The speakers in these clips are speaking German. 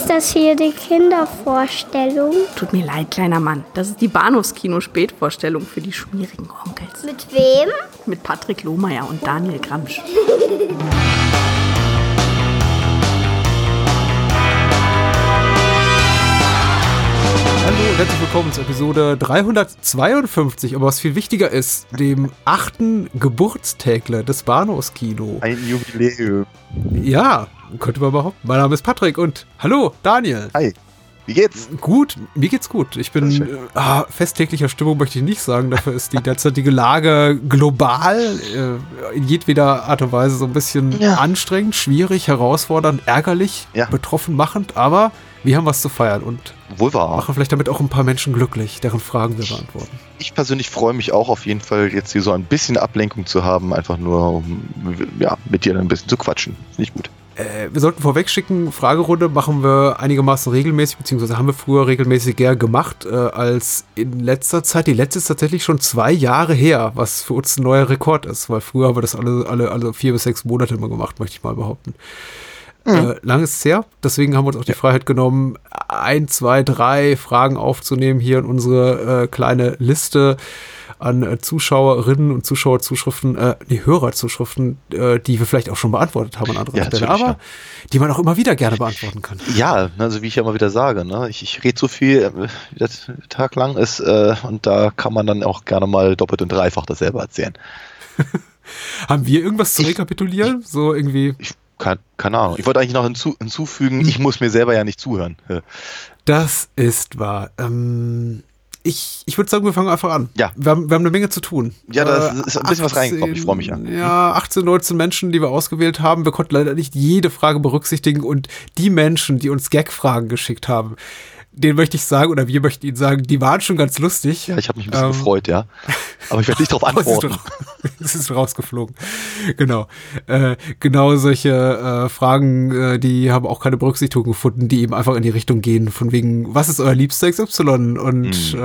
Ist das hier die Kindervorstellung? Tut mir leid, kleiner Mann. Das ist die Bahnhofskino-Spätvorstellung für die schmierigen Onkels. Mit wem? Mit Patrick Lohmeier und Daniel Gramsch. Hallo und herzlich willkommen zur Episode 352. Aber was viel wichtiger ist, dem 8. Geburtstägler des Bahnhofskino. Ein Jubiläum. Ja, könnte man behaupten. Mein Name ist Patrick und hallo, Daniel. Hi, wie geht's? Gut, mir geht's gut. Ich bin festtäglicher Stimmung, möchte ich nicht sagen. Dafür ist die derzeitige Lage global in jedweder Art und Weise so ein bisschen anstrengend, schwierig, herausfordernd, ärgerlich, betroffen machend. Aber wir haben was zu feiern und machen vielleicht damit auch ein paar Menschen glücklich, deren Fragen wir beantworten. Ich persönlich freue mich auch auf jeden Fall, jetzt hier so ein bisschen Ablenkung zu haben, einfach nur, um mit dir ein bisschen zu quatschen. Nicht gut. Wir sollten vorweg schicken, Fragerunde machen wir einigermaßen regelmäßig, beziehungsweise haben wir früher regelmäßiger gemacht als in letzter Zeit. Die letzte ist tatsächlich schon 2 Jahre her, was für uns ein neuer Rekord ist, weil früher haben wir das alle 4 bis 6 Monate immer gemacht, möchte ich mal behaupten. Lang ist es her, deswegen haben wir uns auch die Freiheit genommen, 1, 2, 3 Fragen aufzunehmen hier in unsere kleine Liste an Zuschauerinnen und Zuschauerzuschriften, Hörerzuschriften, die wir vielleicht auch schon beantwortet haben an anderer Stelle, aber die man auch immer wieder gerne beantworten kann. Ja, also wie ich ja immer wieder sage, ne, ich rede so viel, wie das Tag lang ist, und da kann man dann auch gerne mal doppelt und dreifach das selber erzählen. Haben wir irgendwas zu rekapitulieren? So irgendwie... Keine Ahnung. Ich wollte eigentlich noch hinzufügen, ich muss mir selber ja nicht zuhören. Das ist wahr. Ich würde sagen, wir fangen einfach an. Ja. Wir haben eine Menge zu tun. Ja, da ist ein bisschen was reingekommen. Ich freue mich an. Ja, 18, 19 Menschen, die wir ausgewählt haben. Wir konnten leider nicht jede Frage berücksichtigen. Und die Menschen, die uns Gag-Fragen geschickt haben, denen möchte ich sagen, oder wir möchten ihnen sagen, die waren schon ganz lustig. Ja, ich habe mich ein bisschen gefreut, ja. Aber ich werde nicht darauf antworten. Es ist rausgeflogen. Genau. Genau solche Fragen, die haben auch keine Berücksichtigung gefunden, die eben einfach in die Richtung gehen, von wegen, was ist euer liebster XY? Und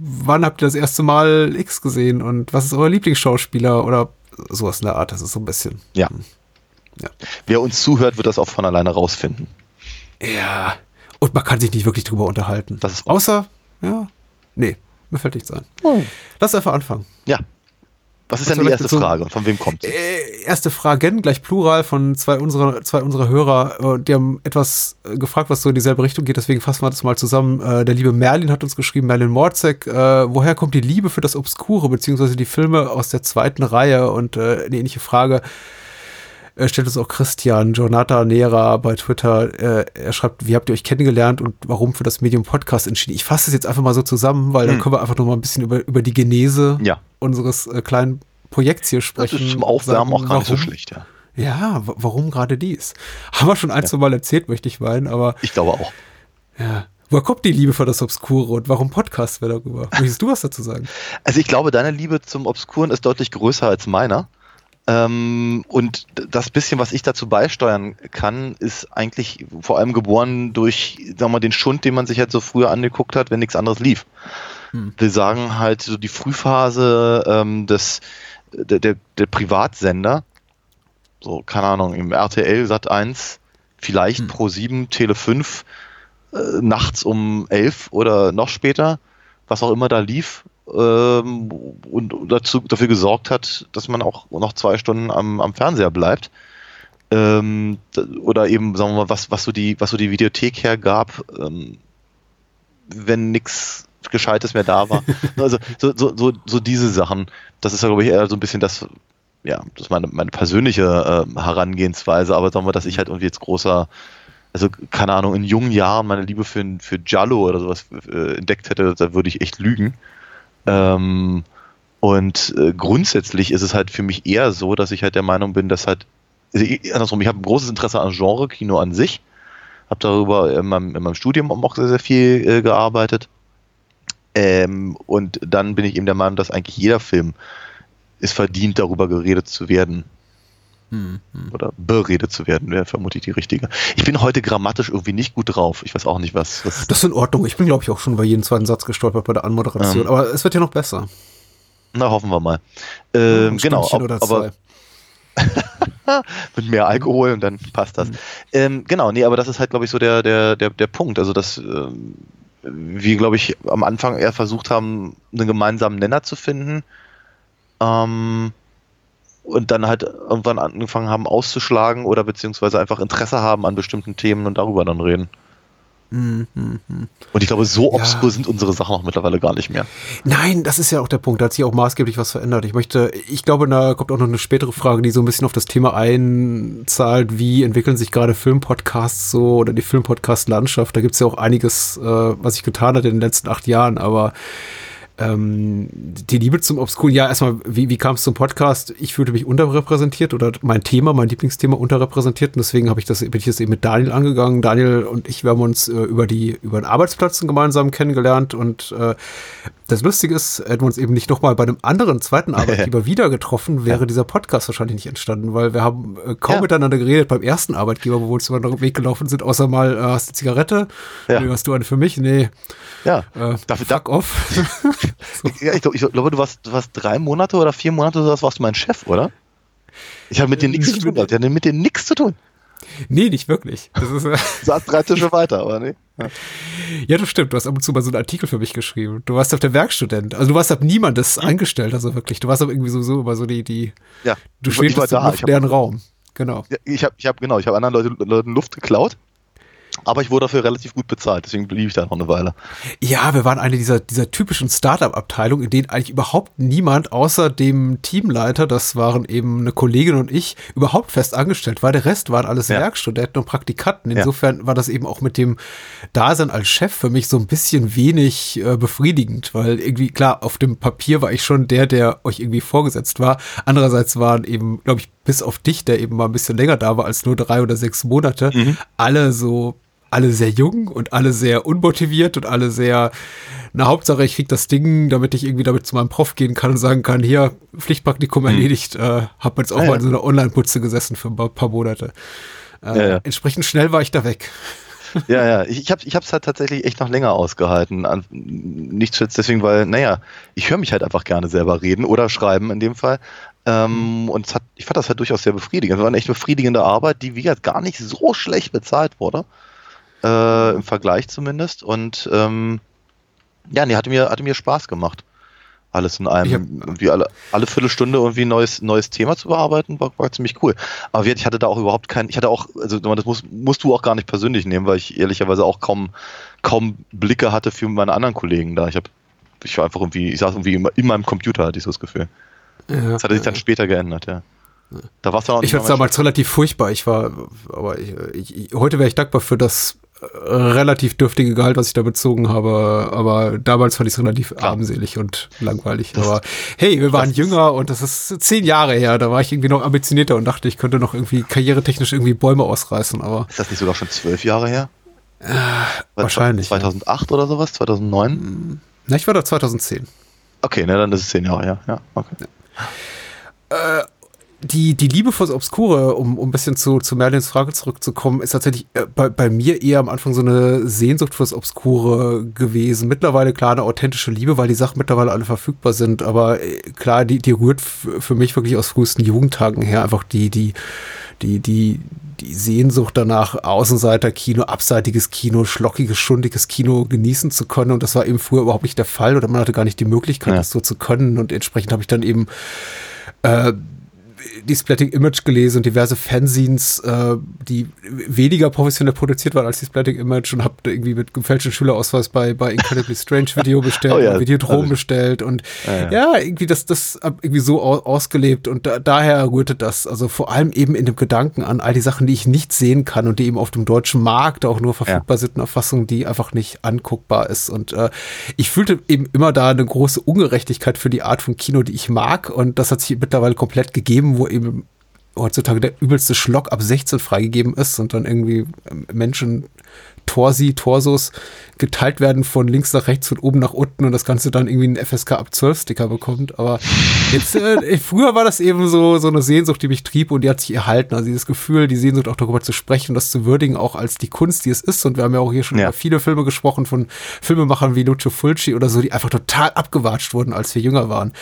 wann habt ihr das erste Mal X gesehen? Und was ist euer Lieblingsschauspieler? Oder sowas in der Art. Das ist so ein bisschen. Ja. Ja. Wer uns zuhört, wird das auch von alleine rausfinden. Ja. Und man kann sich nicht wirklich drüber unterhalten. Das ist außer, mir fällt nichts ein. Oh. Lass einfach anfangen. Ja. Was ist denn die erste Frage? Von wem kommt sie? Erste Fragen, gleich Plural, von zwei unserer Hörer. Die haben etwas gefragt, was so in dieselbe Richtung geht. Deswegen fassen wir das mal zusammen. Der liebe Merlin hat uns geschrieben, Merlin Morzek. Woher kommt die Liebe für das Obskure, beziehungsweise die Filme aus der 2. Reihe? Und eine ähnliche Frage stellt uns auch Christian Jonata Nera bei Twitter. Er schreibt, wie habt ihr euch kennengelernt und warum für das Medium Podcast entschieden? Ich fasse es jetzt einfach mal so zusammen, weil dann können wir einfach noch mal ein bisschen über die Genese unseres kleinen Projekts hier sprechen. Das ist zum Aufwärmen auch gar nicht so schlecht, ja. Ja, warum gerade dies? Haben wir schon ein, 2 Mal erzählt, möchte ich meinen, aber... Ich glaube auch. Ja. Woher kommt die Liebe für das Obskure und warum Podcast wäre darüber? Möchtest du was dazu sagen? Also ich glaube, deine Liebe zum Obskuren ist deutlich größer als meiner. Und das bisschen, was ich dazu beisteuern kann, ist eigentlich vor allem geboren durch, sagen wir mal, den Schund, den man sich halt so früher angeguckt hat, wenn nichts anderes lief. Wir sagen halt so die Frühphase der Privatsender, so, keine Ahnung, im RTL, Sat1, vielleicht Pro7, Tele5, nachts um 11 oder noch später, was auch immer da lief. Und dafür gesorgt hat, dass man auch noch 2 Stunden am Fernseher bleibt. Oder eben, sagen wir mal, was so die Videothek hergab, wenn nichts Gescheites mehr da war. Also so diese Sachen, das ist ja, glaube ich, eher so ein bisschen das, das ist meine persönliche Herangehensweise, aber sagen wir, dass ich halt irgendwie jetzt großer, also keine Ahnung, in jungen Jahren meine Liebe für Giallo oder sowas entdeckt hätte, da würde ich echt lügen. Und grundsätzlich ist es halt für mich eher so, dass ich halt der Meinung bin, dass halt, also andersrum, ich habe ein großes Interesse an Genre-Kino an sich, habe darüber in meinem Studium auch sehr, sehr viel gearbeitet, und dann bin ich eben der Meinung, dass eigentlich jeder Film es verdient, darüber geredet zu werden. Oder beredet zu werden, wäre vermutlich die richtige. Ich bin heute grammatisch irgendwie nicht gut drauf. Ich weiß auch nicht, was... Das ist in Ordnung. Ich bin, glaube ich, auch schon bei jedem zweiten Satz gestolpert bei der Anmoderation. Aber es wird ja noch besser. Na, hoffen wir mal. Genau. Oder zwei. Wetter mit mehr Alkohol und dann passt das. Genau, nee, aber das ist halt, glaube ich, so der Punkt. Also, dass wir, glaube ich, am Anfang eher versucht haben, einen gemeinsamen Nenner zu finden. Und dann halt irgendwann angefangen haben auszuschlagen oder beziehungsweise einfach Interesse haben an bestimmten Themen und darüber dann reden. Und ich glaube, so obskur sind unsere Sachen auch mittlerweile gar nicht mehr. Nein, das ist ja auch der Punkt. Da hat sich auch maßgeblich was verändert. Ich glaube, da kommt auch noch eine spätere Frage, die so ein bisschen auf das Thema einzahlt. Wie entwickeln sich gerade Filmpodcasts so oder die Filmpodcast-Landschaft? Da gibt es ja auch einiges, was sich getan hat in den letzten 8 Jahren. Aber die Liebe zum Obskuren, ja, erstmal, wie kam es zum Podcast? Ich fühlte mich unterrepräsentiert oder mein Lieblingsthema unterrepräsentiert und deswegen bin ich das eben mit Daniel angegangen. Daniel und ich, wir haben uns über den Arbeitsplatz gemeinsam kennengelernt und das Lustige ist, hätten wir uns eben nicht nochmal bei einem anderen, zweiten Arbeitgeber wieder getroffen, wäre dieser Podcast wahrscheinlich nicht entstanden, weil wir haben kaum miteinander geredet beim ersten Arbeitgeber, wo wir uns über den Weg gelaufen sind, außer mal, hast du Zigarette? Ja. Nee, hast du eine für mich? Nee. Ja. Fuck off. So. Ja, ich glaube, du warst 3 Monate oder 4 Monate oder sowas, warst du mein Chef, oder? Ich habe mit dir nichts zu tun. Ich hatte mit dir nichts zu tun. Nee, nicht wirklich. Das ist, saß 3 Tische weiter, oder ne? Ja. Ja, das stimmt. Du hast ab und zu mal so einen Artikel für mich geschrieben. Du warst auf der Werkstudent. Also du warst ab niemandes angestellt, also wirklich. Du warst ab irgendwie sowieso über so die. Ja. Du stehst auf deren Raum. Genau. Ja, ich habe anderen Leuten Luft geklaut. Aber ich wurde dafür relativ gut bezahlt, deswegen blieb ich da noch eine Weile. Ja, wir waren eine dieser typischen Startup-Abteilung, in denen eigentlich überhaupt niemand außer dem Teamleiter, das waren eben eine Kollegin und ich, überhaupt fest angestellt war. Der Rest waren alles Werkstudenten und Praktikanten. Insofern war das eben auch mit dem Dasein als Chef für mich so ein bisschen wenig befriedigend, weil irgendwie, klar, auf dem Papier war ich schon der euch irgendwie vorgesetzt war. Andererseits waren eben, glaube ich, bis auf dich, der eben mal ein bisschen länger da war als nur 3 oder 6 Monate, alle sehr jung und alle sehr unmotiviert und alle sehr, na Hauptsache ich krieg das Ding, damit ich irgendwie damit zu meinem Prof gehen kann und sagen kann, hier, Pflichtpraktikum erledigt, hab jetzt auch mal in so einer Online-Putze gesessen für ein paar Monate. Entsprechend schnell war ich da weg. Ja, ich hab's halt tatsächlich echt noch länger ausgehalten. Nicht zuletzt deswegen, weil, naja, ich höre mich halt einfach gerne selber reden oder schreiben in dem Fall. Und ich fand das halt durchaus sehr befriedigend. Es war eine echt befriedigende Arbeit, die wie gesagt gar nicht so schlecht bezahlt wurde. Im Vergleich zumindest. Und hatte mir Spaß gemacht. Alles in allem. Irgendwie alle Viertelstunde irgendwie ein neues Thema zu bearbeiten, war ziemlich cool. Aber ich hatte da auch überhaupt das musst du auch gar nicht persönlich nehmen, weil ich ehrlicherweise auch kaum Blicke hatte für meine anderen Kollegen da. Ich saß irgendwie in meinem Computer, hatte ich so das Gefühl. Ja, das hatte sich dann später geändert, ja. Da war's auch. Ich fand es damals relativ furchtbar. Heute wäre ich dankbar für das relativ dürftige Gehalt, was ich da bezogen habe, aber damals fand ich es relativ armselig und langweilig. Aber hey, wir waren jünger und das ist 10 Jahre her, da war ich irgendwie noch ambitionierter und dachte, ich könnte noch irgendwie karrieretechnisch irgendwie Bäume ausreißen. Aber ist das nicht sogar schon 12 Jahre her? Wahrscheinlich. 2008 oder sowas? 2009? Na, ich war da 2010. Okay, na dann ist es 10 Jahre her. Ja, okay. Ja. Die Liebe fürs Obskure, um ein bisschen zu Merlins Frage zurückzukommen, ist tatsächlich bei mir eher am Anfang so eine Sehnsucht fürs Obskure gewesen. Mittlerweile, klar, eine authentische Liebe, weil die Sachen mittlerweile alle verfügbar sind. Aber klar, die rührt für mich wirklich aus frühesten Jugendtagen her. Einfach die Sehnsucht danach, Außenseiterkino, abseitiges Kino, schlockiges, schundiges Kino genießen zu können. Und das war eben früher überhaupt nicht der Fall. Oder man hatte gar nicht die Möglichkeit, das so zu können. Und entsprechend habe ich dann eben die Splatting Image gelesen und diverse Fanzines, die weniger professionell produziert waren als die Splatting Image und habe irgendwie mit gefälschten Schülerausweis bei Incredibly Strange Video bestellt, Videodrom bestellt und irgendwie das irgendwie so ausgelebt und daher rührte das, also vor allem eben in dem Gedanken an all die Sachen, die ich nicht sehen kann und die eben auf dem deutschen Markt auch nur verfügbar sind, eine Fassung, die einfach nicht anguckbar ist und ich fühlte eben immer da eine große Ungerechtigkeit für die Art von Kino, die ich mag und das hat sich mittlerweile komplett gegeben, wo eben heutzutage der übelste Schlock ab 16 freigegeben ist und dann irgendwie Menschen Torsos geteilt werden von links nach rechts, von oben nach unten und das Ganze dann irgendwie einen FSK ab 12 Sticker bekommt, aber jetzt, früher war das eben so eine Sehnsucht, die mich trieb und die hat sich erhalten, also dieses Gefühl, die Sehnsucht auch darüber zu sprechen, das zu würdigen, auch als die Kunst, die es ist und wir haben ja auch hier schon über viele Filme gesprochen von Filmemachern wie Luce Fulci oder so, die einfach total abgewatscht wurden, als wir jünger waren.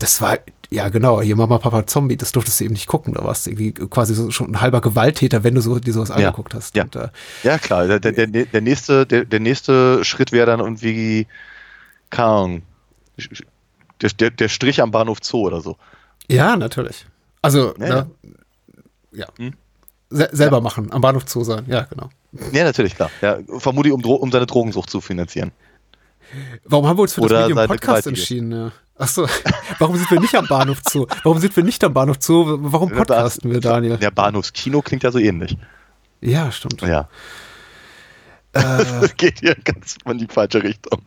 Das war ja genau, hier Mama, Papa, Zombie, das durftest du eben nicht gucken, da warst du irgendwie quasi so schon ein halber Gewalttäter, wenn du so, dir sowas angeguckt hast. Ja, und, ja klar, der nächste Schritt wäre dann irgendwie, keine Ahnung, der Strich am Bahnhof Zoo oder so. Ja, natürlich. Also, ja. Ja. Hm? Selber machen, am Bahnhof Zoo sein, ja, genau. Ja, natürlich, klar. Ja, vermutlich, um seine Drogensucht zu finanzieren. Warum haben wir uns für das Medium Podcast entschieden? Ja. Achso, warum sind wir nicht am Bahnhof Zoo? Warum sind wir nicht am Bahnhof Zoo? Warum podcasten wir, Daniel? Der Bahnhofskino klingt ja so ähnlich. Ja, stimmt. Ja. Das geht hier ganz in die falsche Richtung.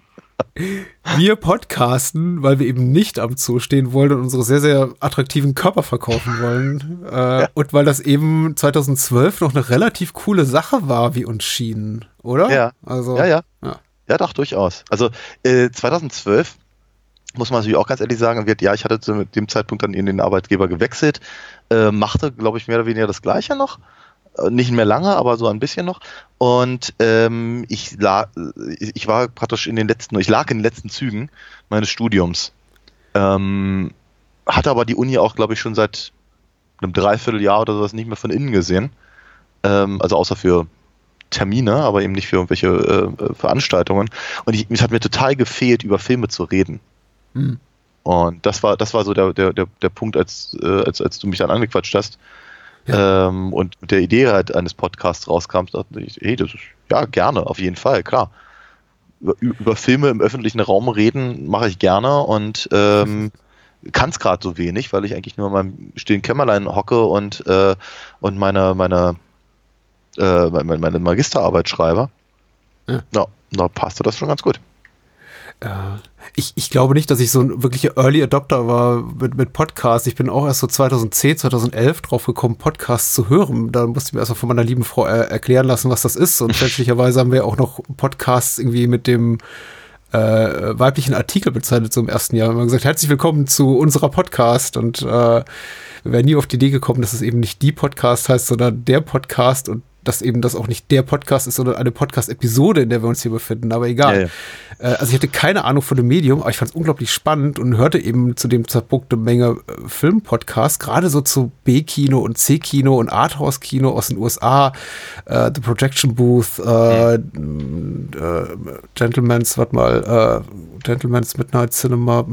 Wir podcasten, weil wir eben nicht am Zoo stehen wollen und unsere sehr, sehr attraktiven Körper verkaufen wollen. Ja. Und weil das eben 2012 noch eine relativ coole Sache war, wie uns schien, oder? Ja, also, ja. Ja, doch, durchaus. Also 2012 muss man natürlich auch ganz ehrlich sagen, ja, ich hatte zu dem Zeitpunkt dann eben den Arbeitgeber gewechselt, machte, glaube ich, mehr oder weniger das Gleiche noch. Nicht mehr lange, aber so ein bisschen noch. Und ich lag in den letzten Zügen meines Studiums. Hatte aber die Uni auch, glaube ich, schon seit einem Dreivierteljahr oder sowas nicht mehr von innen gesehen. Also außer für Termine, aber eben nicht für irgendwelche Veranstaltungen. Und es hat mir total gefehlt, über Filme zu reden. Mhm. Und das war so der Punkt, als du mich dann angequatscht hast. Ja. Und mit der Idee halt eines Podcasts rauskam, dachte ich, hey, das ist, ja, gerne, auf jeden Fall, klar. Über Filme im öffentlichen Raum reden mache ich gerne und kann es gerade so wenig, weil ich eigentlich nur in meinem stillen Kämmerlein hocke und meine Magisterarbeit schreibe. Ja. Ja, da passte das schon ganz gut. Ich glaube nicht, dass ich so ein wirklicher Early Adopter war mit Podcasts. Ich bin auch erst so 2010, 2011 drauf gekommen, Podcasts zu hören. Da musste ich mir erstmal von meiner lieben Frau erklären lassen, was das ist. Und fälschlicherweise haben wir auch noch Podcasts irgendwie mit dem weiblichen Artikel bezeichnet, so im ersten Jahr. Wir haben gesagt, herzlich willkommen zu unserer Podcast. Und wir wären nie auf die Idee gekommen, dass es eben nicht die Podcast heißt, sondern der Podcast und dass eben das auch nicht der Podcast ist, sondern eine Podcast-Episode, in der wir uns hier befinden, aber egal. Ja. Also ich hatte keine Ahnung von dem Medium, aber ich fand es unglaublich spannend und hörte eben zu dem Zeitpunkt eine Menge Filmpodcasts, gerade so zu B-Kino und C-Kino und Arthouse-Kino aus den USA, The Projection Booth, Gentleman's Midnight Cinema,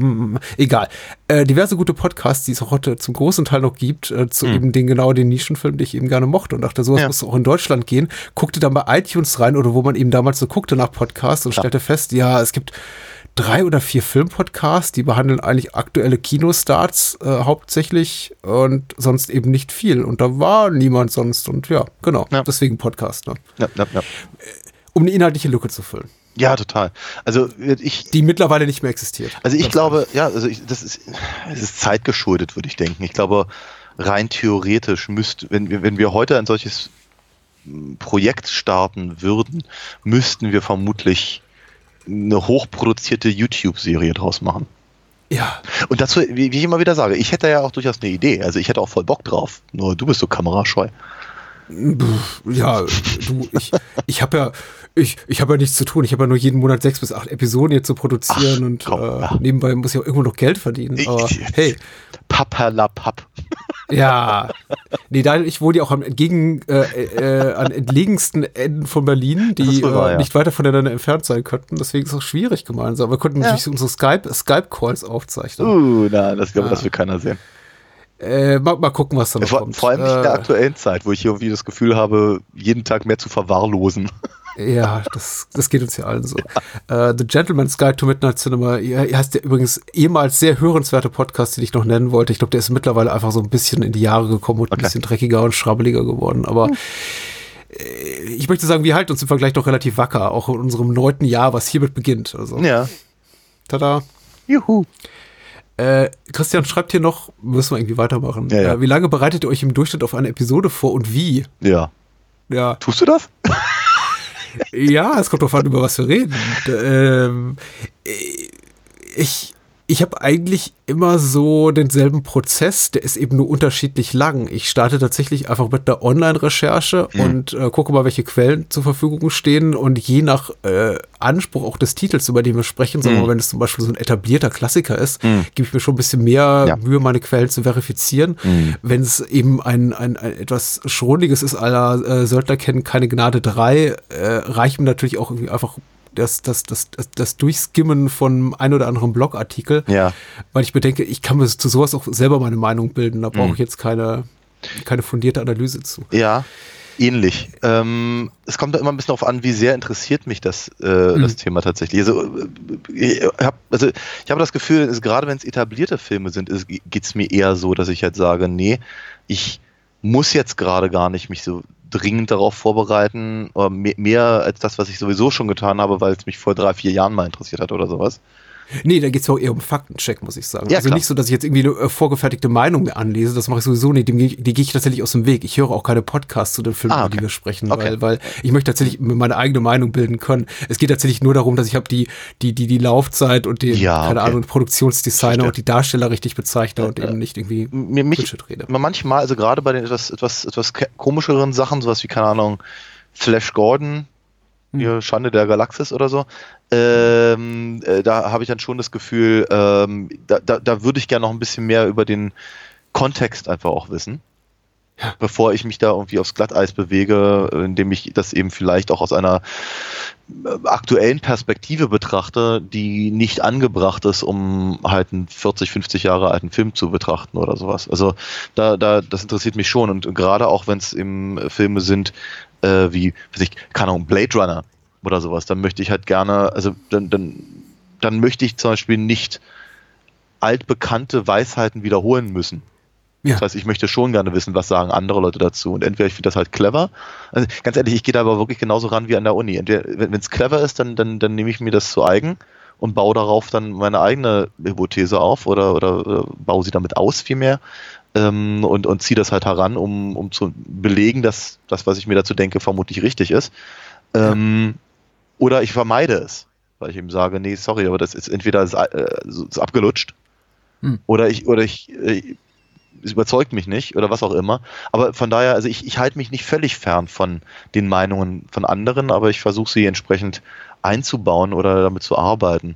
egal. Diverse gute Podcasts, die es auch heute zum großen Teil noch gibt, zu eben den Nischenfilm, den ich eben gerne mochte und dachte, sowas musst du auch in Deutschland gehen, guckte dann bei iTunes rein oder wo man eben damals so guckte nach Podcasts und stellte fest, ja, es gibt 3 oder 4 Filmpodcasts, die behandeln eigentlich aktuelle Kinostarts hauptsächlich und sonst eben nicht viel. Und da war niemand sonst und ja, genau, deswegen Podcast. Ne? Ja. Um eine inhaltliche Lücke zu füllen. Ja, total. Also die mittlerweile nicht mehr existiert. Also ich glaube, es ist zeitgeschuldet, würde ich denken. Ich glaube, rein theoretisch wenn wir heute ein solches Projekt starten würden, müssten wir vermutlich eine hochproduzierte YouTube-Serie draus machen. Ja. Und dazu, wie ich immer wieder sage, ich hätte ja auch durchaus eine Idee. Also ich hätte auch voll Bock drauf. Nur du bist so kamerascheu. Ja, du, ich habe ja nichts zu tun. Ich habe ja nur jeden Monat 6 bis 8 Episoden hier zu produzieren nebenbei muss ich auch irgendwo noch Geld verdienen. Aber hey, Papperlapapp. Ja, nee, Daniel, ich wohne ja auch an entlegensten Enden von Berlin, die nicht weiter voneinander entfernt sein könnten. Deswegen ist es auch schwierig gemeinsam. Aber wir konnten natürlich unsere Skype-Calls aufzeichnen. Nein, das will keiner sehen. Mal gucken, was da noch kommt. Vor allem nicht in der aktuellen Zeit, wo ich hier irgendwie das Gefühl habe, jeden Tag mehr zu verwahrlosen. Ja, das geht uns ja allen so. Ja. The Gentleman's Guide to Midnight Cinema heißt ja übrigens ehemals sehr hörenswerte Podcast, den ich noch nennen wollte. Ich glaube, der ist mittlerweile einfach so ein bisschen in die Jahre gekommen und ein bisschen dreckiger und schrabbeliger geworden. Aber ich möchte sagen, wir halten uns im Vergleich doch relativ wacker, auch in unserem 9. Jahr, was hiermit beginnt. Also. Ja. Tada. Juhu. Christian schreibt hier noch, müssen wir irgendwie weitermachen. Ja. Wie lange bereitet ihr euch im Durchschnitt auf eine Episode vor und wie? Ja. Tust du das? Ja, es kommt drauf an, über was wir reden. Und, Ich habe eigentlich immer so denselben Prozess, der ist eben nur unterschiedlich lang. Ich starte tatsächlich einfach mit einer Online-Recherche und gucke mal, welche Quellen zur Verfügung stehen, und je nach Anspruch auch des Titels, über den wir sprechen, sagen wir, wenn es zum Beispiel so ein etablierter Klassiker ist, gebe ich mir schon ein bisschen mehr Mühe, meine Quellen zu verifizieren. Wenn es eben ein etwas Schroniges ist, à la Söldner kennen keine Gnade 3, reicht mir natürlich auch irgendwie einfach das Durchskimmen von ein oder anderen Blogartikel, weil ich bedenke, ich kann mir zu sowas auch selber meine Meinung bilden, da brauche ich jetzt keine fundierte Analyse zu. Ja, ähnlich. Es kommt da immer ein bisschen darauf an, wie sehr interessiert mich das Thema tatsächlich. Also ich habe das Gefühl, gerade wenn es etablierte Filme sind, geht es mir eher so, dass ich halt sage, nee, ich muss jetzt gerade gar nicht mich so dringend darauf vorbereiten, oder mehr als das, was ich sowieso schon getan habe, weil es mich vor 3-4 Jahren mal interessiert hat oder sowas. Nee, da geht es ja auch eher um Faktencheck, muss ich sagen. Ja, also klar. Nicht so, dass ich jetzt irgendwie eine vorgefertigte Meinung anlese, das mache ich sowieso nicht, die gehe ich tatsächlich aus dem Weg. Ich höre auch keine Podcasts zu den Filmen, über die wir sprechen, weil ich möchte tatsächlich meine eigene Meinung bilden können. Es geht tatsächlich nur darum, dass ich habe die Laufzeit und den, Produktionsdesigner und die Darsteller richtig bezeichne und eben nicht irgendwie Bullshit rede. Manchmal, also gerade bei den etwas komischeren Sachen, sowas wie, keine Ahnung, Flash Gordon, Schande der Galaxis oder so, da habe ich dann schon das Gefühl, da würde ich gerne noch ein bisschen mehr über den Kontext einfach auch wissen, bevor ich mich da irgendwie aufs Glatteis bewege, indem ich das eben vielleicht auch aus einer aktuellen Perspektive betrachte, die nicht angebracht ist, um halt einen 40, 50 Jahre alten Film zu betrachten oder sowas. Also das interessiert mich schon, und gerade auch, wenn es eben Filme sind, wie, weiß ich, keine Ahnung, Blade Runner oder sowas, dann möchte ich halt gerne, also dann möchte ich zum Beispiel nicht altbekannte Weisheiten wiederholen müssen. Ja. Das heißt, ich möchte schon gerne wissen, was sagen andere Leute dazu. Und entweder ich finde das halt clever, also ganz ehrlich, ich gehe da aber wirklich genauso ran wie an der Uni. Entweder, wenn es clever ist, dann nehme ich mir das zu eigen und baue darauf dann meine eigene Hypothese auf oder baue sie damit aus vielmehr. Und ziehe das halt heran, um zu belegen, dass das, was ich mir dazu denke, vermutlich richtig ist. Oder ich vermeide es, weil ich eben sage, nee, sorry, aber das ist entweder ist abgelutscht oder ich es überzeugt mich nicht oder was auch immer. Aber von daher, also ich halte mich nicht völlig fern von den Meinungen von anderen, aber ich versuche sie entsprechend einzubauen oder damit zu arbeiten.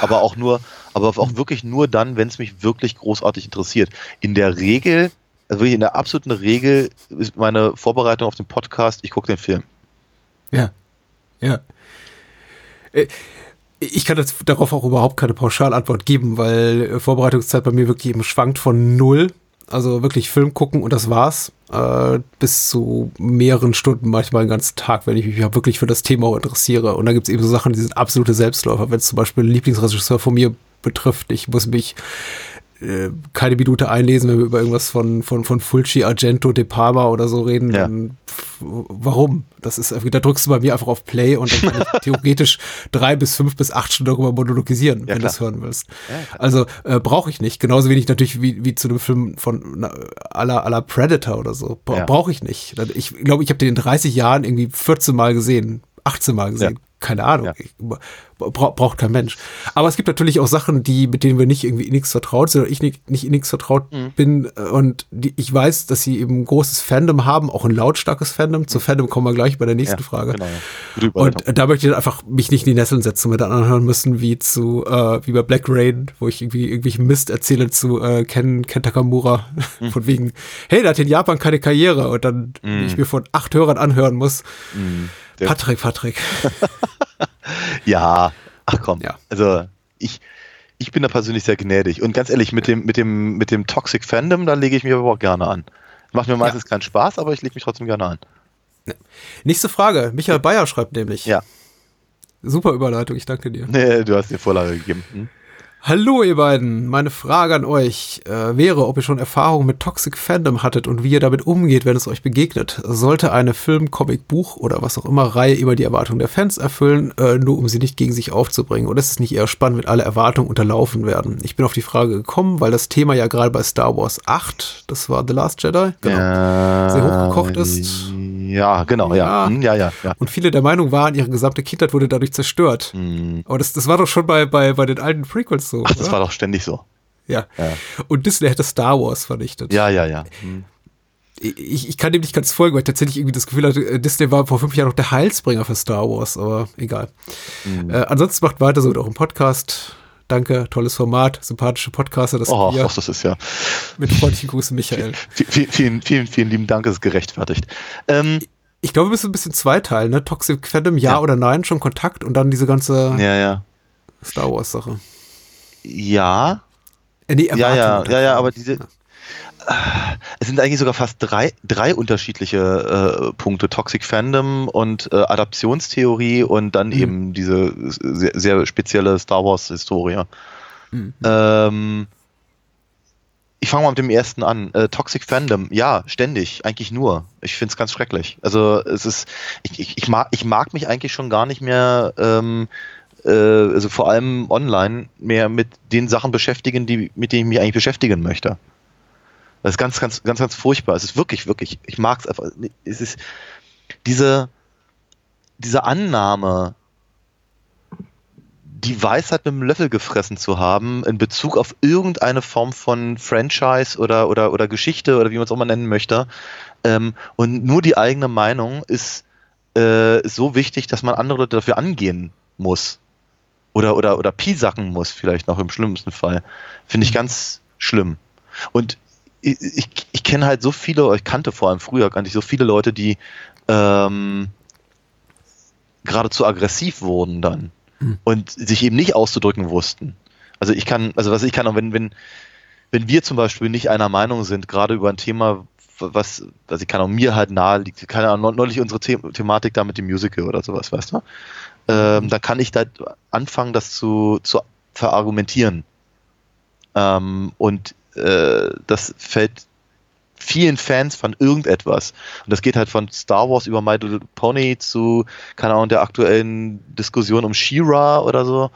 Aber auch wirklich nur dann, wenn es mich wirklich großartig interessiert. In der Regel, also wirklich in der absoluten Regel, ist meine Vorbereitung auf den Podcast, ich gucke den Film. Ja. Ich kann jetzt darauf auch überhaupt keine Pauschalantwort geben, weil Vorbereitungszeit bei mir wirklich eben schwankt von 0. Also wirklich Film gucken und das war's, bis zu mehreren Stunden, manchmal den ganzen Tag, wenn ich mich wirklich für das Thema interessiere. Und dann gibt's eben so Sachen, die sind absolute Selbstläufer. Wenn es zum Beispiel einen Lieblingsregisseur von mir betrifft, ich muss mich keine Minute einlesen, wenn wir über irgendwas von Fulci, Argento, De Palma oder so reden, dann warum? Das ist, da drückst du bei mir einfach auf Play und dann kann ich theoretisch 3 bis 5 bis 8 Stunden darüber monologisieren, wenn du das hören willst. Ja, also brauche ich nicht. Genauso wenig natürlich wie zu einem Film von à la Predator oder so. Brauche ich nicht. Ich glaube, ich habe den in 30 Jahren irgendwie 14 Mal gesehen, 18 Mal gesehen. Keine Ahnung, braucht kein Mensch. Aber es gibt natürlich auch Sachen, mit denen wir nicht irgendwie in nichts vertraut sind, oder ich nicht in nichts vertraut bin. Und ich weiß, dass sie eben ein großes Fandom haben, auch ein lautstarkes Fandom. Zu Fandom kommen wir gleich bei der nächsten Frage. Genau. Und da möchte ich dann einfach mich nicht in die Nesseln setzen und mir dann anhören müssen, wie bei Black Rain, wo ich irgendwie irgendwelchen Mist erzähle zu Ken Takamura. Von wegen, hey, der hat in Japan keine Karriere. Und dann ich mir von 8 Hörern anhören muss. Patrick. Also ich bin da persönlich sehr gnädig. Und ganz ehrlich, mit dem Toxic Fandom, da lege ich mich aber auch gerne an. Macht mir meistens keinen Spaß, aber ich lege mich trotzdem gerne an. Nächste Frage. Michael Bayer schreibt nämlich. Ja. Super Überleitung, ich danke dir. Nee, du hast dir Vorlage gegeben. Hallo ihr beiden, meine Frage an euch wäre, ob ihr schon Erfahrungen mit Toxic Fandom hattet und wie ihr damit umgeht, wenn es euch begegnet. Sollte eine Film-, Comic-, Buch- oder was auch immer Reihe immer die Erwartungen der Fans erfüllen, nur um sie nicht gegen sich aufzubringen? Oder ist es nicht eher spannend, wenn alle Erwartungen unterlaufen werden? Ich bin auf die Frage gekommen, weil das Thema ja gerade bei Star Wars 8, das war The Last Jedi, sehr hochgekocht ist. Ja, genau, ja. Ja. Und viele der Meinung waren, ihre gesamte Kindheit wurde dadurch zerstört. Mhm. Aber das war doch schon bei den alten Prequels so. Ach, das war doch ständig so. Ja. Und Disney hätte Star Wars vernichtet. Ja. Mhm. Ich kann dem nicht ganz folgen, weil ich tatsächlich irgendwie das Gefühl hatte, Disney war vor 5 Jahren noch der Heilsbringer für Star Wars, aber egal. Mhm. Ansonsten macht weiter so mit eurem Podcast. Danke, tolles Format, sympathische Podcaster. Das ist ja. Mit freundlichen Grüßen, Michael. Vielen lieben Dank, es ist gerechtfertigt. Ich glaube, wir müssen ein bisschen zweiteilen, ne? Toxic Fandom, ja oder nein, schon Kontakt und dann diese ganze Star Wars-Sache. Ja. Aber diese... Es sind eigentlich sogar fast drei unterschiedliche Punkte. Toxic Fandom und Adaptionstheorie und dann eben diese sehr, sehr spezielle Star Wars-Historie. Mhm. Ich fange mal mit dem ersten an. Toxic Fandom, ja, ständig, eigentlich nur. Ich finde es ganz schrecklich. Also es ist, ich mag mich eigentlich schon gar nicht mehr also vor allem online mehr mit den Sachen beschäftigen, mit denen ich mich eigentlich beschäftigen möchte. Das ist ganz furchtbar. Es ist wirklich, ich mag es einfach. Es ist diese Annahme, die Weisheit mit dem Löffel gefressen zu haben in Bezug auf irgendeine Form von Franchise oder Geschichte oder wie man es auch mal nennen möchte. Und nur die eigene Meinung ist so wichtig, dass man andere Leute dafür angehen muss. Oder piesacken muss, vielleicht noch im schlimmsten Fall. Finde ich ganz schlimm. Und ich kenne halt so viele, ich kannte vor allem früher eigentlich so viele Leute, die geradezu aggressiv wurden dann und sich eben nicht auszudrücken wussten. Also ich kann auch, wenn wir zum Beispiel nicht einer Meinung sind, gerade über ein Thema, was ich kann auch mir halt nahe liegt, keine Ahnung, neulich unsere Thematik da mit dem Musical oder sowas, weißt du? Da kann ich da anfangen, das zu verargumentieren. Und das fällt vielen Fans von irgendetwas. Und das geht halt von Star Wars über My Little Pony zu, keine Ahnung, der aktuellen Diskussion um She-Ra oder so.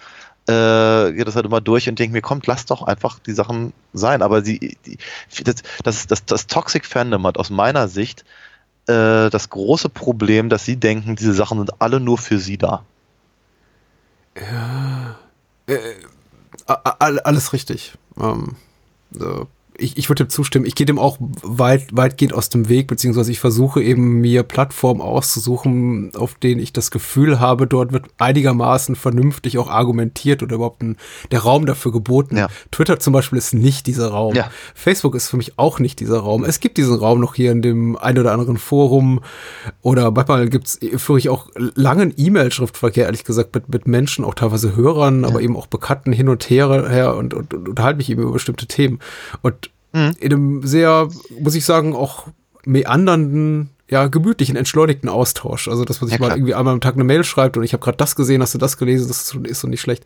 Geht das halt immer durch und denkt mir, kommt, lasst doch einfach die Sachen sein. Aber das Toxic Fandom hat aus meiner Sicht das große Problem, dass sie denken, diese Sachen sind alle nur für sie da. Ja. Alles richtig. Ich würde dem zustimmen. Ich gehe dem auch weitgehend aus dem Weg, beziehungsweise ich versuche eben mir Plattformen auszusuchen, auf denen ich das Gefühl habe, dort wird einigermaßen vernünftig auch argumentiert oder überhaupt der Raum dafür geboten. Ja. Twitter zum Beispiel ist nicht dieser Raum. Ja. Facebook ist für mich auch nicht dieser Raum. Es gibt diesen Raum noch hier in dem ein oder anderen Forum oder manchmal führe ich auch langen E-Mail-Schriftverkehr, ehrlich gesagt, mit Menschen, auch teilweise Hörern, aber eben auch Bekannten hin und her und unterhalte mich eben über bestimmte Themen. Und in einem sehr, muss ich sagen, auch meandernden, ja, gemütlichen, entschleunigten Austausch. Also, dass man sich mal irgendwie einmal am Tag eine Mail schreibt und ich habe gerade das gesehen, hast du das gelesen, das ist so nicht schlecht.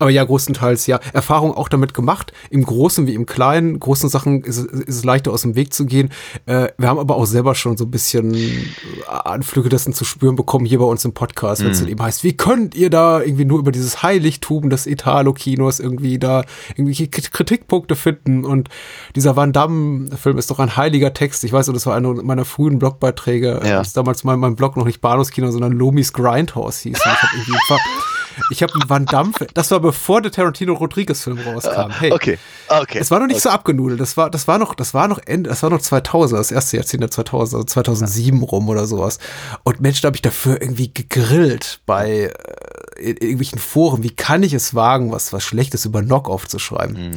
Aber ja, größtenteils ja. Erfahrung auch damit gemacht, im Großen wie im Kleinen. Großen Sachen ist es leichter aus dem Weg zu gehen. Wir haben aber auch selber schon so ein bisschen Anflüge dessen zu spüren bekommen, hier bei uns im Podcast, wenn es dann eben heißt, wie könnt ihr da irgendwie nur über dieses Heiligtum des Italo-Kinos irgendwie da irgendwelche Kritikpunkte finden und dieser Van Damme-Film ist doch ein heiliger Text. Ich weiß, das war einer meiner frühen Blogbeiträge. Ja. Das damals mein Blog noch nicht Bahnhofskino, sondern Lomis Grindhouse hieß. Ich hab einen Van Damme, das war bevor der Tarantino-Rodriguez-Film rauskam. Hey, okay. Es war noch nicht so abgenudelt. Das war noch 2000, das erste Jahrzehnt der 2000, also 2007 rum oder sowas. Und Mensch, da habe ich dafür irgendwie gegrillt bei irgendwelchen Foren. Wie kann ich es wagen, was Schlechtes über Knock-Off zu schreiben?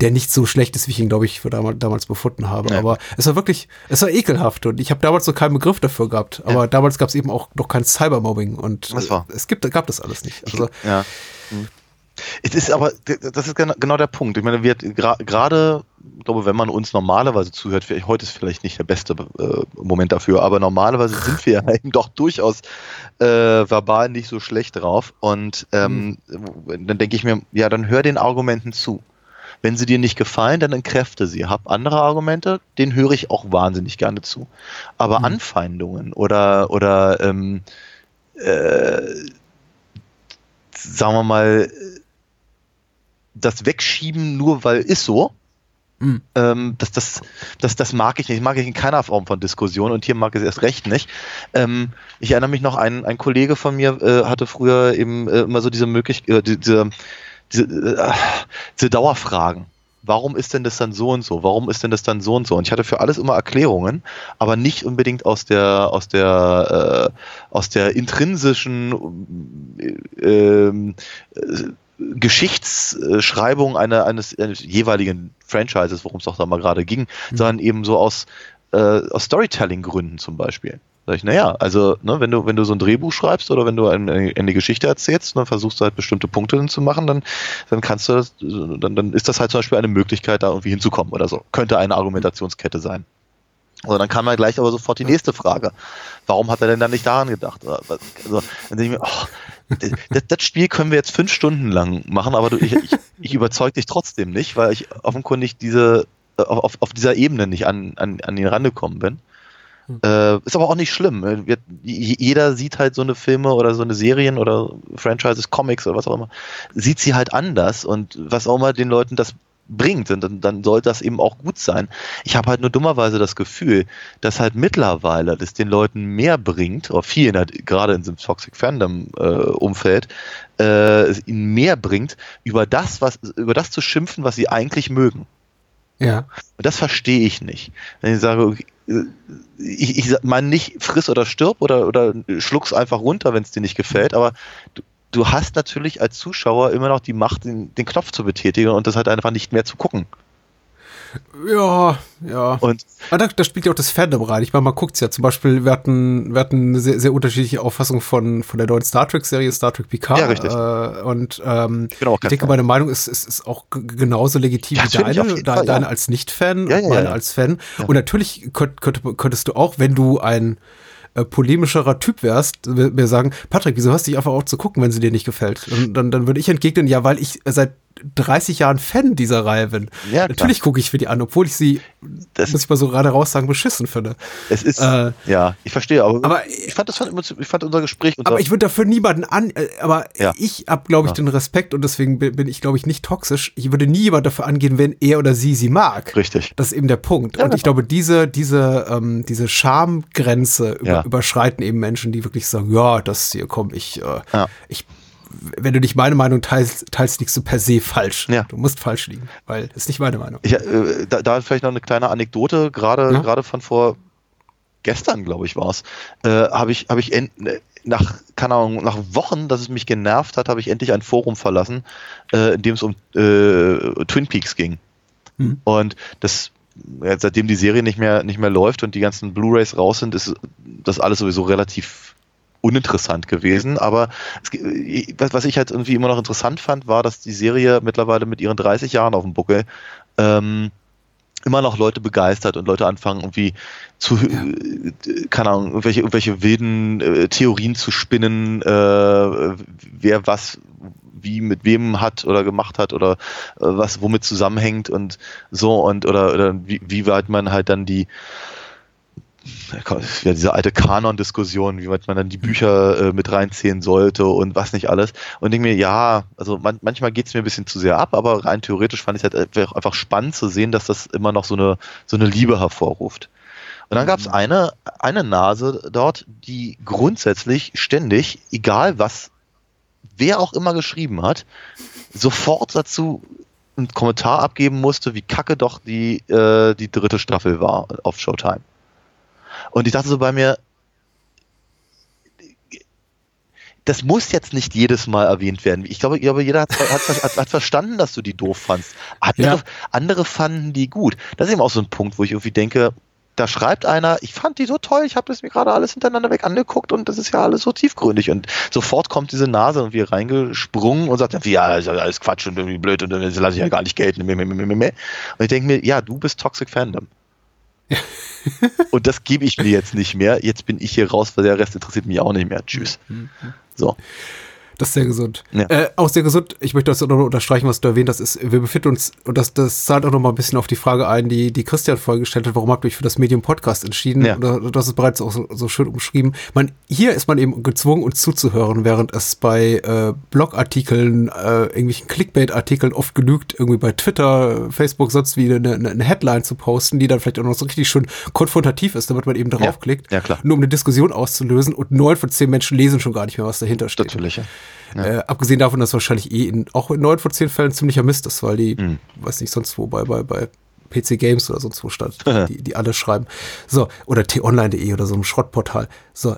Der nicht so schlecht ist, wie ich ihn, glaube ich, damals befunden habe. Ja. Aber es war ekelhaft und ich habe damals noch keinen Begriff dafür gehabt. Aber damals gab es eben auch noch kein Cybermobbing und gab das alles nicht. Also, ja. Es ist aber, das ist genau der Punkt. Ich meine, wir gerade, glaube, wenn man uns normalerweise zuhört, heute ist vielleicht nicht der beste Moment dafür, aber normalerweise sind wir eben doch durchaus verbal nicht so schlecht drauf. Und dann denke ich mir, ja, dann hör den Argumenten zu. Wenn sie dir nicht gefallen, dann entkräfte sie. Hab andere Argumente, denen höre ich auch wahnsinnig gerne zu. Aber Anfeindungen oder sagen wir mal, das Wegschieben nur weil ist so, Mhm. Das mag ich nicht. Mag ich in keiner Form von Diskussion und hier mag ich es erst recht nicht. Ich erinnere mich noch, ein Kollege von mir hatte früher eben immer so diese Möglichkeit, diese Dauerfragen. Warum ist denn das dann so und so? Warum ist denn das dann so und so? Und ich hatte für alles immer Erklärungen, aber nicht unbedingt aus der intrinsischen Geschichtsschreibung eines jeweiligen Franchises, worum es doch da mal gerade ging, sondern eben so aus Storytelling-Gründen zum Beispiel. Sag ich, naja, also ne, wenn du so ein Drehbuch schreibst oder wenn du eine Geschichte erzählst und dann versuchst du halt bestimmte Punkte hinzumachen, dann ist das halt zum Beispiel eine Möglichkeit, da irgendwie hinzukommen oder so. Könnte eine Argumentationskette sein. Also dann kam man gleich aber sofort die nächste Frage. Warum hat er denn dann nicht daran gedacht? Also, dann denke ich mir, das Spiel können wir jetzt 5 Stunden lang machen, aber ich überzeug dich trotzdem nicht, weil ich offenkundig auf dieser Ebene nicht an den Rand gekommen bin. Ist aber auch nicht schlimm. Jeder sieht halt so eine Filme oder so eine Serien oder Franchises, Comics oder was auch immer, sieht sie halt anders und was auch immer den Leuten das bringt und dann soll das eben auch gut sein. Ich habe halt nur dummerweise das Gefühl, dass halt mittlerweile das den Leuten mehr bringt, oder vielen halt, gerade in diesem Toxic Fandom Umfeld, es ihnen mehr bringt, über das zu schimpfen, was sie eigentlich mögen. Ja. Und das verstehe ich nicht. Wenn ich sage, okay, ich meine nicht, friss oder stirb oder schluck's einfach runter, wenn es dir nicht gefällt, aber du hast natürlich als Zuschauer immer noch die Macht, den Knopf zu betätigen und das halt einfach nicht mehr zu gucken. Ja. Und da spielt ja auch das Fandom rein. Ich meine, man guckt's ja. Zum Beispiel, wir hatten eine sehr, sehr unterschiedliche Auffassung von der neuen Star Trek-Serie, Star Trek Picard. Ja, richtig. Ich denke, meine Meinung ist auch genauso legitim wie deine als Nicht-Fan, meine als Fan. Ja. Und natürlich könntest du auch, wenn du ein polemischerer Typ wärst, mir sagen, Patrick, wieso hörst du dich einfach auch zu gucken, wenn sie dir nicht gefällt? Und dann würde ich entgegnen, ja, weil ich seit 30 Jahren Fan dieser Reihe bin. Ja, natürlich gucke ich für die an, obwohl ich sie, das muss ich mal so gerade raus sagen, beschissen finde. Es ist, ich verstehe, aber ich fand unser Gespräch... Aber ich würde dafür niemanden ich habe, glaube ich, den Respekt und deswegen bin ich, glaube ich, nicht toxisch. Ich würde nie jemand dafür angehen, wenn er oder sie mag. Richtig. Das ist eben der Punkt. Ja, und ich glaube, diese Schamgrenze überschreiten eben Menschen, die wirklich sagen, ja, das hier, komm, wenn du nicht meine Meinung teilst, liegst du per se falsch. Ja. Du musst falsch liegen, weil das ist nicht meine Meinung. Da vielleicht noch eine kleine Anekdote, gerade von vor gestern, glaube ich, war es, habe ich nach Wochen, dass es mich genervt hat, habe ich endlich ein Forum verlassen, in dem es um Twin Peaks ging. Mhm. Und das seitdem die Serie nicht mehr läuft und die ganzen Blu-rays raus sind, ist das alles sowieso relativ uninteressant gewesen, aber was ich halt irgendwie immer noch interessant fand, war, dass die Serie mittlerweile mit ihren 30 Jahren auf dem Buckel immer noch Leute begeistert und Leute anfangen irgendwie keine Ahnung, irgendwelche wilden Theorien zu spinnen, wer was wie mit wem hat oder gemacht hat oder was womit zusammenhängt und so und oder wie weit man halt dann diese alte Kanon-Diskussion, wie weit man dann die Bücher mit reinziehen sollte und was nicht alles. Und denke mir, ja, also manchmal geht es mir ein bisschen zu sehr ab, aber rein theoretisch fand ich es halt einfach spannend zu sehen, dass das immer noch so eine Liebe hervorruft. Und dann gab es eine Nase dort, die grundsätzlich ständig, egal was, wer auch immer geschrieben hat, sofort dazu einen Kommentar abgeben musste, wie kacke doch die 3. Staffel war auf Showtime. Und ich dachte so bei mir, das muss jetzt nicht jedes Mal erwähnt werden. Ich glaube jeder hat verstanden, dass du die doof fandst. Andere fanden die gut. Das ist eben auch so ein Punkt, wo ich irgendwie denke, da schreibt einer, ich fand die so toll, ich habe das mir gerade alles hintereinander weg angeguckt und das ist ja alles so tiefgründig. Und sofort kommt diese Nase irgendwie reingesprungen und sagt, ja, alles Quatsch und irgendwie blöd und das lasse ich ja gar nicht gelten. Und ich denke mir, ja, du bist Toxic Fandom. Ja. Und das gebe ich mir jetzt nicht mehr. Jetzt bin ich hier raus, weil der Rest interessiert mich auch nicht mehr. Tschüss. So. Das ist sehr gesund. Ja. Auch sehr gesund, ich möchte das noch unterstreichen, was du erwähnt hast, ist, wir befinden uns, und das zahlt auch noch mal ein bisschen auf die Frage ein, die Christian vorhin gestellt hat, warum habt ihr euch für das Medium Podcast entschieden? Ja. Und das ist bereits auch so schön umschrieben. Hier ist man eben gezwungen, uns zuzuhören, während es bei Blogartikeln, irgendwelchen Clickbait-Artikeln oft genügt, irgendwie bei Twitter, Facebook, sonst wie eine Headline zu posten, die dann vielleicht auch noch so richtig schön konfrontativ ist, damit man eben draufklickt, ja, klar, nur um eine Diskussion auszulösen, und 9 von 10 Menschen lesen schon gar nicht mehr, was dahinter steht. Natürlich, ja. Ja. Abgesehen davon, dass wahrscheinlich auch in 9 von 10 Fällen ziemlicher Mist ist, weil die, weiß nicht, sonst wo, bei PC Games oder sonst wo stand, die alle schreiben. So, oder t-online.de oder so ein Schrottportal. So,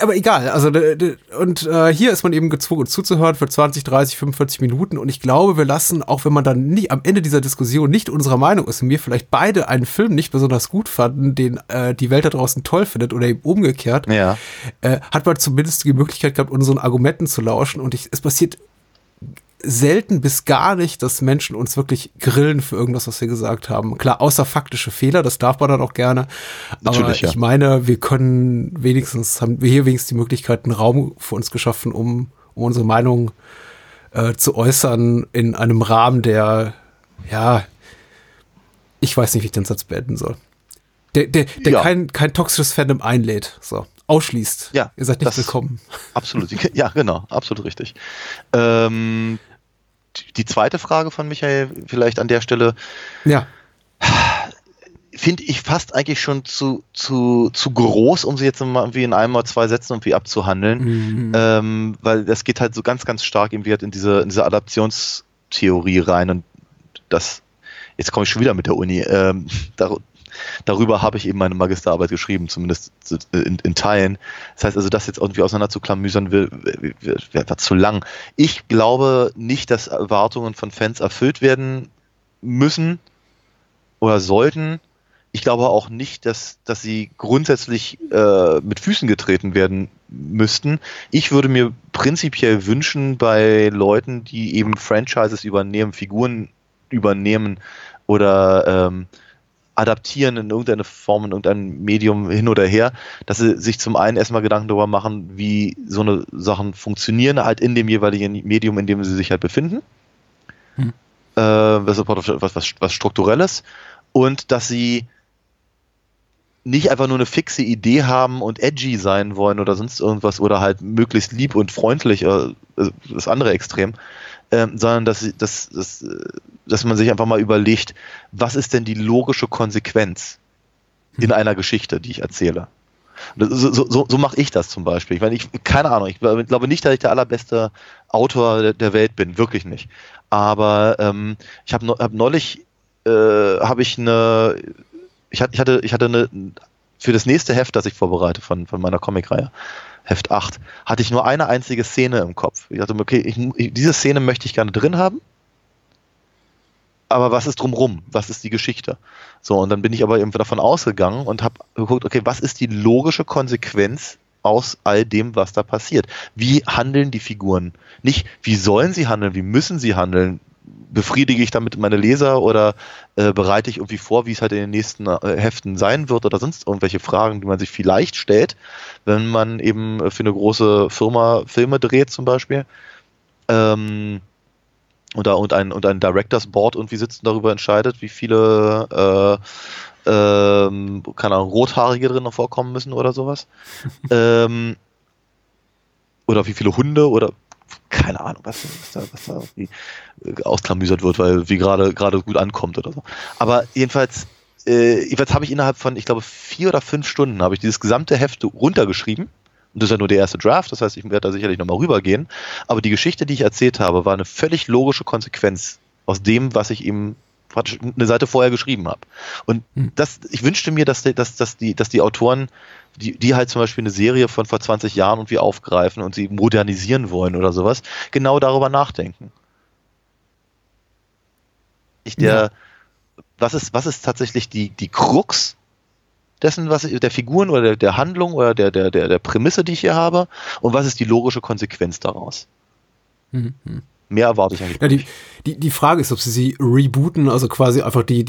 aber egal. Also, hier ist man eben gezwungen zuzuhören für 20, 30, 45 Minuten, und ich glaube, wir lassen, auch wenn man dann nicht am Ende dieser Diskussion nicht unserer Meinung ist und wir vielleicht beide einen Film nicht besonders gut fanden, den die Welt da draußen toll findet oder eben umgekehrt, ja, hat man zumindest die Möglichkeit gehabt, unseren Argumenten zu lauschen, und es passiert selten bis gar nicht, dass Menschen uns wirklich grillen für irgendwas, was wir gesagt haben. Klar, außer faktische Fehler, das darf man dann auch gerne. Natürlich, aber ich meine, haben wir hier wenigstens die Möglichkeit, einen Raum für uns geschaffen, um unsere Meinung zu äußern in einem Rahmen, der, ja, ich weiß nicht, wie ich den Satz beenden soll. Der ja, kein toxisches Fandom einlädt, so. Ausschließt. Ja, ihr seid nicht willkommen. Absolut, ja, genau, absolut richtig. Die zweite Frage von Michael, vielleicht an der Stelle, ja, finde ich fast eigentlich schon zu groß, um sie jetzt mal irgendwie in einem oder zwei Sätzen irgendwie abzuhandeln, weil das geht halt so ganz, ganz stark irgendwie halt in diese Adaptionstheorie rein, und das, jetzt komme ich schon wieder mit der Uni, darüber habe ich eben meine Magisterarbeit geschrieben, zumindest in Teilen. Das heißt also, das jetzt irgendwie auseinander zu klamüsern, wäre zu lang. Ich glaube nicht, dass Erwartungen von Fans erfüllt werden müssen oder sollten. Ich glaube auch nicht, dass sie grundsätzlich mit Füßen getreten werden müssten. Ich würde mir prinzipiell wünschen, bei Leuten, die eben Franchises übernehmen, Figuren übernehmen oder adaptieren in irgendeine Form, in irgendein Medium hin oder her, dass sie sich zum einen erstmal Gedanken darüber machen, wie so eine Sachen funktionieren, halt in dem jeweiligen Medium, in dem sie sich halt befinden. Was Strukturelles. Und dass sie nicht einfach nur eine fixe Idee haben und edgy sein wollen oder sonst irgendwas oder halt möglichst lieb und freundlich, das andere Extrem, sondern dass man sich einfach mal überlegt, was ist denn die logische Konsequenz in einer Geschichte, die ich erzähle. So mache ich das zum Beispiel. Ich meine, keine Ahnung, ich glaube nicht, dass ich der allerbeste Autor der Welt bin, wirklich nicht. Aber ich habe neulich, ich hatte eine, für das nächste Heft, das ich vorbereite von meiner Comicreihe, Heft 8, hatte ich nur eine einzige Szene im Kopf. Ich dachte, okay, diese Szene möchte ich gerne drin haben, aber was ist drumrum? Was ist die Geschichte? So, und dann bin ich aber eben davon ausgegangen und habe geguckt, okay, was ist die logische Konsequenz aus all dem, was da passiert? Wie handeln die Figuren? Nicht, wie sollen sie handeln, wie müssen sie handeln? Befriedige ich damit meine Leser oder bereite ich irgendwie vor, wie es halt in den nächsten Heften sein wird oder sonst irgendwelche Fragen, die man sich vielleicht stellt, wenn man eben für eine große Firma Filme dreht zum Beispiel und ein Directors Board irgendwie sitzt und darüber entscheidet, wie viele keine Ahnung, Rothaarige drin noch vorkommen müssen oder sowas oder wie viele Hunde oder keine Ahnung, was da irgendwie ausklamüsert wird, weil wie gerade gut ankommt oder so. Aber jedenfalls habe ich innerhalb von, ich glaube, 4 oder 5 Stunden habe ich dieses gesamte Heft runtergeschrieben. Und das ist ja nur der erste Draft, das heißt, ich werde da sicherlich nochmal rübergehen. Aber die Geschichte, die ich erzählt habe, war eine völlig logische Konsequenz aus dem, was ich eben praktisch eine Seite vorher geschrieben habe. Und das, ich wünschte mir, dass die Autoren, die halt zum Beispiel eine Serie von vor 20 Jahren irgendwie aufgreifen und sie modernisieren wollen oder sowas, genau darüber nachdenken. Was ist tatsächlich die Krux dessen, der Figuren oder der Handlung oder der Prämisse, die ich hier habe, und was ist die logische Konsequenz daraus? Mehr erwarte ich eigentlich nicht. Die Frage ist, ob sie sie rebooten, also quasi einfach die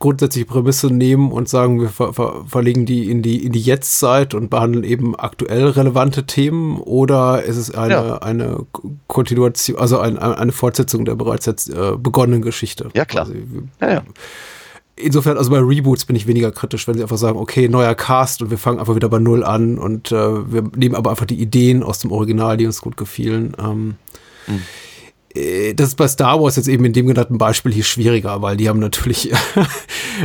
grundsätzliche Prämisse nehmen und sagen, wir verlegen die in die Jetztzeit und behandeln eben aktuell relevante Themen, oder ist es eine Kontinuation, also eine Fortsetzung der bereits jetzt begonnenen Geschichte? Ja, klar. Quasi. Ja. Insofern, also bei Reboots bin ich weniger kritisch, wenn sie einfach sagen, okay, neuer Cast und wir fangen einfach wieder bei Null an und wir nehmen aber einfach die Ideen aus dem Original, die uns gut gefielen. Das ist bei Star Wars jetzt eben in dem genannten Beispiel hier schwieriger, weil die haben natürlich,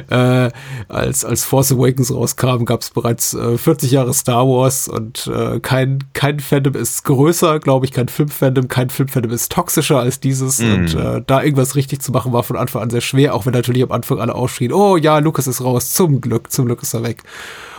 als Force Awakens rauskam, gab es bereits 40 Jahre Star Wars und kein Fandom ist größer, glaube ich, kein Film-Fandom ist toxischer als dieses, und da irgendwas richtig zu machen war von Anfang an sehr schwer, auch wenn natürlich am Anfang alle aufschrien, oh ja, Lucas ist raus, zum Glück ist er weg.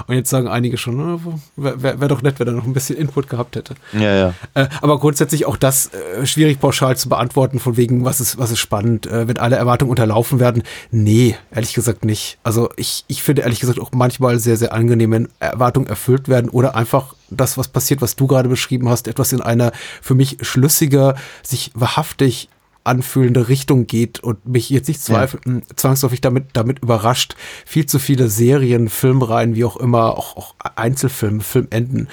Und jetzt sagen einige schon, wäre doch nett, wenn er noch ein bisschen Input gehabt hätte. Ja. Aber grundsätzlich auch das schwierig pauschal zu beantworten, von wegen, was ist spannend, wenn alle Erwartungen unterlaufen werden. Nee, ehrlich gesagt nicht. Also ich finde ehrlich gesagt auch manchmal sehr, sehr angenehm, wenn Erwartungen erfüllt werden oder einfach das, was passiert, was du gerade beschrieben hast, etwas in einer für mich schlüssige, sich wahrhaftig anfühlende Richtung geht und mich jetzt nicht zwangsläufig damit überrascht. Viel zu viele Serien, Filmreihen, wie auch immer, auch Einzelfilme, Filmenden,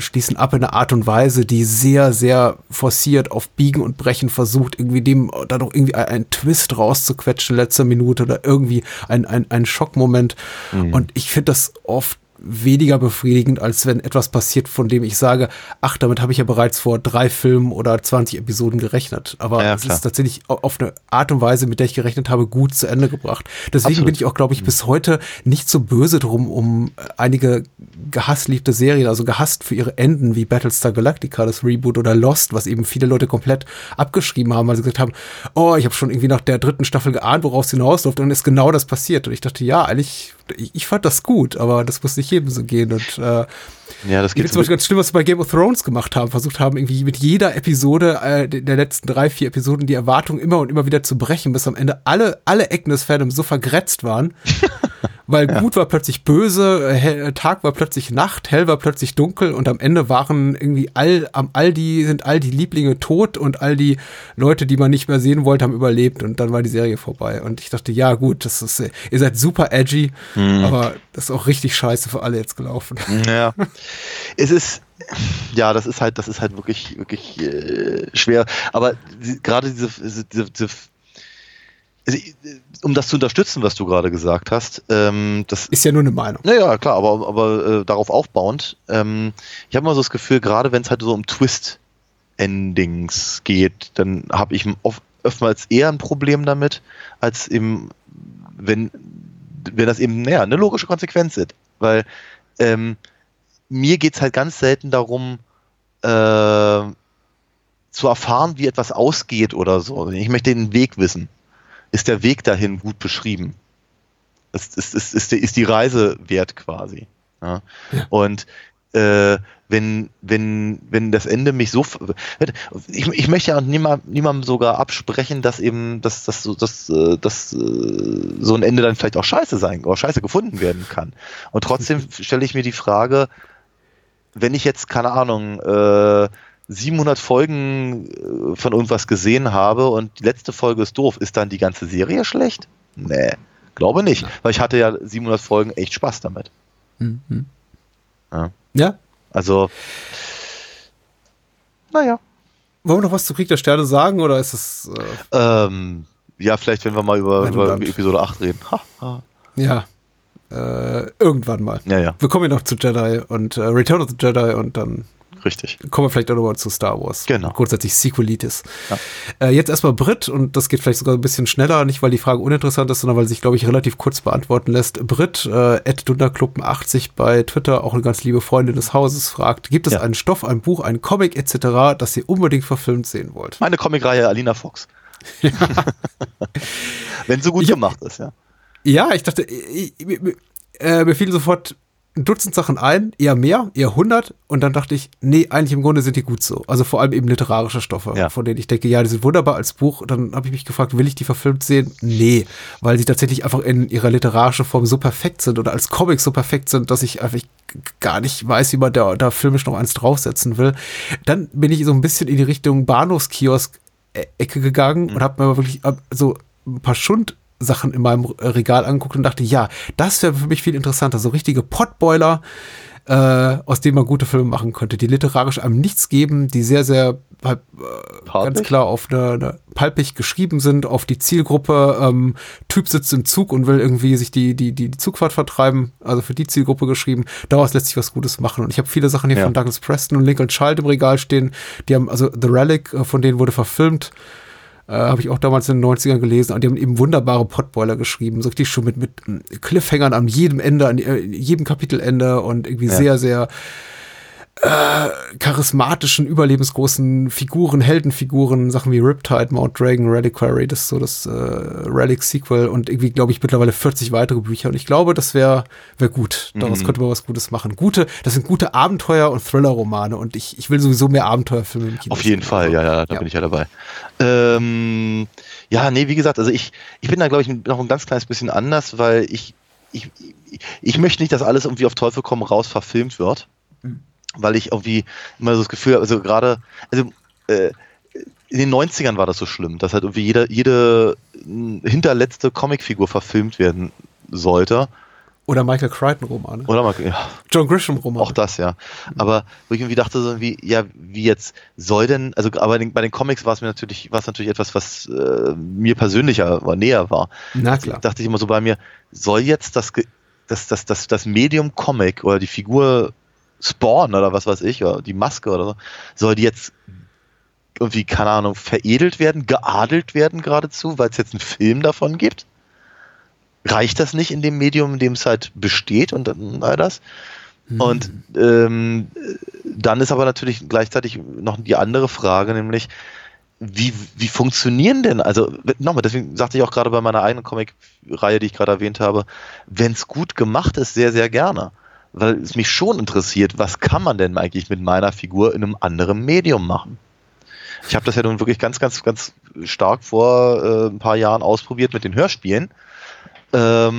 schließen ab in einer Art und Weise, die sehr, sehr forciert auf Biegen und Brechen versucht, irgendwie dem dann auch irgendwie einen Twist rauszuquetschen, letzter Minute, oder irgendwie einen Schockmoment. Und ich finde das oft weniger befriedigend, als wenn etwas passiert, von dem ich sage, ach, damit habe ich ja bereits vor 3 Filmen oder 20 Episoden gerechnet. Aber es ist tatsächlich auf eine Art und Weise, mit der ich gerechnet habe, gut zu Ende gebracht. Deswegen bin ich auch, glaube ich, bis heute nicht so böse drum um einige geliebte Serien, also gehasst für ihre Enden, wie Battlestar Galactica, das Reboot, oder Lost, was eben viele Leute komplett abgeschrieben haben, weil sie gesagt haben, oh, ich habe schon irgendwie nach der 3. Staffel geahnt, worauf es hinausläuft, und dann ist genau das passiert. Und ich dachte, ja, eigentlich, ich fand das gut, aber das muss nicht jedem so gehen. Und das geht zum Beispiel ganz schlimm, was sie bei Game of Thrones gemacht haben, versucht haben, irgendwie mit jeder Episode der letzten 3-4 Episoden die Erwartung immer und immer wieder zu brechen, bis am Ende alle Ecken des Fandoms so vergrätzt waren, weil gut war plötzlich böse, Tag war plötzlich Nacht, hell war plötzlich dunkel, und am Ende waren irgendwie all die Lieblinge tot und all die Leute, die man nicht mehr sehen wollte, haben überlebt, und dann war die Serie vorbei. Und ich dachte, ja gut, das ist, ihr seid super edgy, aber das ist auch richtig scheiße für alle jetzt gelaufen. Ja. Es ist, ja, das ist halt wirklich schwer, aber gerade diese also, um das zu unterstützen, was du gerade gesagt hast, das ist ja nur eine Meinung. Naja, klar, aber darauf aufbauend. Ich habe mal so das Gefühl, gerade wenn es halt so um Twist-Endings geht, dann habe ich oftmals eher ein Problem damit, als eben, wenn das eben, eine logische Konsequenz ist. Weil mir geht's halt ganz selten darum, zu erfahren, wie etwas ausgeht oder so. Ich möchte den Weg wissen. Ist der Weg dahin gut beschrieben? Ist die Reise wert quasi? Ja? Ja. Und wenn das Ende mich so... Ich möchte ja niemandem sogar absprechen, dass eben dass so ein Ende dann vielleicht auch scheiße sein oder scheiße gefunden werden kann. Und trotzdem stelle ich mir die Frage, wenn ich jetzt, keine Ahnung... 700 Folgen von irgendwas gesehen habe und die letzte Folge ist doof, ist dann die ganze Serie schlecht? Nee, glaube nicht, weil ich hatte ja 700 Folgen echt Spaß damit. Mhm. Ja. Also, naja. Wollen wir noch was zu Krieg der Sterne sagen, oder ist es... ja, vielleicht, wenn wir mal über Episode 8 reden. Ja. Irgendwann mal. Ja. Wir kommen ja noch zu Jedi und Return of the Jedi, und dann... Richtig. Kommen wir vielleicht auch nochmal zu Star Wars. Genau. Grundsätzlich Sequelitis. Ja. Jetzt erstmal Britt, und das geht vielleicht sogar ein bisschen schneller, nicht weil die Frage uninteressant ist, sondern weil sich, glaube ich, relativ kurz beantworten lässt. Britt, @dunderkluppen80 bei Twitter, auch eine ganz liebe Freundin des Hauses, fragt, gibt es einen Stoff, ein Buch, einen Comic etc., das ihr unbedingt verfilmt sehen wollt? Meine Comicreihe Alina Fox. Ja. Wenn so gut gemacht ist, ja. Ja, ich dachte, mir fiel sofort ein Dutzend Sachen ein, eher mehr, eher 100, und dann dachte ich, nee, eigentlich im Grunde sind die gut so. Also vor allem eben literarische Stoffe, von denen ich denke, ja, die sind wunderbar als Buch. Und dann habe ich mich gefragt, will ich die verfilmt sehen? Nee, weil sie tatsächlich einfach in ihrer literarischen Form so perfekt sind oder als Comics so perfekt sind, dass ich einfach gar nicht weiß, wie man da filmisch noch eins draufsetzen will. Dann bin ich so ein bisschen in die Richtung Bahnhofskiosk Ecke gegangen und habe mir aber wirklich so ein paar Schundsachen in meinem Regal angeguckt und dachte, ja, das wäre für mich viel interessanter. So richtige Potboiler, aus denen man gute Filme machen könnte, die literarisch einem nichts geben, die sehr, sehr ganz klar auf eine palpig geschrieben sind, auf die Zielgruppe. Typ sitzt im Zug und will irgendwie sich die Zugfahrt vertreiben, also für die Zielgruppe geschrieben. Daraus lässt sich was Gutes machen. Und ich habe viele Sachen hier von Douglas Preston und Lincoln Child im Regal stehen. Die haben, also The Relic, von denen wurde verfilmt. Habe ich auch damals in den 90ern gelesen, und die haben eben wunderbare Potboiler geschrieben, so richtig schon mit Cliffhangern an jedem Ende, an jedem Kapitelende und irgendwie sehr, sehr charismatischen, überlebensgroßen Figuren, Heldenfiguren, Sachen wie Riptide, Mount Dragon, Reliquary, das ist so das Relic-Sequel und irgendwie, glaube ich, mittlerweile 40 weitere Bücher, und ich glaube, das wär gut. Daraus könnte man was Gutes machen. Das sind gute Abenteuer- und Thriller-Romane, und ich will sowieso mehr Abenteuerfilme im Kino. Auf jeden Fall, da bin ich ja dabei. Wie gesagt, also ich bin da, glaube ich, noch ein ganz kleines bisschen anders, weil ich möchte nicht, dass alles irgendwie auf Teufel komm raus verfilmt wird, weil ich irgendwie immer so das Gefühl habe, in den 90ern war das so schlimm, dass halt irgendwie jede hinterletzte Comicfigur verfilmt werden sollte. Oder Michael Crichton-Romane. John Grisham-Romane. Auch das, ja. Aber wo ich irgendwie dachte, wie jetzt soll denn, aber bei den Comics war es mir natürlich, etwas, was mir persönlicher war, näher war. Na klar. Dachte ich immer so bei mir, soll jetzt das Medium Comic oder die Figur Spawn oder was weiß ich, oder die Maske oder so, soll die jetzt irgendwie, keine Ahnung, veredelt werden, geadelt werden geradezu, weil es jetzt einen Film davon gibt? Reicht das nicht in dem Medium, in dem es halt besteht und all das? Und dann ist aber natürlich gleichzeitig noch die andere Frage, nämlich wie funktionieren denn, also nochmal, deswegen sagte ich auch gerade bei meiner eigenen Comic-Reihe, die ich gerade erwähnt habe, wenn es gut gemacht ist, sehr, sehr gerne. Weil es mich schon interessiert, was kann man denn eigentlich mit meiner Figur in einem anderen Medium machen? Ich habe das ja nun wirklich ganz, ganz, ganz stark vor ein paar Jahren ausprobiert mit den Hörspielen. Und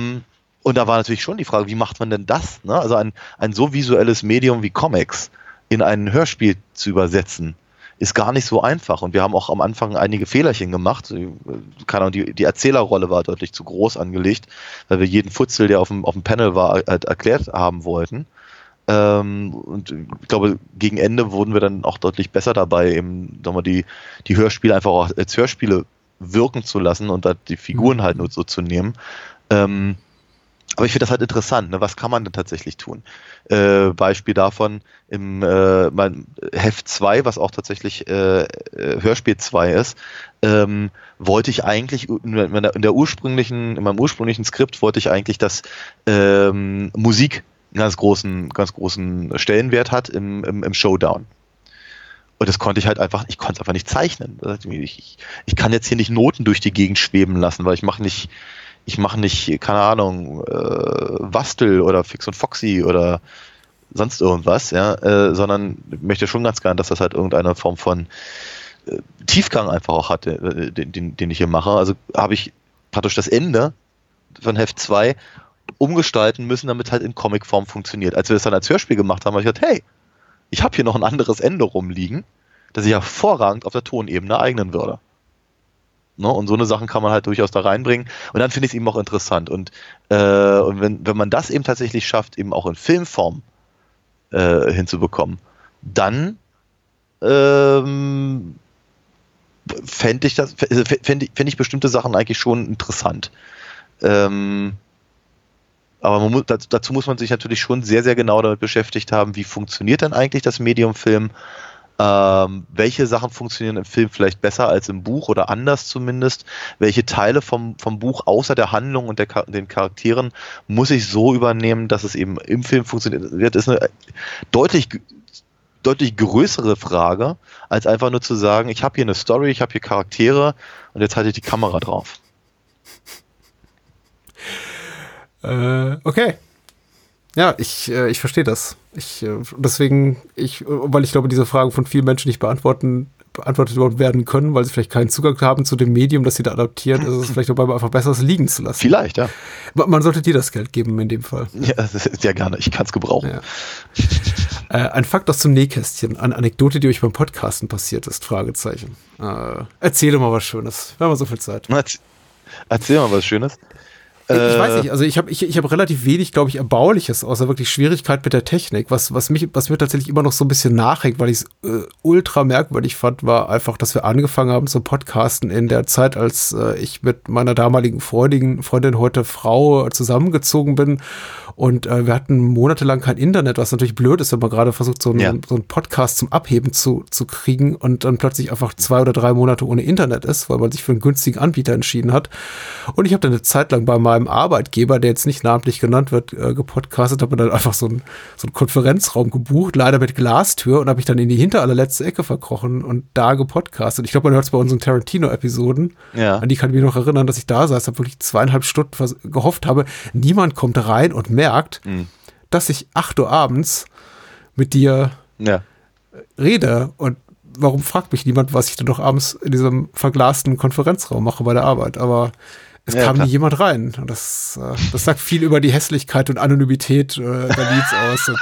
da war natürlich schon die Frage, wie macht man denn das? Ne? Also ein so visuelles Medium wie Comics in ein Hörspiel zu übersetzen, ist gar nicht so einfach. Und wir haben auch am Anfang einige Fehlerchen gemacht. Keine Ahnung, die Erzählerrolle war deutlich zu groß angelegt, weil wir jeden Futzel, der auf dem Panel war, halt erklärt haben wollten. Und ich glaube, gegen Ende wurden wir dann auch deutlich besser dabei, eben nochmal die Hörspiele einfach auch als Hörspiele wirken zu lassen und halt die Figuren halt nur so zu nehmen. Aber ich finde das halt interessant, ne? Was kann man denn tatsächlich tun? Beispiel davon im Heft 2, was auch tatsächlich Hörspiel 2 ist, wollte ich eigentlich in meinem ursprünglichen Skript wollte ich eigentlich, dass Musik einen ganz großen Stellenwert hat im Showdown. Und das konnte ich halt einfach, ich konnte es einfach nicht zeichnen. Ich kann jetzt hier nicht Noten durch die Gegend schweben lassen, weil ich mache nicht, keine Ahnung, Wastel oder Fix und Foxy oder sonst irgendwas, sondern möchte schon ganz gern, dass das halt irgendeine Form von Tiefgang einfach auch hat, den ich hier mache. Also habe ich praktisch das Ende von Heft 2 umgestalten müssen, damit halt in Comicform funktioniert. Als wir das dann als Hörspiel gemacht haben, habe ich gedacht, hey, ich habe hier noch ein anderes Ende rumliegen, das sich hervorragend auf der Tonebene eignen würde. Ne? Und so eine Sachen kann man halt durchaus da reinbringen. Und dann finde ich es eben auch interessant. Und wenn man das eben tatsächlich schafft, eben auch in Filmform hinzubekommen, dann fänd ich bestimmte Sachen eigentlich schon interessant. Aber dazu muss man sich natürlich schon sehr, sehr genau damit beschäftigt haben, wie funktioniert denn eigentlich das Medium Film? Welche Sachen funktionieren im Film vielleicht besser als im Buch oder anders zumindest? Welche Teile vom Buch außer der Handlung und den Charakteren muss ich so übernehmen, dass es eben im Film funktioniert? Das ist eine deutlich größere Frage, als einfach nur zu sagen, ich habe hier eine Story, ich habe hier Charaktere und jetzt halte ich die Kamera drauf. Okay. Ja, ich verstehe das. Weil ich glaube, diese Fragen von vielen Menschen nicht beantwortet werden können, weil sie vielleicht keinen Zugang haben zu dem Medium, das sie da adaptieren, ist es vielleicht dabei einfach besser, es liegen zu lassen. Vielleicht, ja. Man sollte dir das Geld geben in dem Fall. Ja, sehr gerne. Ich kann es gebrauchen. Ja. Ein Fakt aus dem Nähkästchen, eine Anekdote, die euch beim Podcasten passiert ist, Fragezeichen. Erzähl mal was Schönes, wir haben so viel Zeit. Erzähl mal was Schönes. Ich weiß nicht, also ich hab relativ wenig, glaube ich, Erbauliches, außer wirklich Schwierigkeit mit der Technik. Was mir tatsächlich immer noch so ein bisschen nachhängt, weil ich es ultra merkwürdig fand, war einfach, dass wir angefangen haben zu podcasten in der Zeit, als ich mit meiner damaligen Freundin, heute Frau, zusammengezogen bin. Und wir hatten monatelang kein Internet, was natürlich blöd ist, wenn man gerade versucht, so einen Podcast zum Abheben zu kriegen und dann plötzlich einfach 2 oder 3 Monate ohne Internet ist, weil man sich für einen günstigen Anbieter entschieden hat. Und ich habe dann eine Zeit lang bei meinem Arbeitgeber, der jetzt nicht namentlich genannt wird, gepodcastet, habe dann einfach so einen Konferenzraum gebucht, leider mit Glastür, und habe mich dann in die hinterallerletzte Ecke verkrochen und da gepodcastet. Ich glaube, man hört es bei unseren Tarantino-Episoden. Ja. An die kann ich mich noch erinnern, dass ich da saß, habe wirklich 2,5 Stunden gehofft habe, niemand kommt rein und merkt, dass ich 8 Uhr abends mit dir rede, und warum fragt mich niemand, was ich dann doch abends in diesem verglasten Konferenzraum mache bei der Arbeit, aber es kam nie jemand rein, und das sagt viel über die Hässlichkeit und Anonymität der Leads aus, und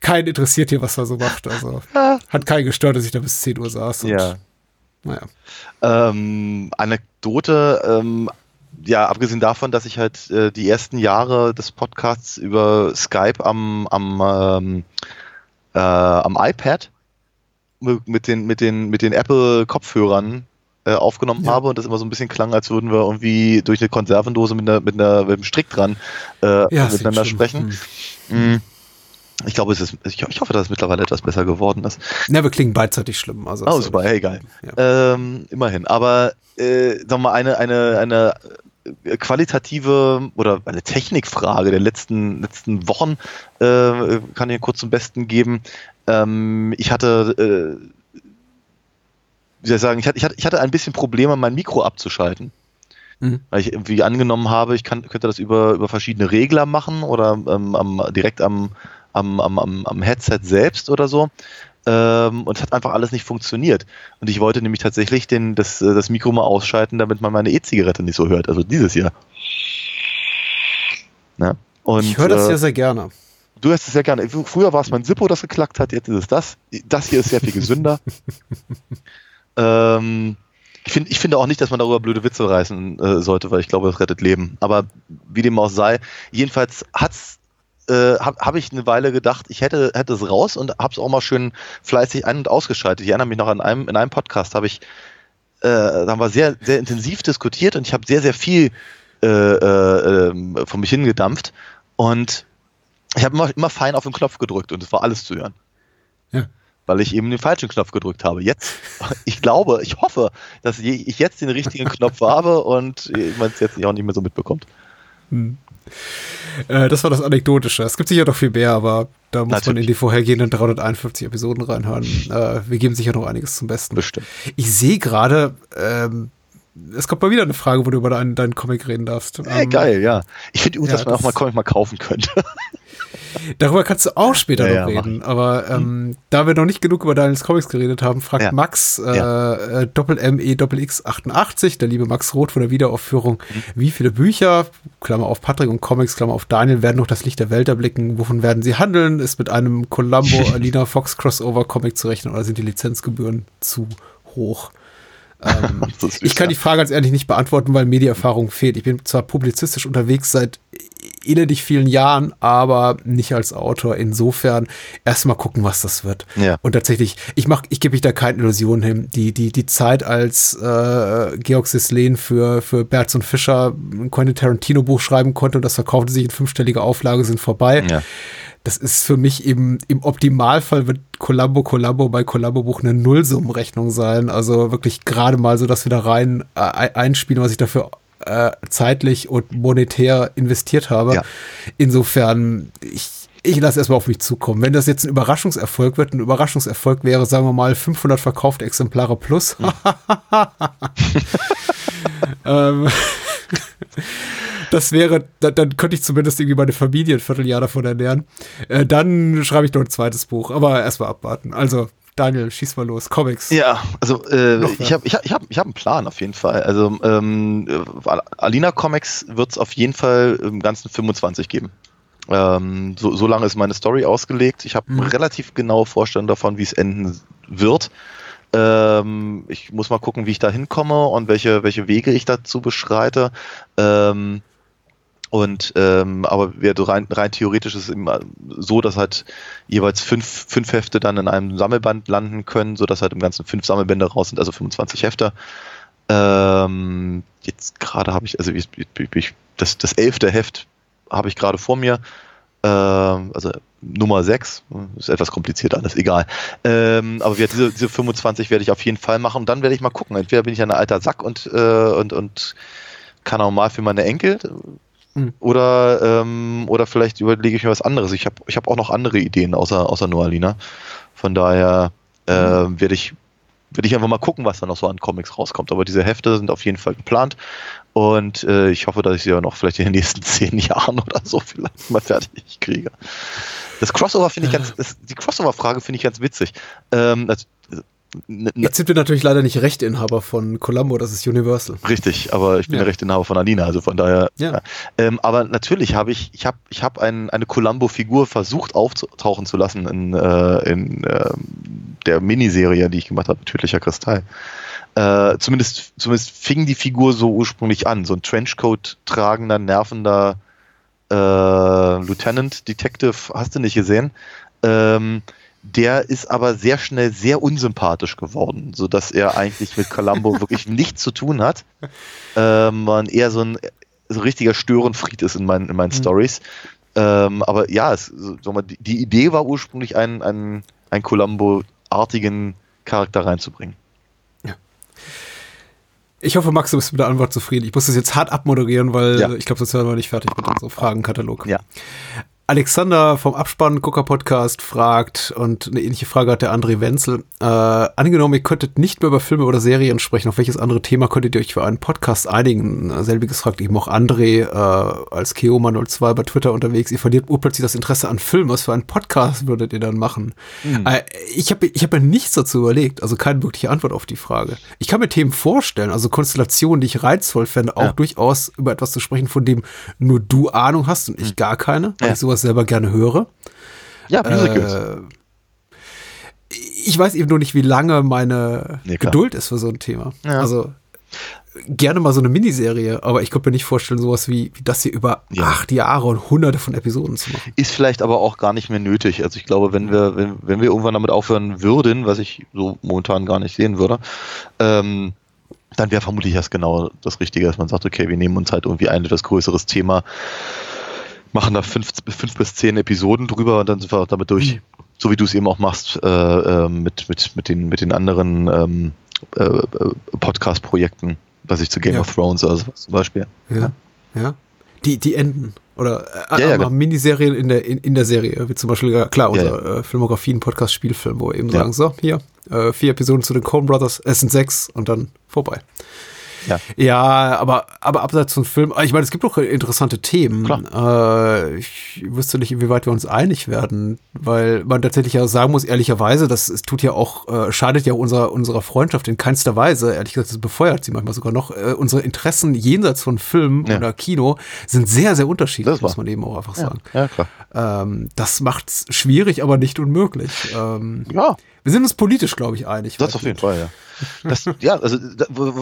keinen interessiert hier, was er so macht, also hat keinen gestört, dass ich da bis 10 Uhr saß. Anekdote, abgesehen davon, dass ich halt die ersten Jahre des Podcasts über Skype am iPad mit den Apple-Kopfhörern aufgenommen habe, und das immer so ein bisschen klang, als würden wir irgendwie durch eine Konservendose mit einem Strick dran miteinander sprechen. Ich glaube, ich hoffe, dass es mittlerweile etwas besser geworden ist. Na, wir klingen beidseitig schlimm. Also super, egal. Ja. Immerhin. Aber sag mal, eine qualitative oder eine Technikfrage der letzten Wochen kann ich kurz zum Besten geben. Ich hatte ich hatte ein bisschen Probleme, mein Mikro abzuschalten. Weil ich irgendwie angenommen habe, ich könnte das über verschiedene Regler machen oder direkt am Headset selbst oder so. Und es hat einfach alles nicht funktioniert. Und ich wollte nämlich tatsächlich das Mikro mal ausschalten, damit man meine E-Zigarette nicht so hört. Also dieses hier. Na? Und ich höre das ja sehr gerne. Du hörst es sehr gerne. Früher war es mein Zippo, das geklackt hat, jetzt ist es das. Das hier ist sehr viel gesünder. Ich finde auch nicht, dass man darüber blöde Witze reißen sollte, weil ich glaube, das rettet Leben. Aber wie dem auch sei, jedenfalls habe ich eine Weile gedacht, ich hätte es raus, und habe es auch mal schön fleißig ein- und ausgeschaltet. Ich erinnere mich noch an in einem Podcast, haben wir sehr, sehr intensiv diskutiert, und ich habe sehr, sehr viel von mich hingedampft, und ich habe immer fein auf den Knopf gedrückt, und es war alles zu hören. Ja. Weil ich eben den falschen Knopf gedrückt habe. Jetzt, ich hoffe, dass ich jetzt den richtigen Knopf habe und man es jetzt auch nicht mehr so mitbekommt. Das war das Anekdotische. Es gibt sicher noch viel mehr, aber da muss man in die vorhergehenden 351 Episoden reinhören. Wir geben sicher noch einiges zum Besten. Bestimmt. Ich sehe gerade, es kommt mal wieder eine Frage, wo du über deinen Comic reden darfst. Geil, ja. Ich finde gut, dass man auch mal Comic mal kaufen könnte. Darüber kannst du auch später noch reden, aber da wir noch nicht genug über Daniels Comics geredet haben, fragt Max DoppelMEXX88, der liebe Max Roth von der Wiederaufführung, wie viele Bücher, Klammer auf Patrick und Comics, Klammer auf Daniel, werden noch das Licht der Welt erblicken, wovon werden sie handeln, ist mit einem Columbo-Alina Fox Crossover-Comic zu rechnen, oder sind die Lizenzgebühren zu hoch? Ich kann die Frage ganz ehrlich nicht beantworten, weil mir die Erfahrung fehlt. Ich bin zwar publizistisch unterwegs seit elendig vielen Jahren, aber nicht als Autor. Insofern erstmal gucken, was das wird. Ja. Und tatsächlich, ich gebe mich da keine Illusionen hin. Die Zeit, als Georg Sislen für Bertz und Fischer ein Quentin Tarantino-Buch schreiben konnte und das verkaufte sich in 5-stelliger Auflage, sind vorbei. Ja. Das ist für mich eben, im Optimalfall wird Columbo bei Columbo-Buch eine Nullsummenrechnung sein. Also wirklich gerade mal so, dass wir da rein einspielen, was ich dafür zeitlich und monetär investiert habe. Ja. Insofern, ich lasse erstmal auf mich zukommen. Wenn das jetzt ein Überraschungserfolg wäre, sagen wir mal 500 verkaufte Exemplare plus. Das wäre, dann könnte ich zumindest irgendwie meine Familie ein Vierteljahr davon ernähren. Dann schreibe ich noch ein zweites Buch, aber erstmal abwarten. Also, Daniel, schieß mal los. Comics. Ja, also ich hab einen Plan auf jeden Fall. Also Alina Comics wird es auf jeden Fall im ganzen 25 geben. So lange ist meine Story ausgelegt. Ich habe relativ genaue Vorstellung davon, wie es enden wird. Ich muss mal gucken, wie ich da hinkomme und welche Wege ich dazu beschreite. Aber rein theoretisch ist es immer so, dass halt jeweils fünf Hefte dann in einem Sammelband landen können, sodass halt im Ganzen 5 Sammelbände raus sind, also 25 Hefte. Jetzt gerade habe ich, also das 11. Heft habe ich gerade vor mir, also Nummer 6, ist etwas kompliziert alles, egal. Aber diese 25 werde ich auf jeden Fall machen und dann werde ich mal gucken. Entweder bin ich ein alter Sack und kann auch mal für meine Enkel oder vielleicht überlege ich mir was anderes. Ich hab auch noch andere Ideen außer nur Alina. Von daher werde ich einfach mal gucken, was da noch so an Comics rauskommt. Aber diese Hefte sind auf jeden Fall geplant und ich hoffe, dass ich sie ja noch vielleicht in den nächsten 10 Jahren oder so vielleicht mal fertig kriege. Das Crossover finde ich die Crossover-Frage finde ich ganz witzig. Jetzt sind wir natürlich leider nicht Rechteinhaber von Columbo, das ist Universal. Richtig, aber ich bin der Rechteinhaber von Alina, also von daher. Ja. Ja. Aber natürlich habe ich eine Columbo-Figur versucht auftauchen zu lassen in der Miniserie, die ich gemacht habe, Tödlicher Kristall. Zumindest fing die Figur so ursprünglich an, so ein Trenchcoat tragender, nervender Lieutenant Detective, hast du nicht gesehen. Der ist aber sehr schnell sehr unsympathisch geworden, sodass er eigentlich mit Columbo wirklich nichts zu tun hat. Man eher so ein richtiger Störenfried ist in meinen Storys. Aber ja, die Idee war ursprünglich, einen Columbo-artigen Charakter reinzubringen. Ja. Ich hoffe, Max, du bist mit der Antwort zufrieden. Ich muss das jetzt hart abmoderieren, weil ich glaube, sonst wären wir nicht fertig mit unserem Fragenkatalog. Ja. Alexander vom Abspann-Gucker-Podcast fragt, und eine ähnliche Frage hat der André Wenzel, angenommen, ihr könntet nicht mehr über Filme oder Serien sprechen, auf welches andere Thema könntet ihr euch für einen Podcast einigen? Selbiges fragt eben auch André, als Keoma02 bei Twitter unterwegs, ihr verliert urplötzlich das Interesse an Filmen, was für einen Podcast würdet ihr dann machen? Ich hab mir nichts dazu überlegt, also keine wirkliche Antwort auf die Frage. Ich kann mir Themen vorstellen, also Konstellationen, die ich reizvoll fände, auch durchaus über etwas zu sprechen, von dem nur du Ahnung hast und ich gar keine, weil ich sowas selber gerne höre. Ja, Musicals. Ich weiß eben nur nicht, wie lange meine Geduld ist für so ein Thema. Ja. Also gerne mal so eine Miniserie, aber ich könnte mir nicht vorstellen, sowas wie das hier über 8 Jahre und hunderte von Episoden zu machen. Ist vielleicht aber auch gar nicht mehr nötig. Also ich glaube, wenn wir irgendwann damit aufhören würden, was ich so momentan gar nicht sehen würde, dann wäre vermutlich das genau das Richtige, dass man sagt, okay, wir nehmen uns halt irgendwie ein etwas größeres Thema, machen da 5 bis 10 Episoden drüber und dann sind wir auch damit durch, so wie du es eben auch machst, mit den anderen Podcast-Projekten, was ich zu Game of Thrones also zum Beispiel. Ja. Die enden. Oder Miniserien in der Serie, wie zum Beispiel, klar, unser Filmografien-Podcast, Spielfilm, wo wir eben sagen, so, hier, 4 Episoden zu den Coen Brothers, es sind 6 und dann vorbei. Ja, aber abseits von Film, ich meine, es gibt doch interessante Themen. Ich wüsste nicht, inwieweit wir uns einig werden, weil man tatsächlich ja sagen muss, ehrlicherweise, schadet ja unserer Freundschaft in keinster Weise. Ehrlich gesagt, das befeuert sie manchmal sogar noch. Unsere Interessen jenseits von Film oder Kino sind sehr, sehr unterschiedlich, muss man eben auch einfach sagen. Ja, klar. Das macht's schwierig, aber nicht unmöglich. Wir sind uns politisch, glaube ich, einig. Das auf jeden Fall, ja.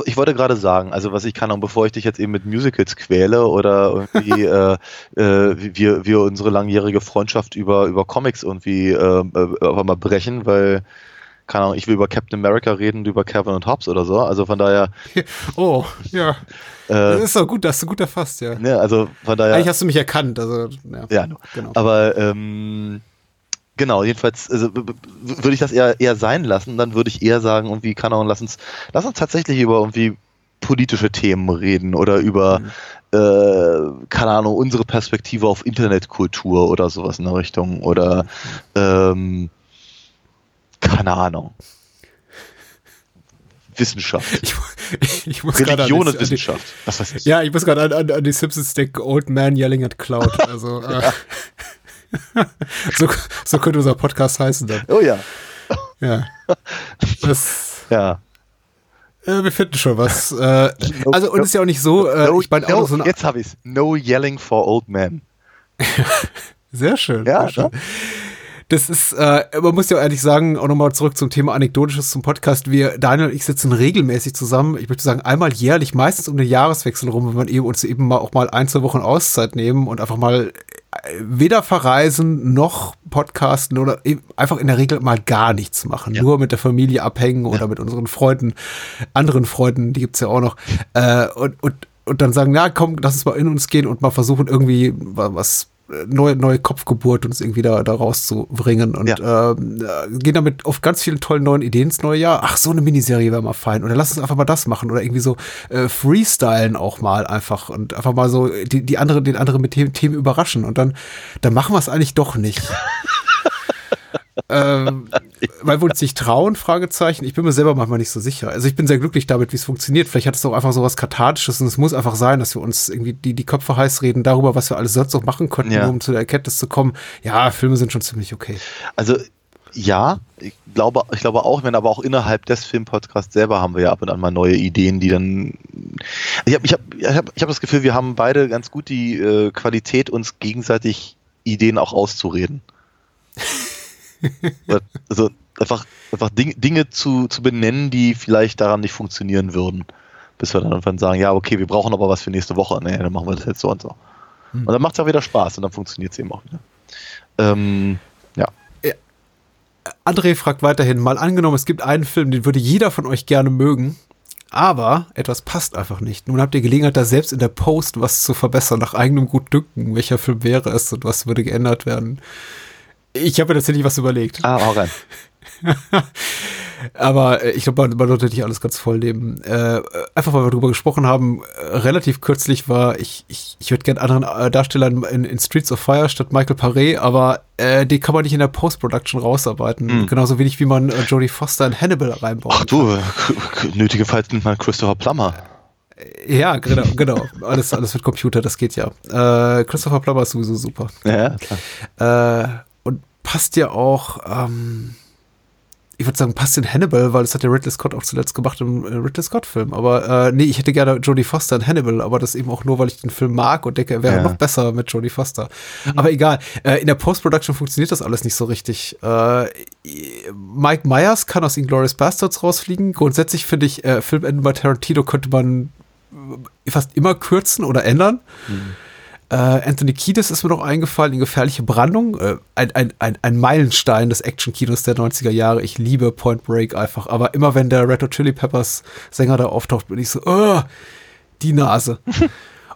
Ich wollte gerade sagen, also was ich kann, und bevor ich dich jetzt eben mit Musicals quäle oder irgendwie wir unsere langjährige Freundschaft über Comics irgendwie einfach mal brechen, weil, keine Ahnung, ich will über Captain America reden, über Calvin und Hobbes oder so, also von daher. Oh, ja. Das ist doch gut, das hast du gut erfasst, ja. Ne, also von daher. Eigentlich hast du mich erkannt, also, genau. Aber, genau, jedenfalls also, würde ich das eher sein lassen, dann würde ich eher sagen, irgendwie kann auch, lass uns tatsächlich über irgendwie politische Themen reden oder über keine Ahnung, unsere Perspektive auf Internetkultur oder sowas in der Richtung oder keine Ahnung. Wissenschaft. Ich muss Religion und Wissenschaft. Was weiß ich. Ja, ich muss gerade an die Simpsons denken, Old Man Yelling at Cloud. Also so könnte unser Podcast heißen dann. Oh ja. Ja. Wir finden schon was. Und ist ja auch nicht so, ich meine auch so eine. Jetzt hab ich's. No yelling for old men. Sehr schön. Ja, sehr schön. Ja. Das ist, man muss ja ehrlich sagen, auch nochmal zurück zum Thema Anekdotisches zum Podcast. Wir, Daniel und ich, sitzen regelmäßig zusammen. Ich möchte sagen, einmal jährlich, meistens um den Jahreswechsel rum, wenn wir uns eben mal auch mal 1-2 Wochen Auszeit nehmen und einfach mal weder verreisen noch podcasten oder einfach in der Regel mal gar nichts machen. Ja. Nur mit der Familie abhängen oder mit unseren Freunden, anderen Freunden, die gibt's ja auch noch. Und dann sagen, na komm, lass uns mal in uns gehen und mal versuchen, irgendwie was neue Kopfgeburt uns irgendwie da rauszubringen und gehen damit auf ganz vielen tollen neuen Ideen ins neue Jahr. Ach, so eine Miniserie wäre mal fein. Oder lass uns einfach mal das machen oder irgendwie so freestylen auch mal einfach und einfach mal so den anderen mit Themen überraschen und dann machen wir es eigentlich doch nicht. Weil wir uns nicht trauen, Fragezeichen. Ich bin mir selber manchmal nicht so sicher. Also ich bin sehr glücklich damit, wie es funktioniert. Vielleicht hat es doch einfach so was Kathartisches und es muss einfach sein, dass wir uns irgendwie die Köpfe heiß reden darüber, was wir alles sonst noch machen konnten, nur um zu der Erkenntnis zu kommen. Ja, Filme sind schon ziemlich okay. Also ja, ich glaube auch, wenn aber auch innerhalb des Filmpodcasts selber haben wir ja ab und an mal neue Ideen, die dann ich hab das Gefühl, wir haben beide ganz gut die Qualität, uns gegenseitig Ideen auch auszureden. Also einfach Dinge zu benennen, die vielleicht daran nicht funktionieren würden. Bis wir dann irgendwann sagen, ja, okay, wir brauchen aber was für nächste Woche. Nee, dann machen wir das jetzt so und so. Und dann macht es auch wieder Spaß und dann funktioniert es eben auch wieder. André fragt weiterhin, mal angenommen, es gibt einen Film, den würde jeder von euch gerne mögen, aber etwas passt einfach nicht. Nun habt ihr Gelegenheit, da selbst in der Post was zu verbessern, nach eigenem Gutdünken. Welcher Film wäre es und was würde geändert werden? Ich habe mir tatsächlich was überlegt. Ah, auch rein. Aber ich glaube, man sollte nicht alles ganz voll nehmen. Einfach, weil wir darüber gesprochen haben, relativ kürzlich war, ich würde gerne anderen Darstellern in Streets of Fire statt Michael Paré, aber den kann man nicht in der Post-Production rausarbeiten. Genauso wenig, wie man Jodie Foster in Hannibal reinbaut. Ach du, nötigenfalls nimmt man Christopher Plummer. Ja, genau. Alles mit Computer, das geht ja. Christopher Plummer ist sowieso super. Ja, klar. Passt ja auch, ich würde sagen, passt in Hannibal, weil das hat ja Ridley Scott auch zuletzt gemacht im Ridley Scott-Film. Aber nee, ich hätte gerne Jodie Foster in Hannibal, aber das eben auch nur, weil ich den Film mag und denke, er wäre noch besser mit Jodie Foster. Mhm. Aber egal, in der Post-Production funktioniert das alles nicht so richtig. Mike Myers kann aus Inglourious Bastards rausfliegen. Grundsätzlich finde ich, Filmenden bei Tarantino könnte man fast immer kürzen oder ändern. Mhm. Anthony Kiedis ist mir noch eingefallen in Gefährliche Brandung, ein Meilenstein des Action-Kinos der 90er Jahre. Ich liebe Point Break einfach, aber immer wenn der Red Hot Chili Peppers Sänger da auftaucht, bin ich so, die Nase.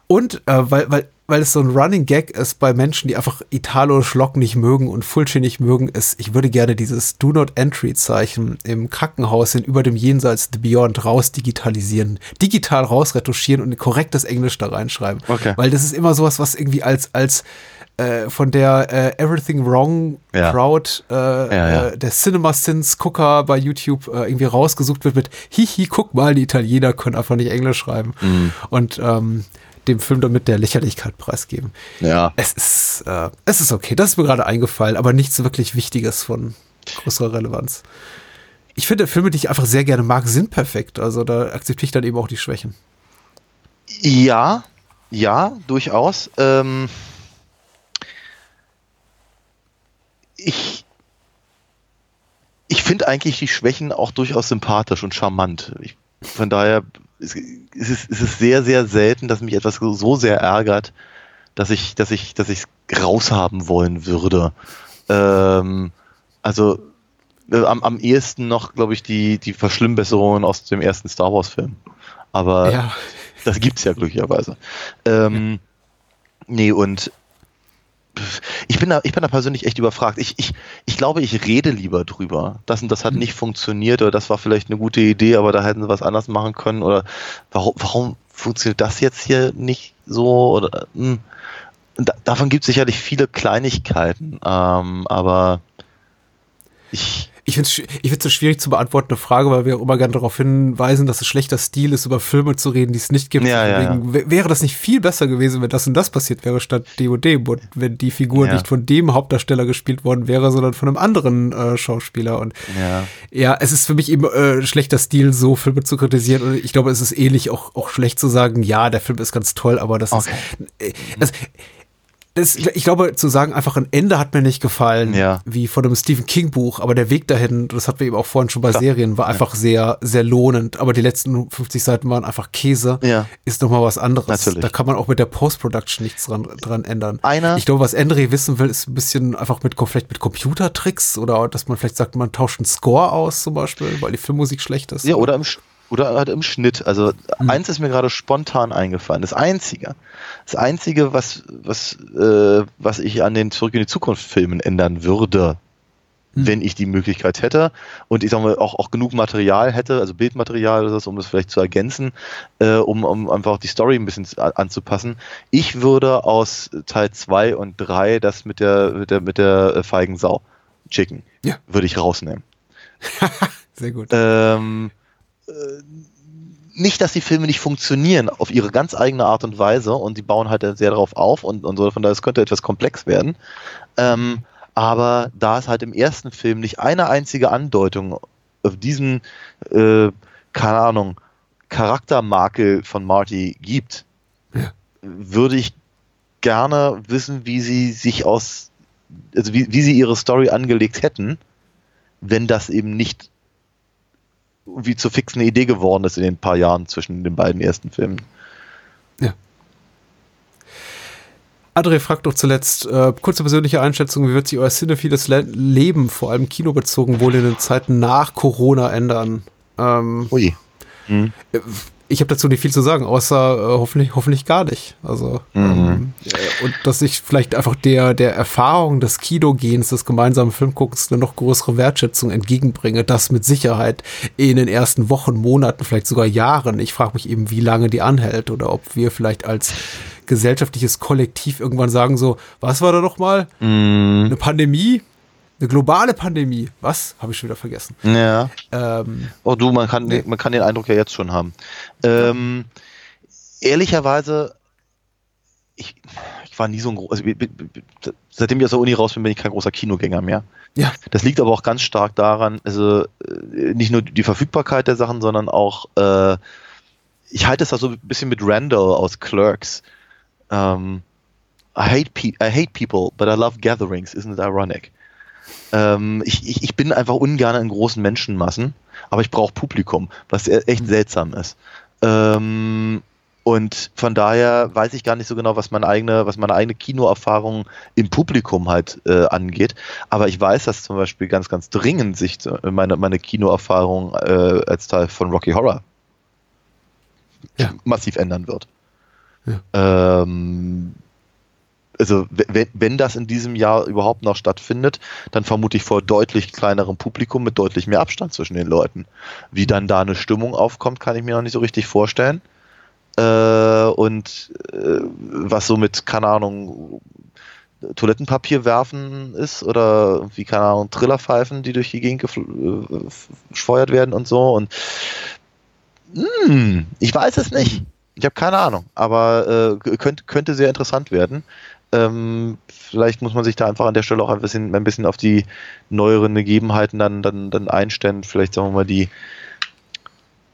Und weil es so ein Running Gag ist bei Menschen, die einfach Italo-Schlock nicht mögen und Fulci nicht mögen, ist, ich würde gerne dieses Do-Not-Entry-Zeichen im Krankenhaus in Über dem Jenseits, The Beyond, rausdigitalisieren. Digital rausretuschieren und ein korrektes Englisch da reinschreiben. Okay. Weil das ist immer sowas, was irgendwie als von der Everything Wrong Crowd, der Cinema-Sins-Gucker bei YouTube irgendwie rausgesucht wird mit Hihi, guck mal, die Italiener können einfach nicht Englisch schreiben. Mhm. Und dem Film damit der Lächerlichkeit preisgeben. Ja. Es ist okay. Das ist mir gerade eingefallen, aber nichts wirklich Wichtiges von größerer Relevanz. Ich finde, Filme, die ich einfach sehr gerne mag, sind perfekt. Also da akzeptiere ich dann eben auch die Schwächen. Ja, durchaus. Ich finde eigentlich die Schwächen auch durchaus sympathisch und charmant. Von daher Es ist sehr, sehr selten, dass mich etwas so sehr ärgert, dass ich raushaben wollen würde. Am ehesten noch, glaube ich, die Verschlimmbesserungen aus dem ersten Star Wars Film. Aber das gibt's ja glücklicherweise. Nee, und ich bin da persönlich echt überfragt. Ich glaube, ich rede lieber drüber. Das und das hat nicht funktioniert oder das war vielleicht eine gute Idee, aber da hätten sie was anders machen können oder warum funktioniert das jetzt hier nicht so? Oder davon gibt es sicherlich viele Kleinigkeiten, aber ich finde es so schwierig zu beantworten, eine Frage, weil wir auch immer gerne darauf hinweisen, dass es schlechter Stil ist, über Filme zu reden, die es nicht gibt. Ja. Wäre das nicht viel besser gewesen, wenn das und das passiert wäre, statt dem und dem? Und wenn die Figur nicht von dem Hauptdarsteller gespielt worden wäre, sondern von einem anderen Schauspieler. Und es ist für mich eben schlechter Stil, so Filme zu kritisieren. Und ich glaube, es ist ähnlich auch schlecht zu sagen, ja, der Film ist ganz toll, aber das ist... ich glaube, zu sagen, einfach ein Ende hat mir nicht gefallen, ja, wie von einem Stephen King Buch, aber der Weg dahin, das hatten wir eben auch vorhin schon bei Serien, war einfach sehr, sehr lohnend, aber die letzten 50 Seiten waren einfach Käse, ist nochmal was anderes. Natürlich. Da kann man auch mit der Post-Production nichts dran ändern. Ich glaube, was André wissen will, ist ein bisschen einfach vielleicht mit Computertricks oder dass man vielleicht sagt, man tauscht einen Score aus zum Beispiel, weil die Filmmusik schlecht ist. Ja, oder halt im Schnitt. Also eins ist mir gerade spontan eingefallen. Das Einzige, was ich an den Zurück in die Zukunft-Filmen ändern würde, wenn ich die Möglichkeit hätte und ich sag mal auch genug Material hätte, also Bildmaterial oder so, um das vielleicht zu ergänzen, um einfach die Story ein bisschen anzupassen. Ich würde aus Teil 2 und 3 das mit der feigen Sau schicken. Ja. Würde ich rausnehmen. Sehr gut. Nicht, dass die Filme nicht funktionieren auf ihre ganz eigene Art und Weise und die bauen halt sehr darauf auf und so, von daher es könnte etwas komplex werden, aber da es halt im ersten Film nicht eine einzige Andeutung auf diesen Charaktermakel von Marty gibt, würde ich gerne wissen, wie sie sich wie sie ihre Story angelegt hätten, wenn das eben nicht wie zur fixen Idee geworden ist in den paar Jahren zwischen den beiden ersten Filmen. Ja. André fragt doch zuletzt, kurze persönliche Einschätzung, wie wird sich euer cinephiles Leben, vor allem kinobezogen, wohl in den Zeiten nach Corona ändern? Ui. Hm. Ich habe dazu nicht viel zu sagen, außer hoffentlich gar nicht. Also und dass ich vielleicht einfach der Erfahrung des Kinogehens, des gemeinsamen Filmguckens eine noch größere Wertschätzung entgegenbringe, das mit Sicherheit in den ersten Wochen, Monaten, vielleicht sogar Jahren. Ich frage mich eben, wie lange die anhält oder ob wir vielleicht als gesellschaftliches Kollektiv irgendwann sagen so, was war da noch mal? Eine Pandemie? Eine globale Pandemie. Was? Habe ich schon wieder vergessen. Ja. Man kann den Eindruck ja jetzt schon haben. Ehrlicherweise, ich war nie so ein großer, also, seitdem ich aus der Uni raus bin, bin ich kein großer Kinogänger mehr. Ja. Das liegt aber auch ganz stark daran, also nicht nur die Verfügbarkeit der Sachen, sondern auch, ich halte es da so ein bisschen mit Randall aus Clerks. I hate people, but I love gatherings. Isn't it ironic? Ich bin einfach ungern in großen Menschenmassen, aber ich brauche Publikum, was echt seltsam ist. Und von daher weiß ich gar nicht so genau, was meine eigene Kinoerfahrung im Publikum halt angeht. Aber ich weiß, dass zum Beispiel ganz, ganz dringend sich meine Kinoerfahrung als Teil von Rocky Horror massiv ändern wird. Ja. Also wenn das in diesem Jahr überhaupt noch stattfindet, dann vermute ich vor deutlich kleinerem Publikum mit deutlich mehr Abstand zwischen den Leuten. Wie dann da eine Stimmung aufkommt, kann ich mir noch nicht so richtig vorstellen. Und was so mit, keine Ahnung, Toilettenpapier werfen ist oder wie, keine Ahnung, Trillerpfeifen, die durch die Gegend gescheuert werden und so. Und ich weiß es nicht. Ich habe keine Ahnung, aber könnte sehr interessant werden. Vielleicht muss man sich da einfach an der Stelle auch ein bisschen auf die neueren Gegebenheiten dann einstellen. Vielleicht, sagen wir mal, die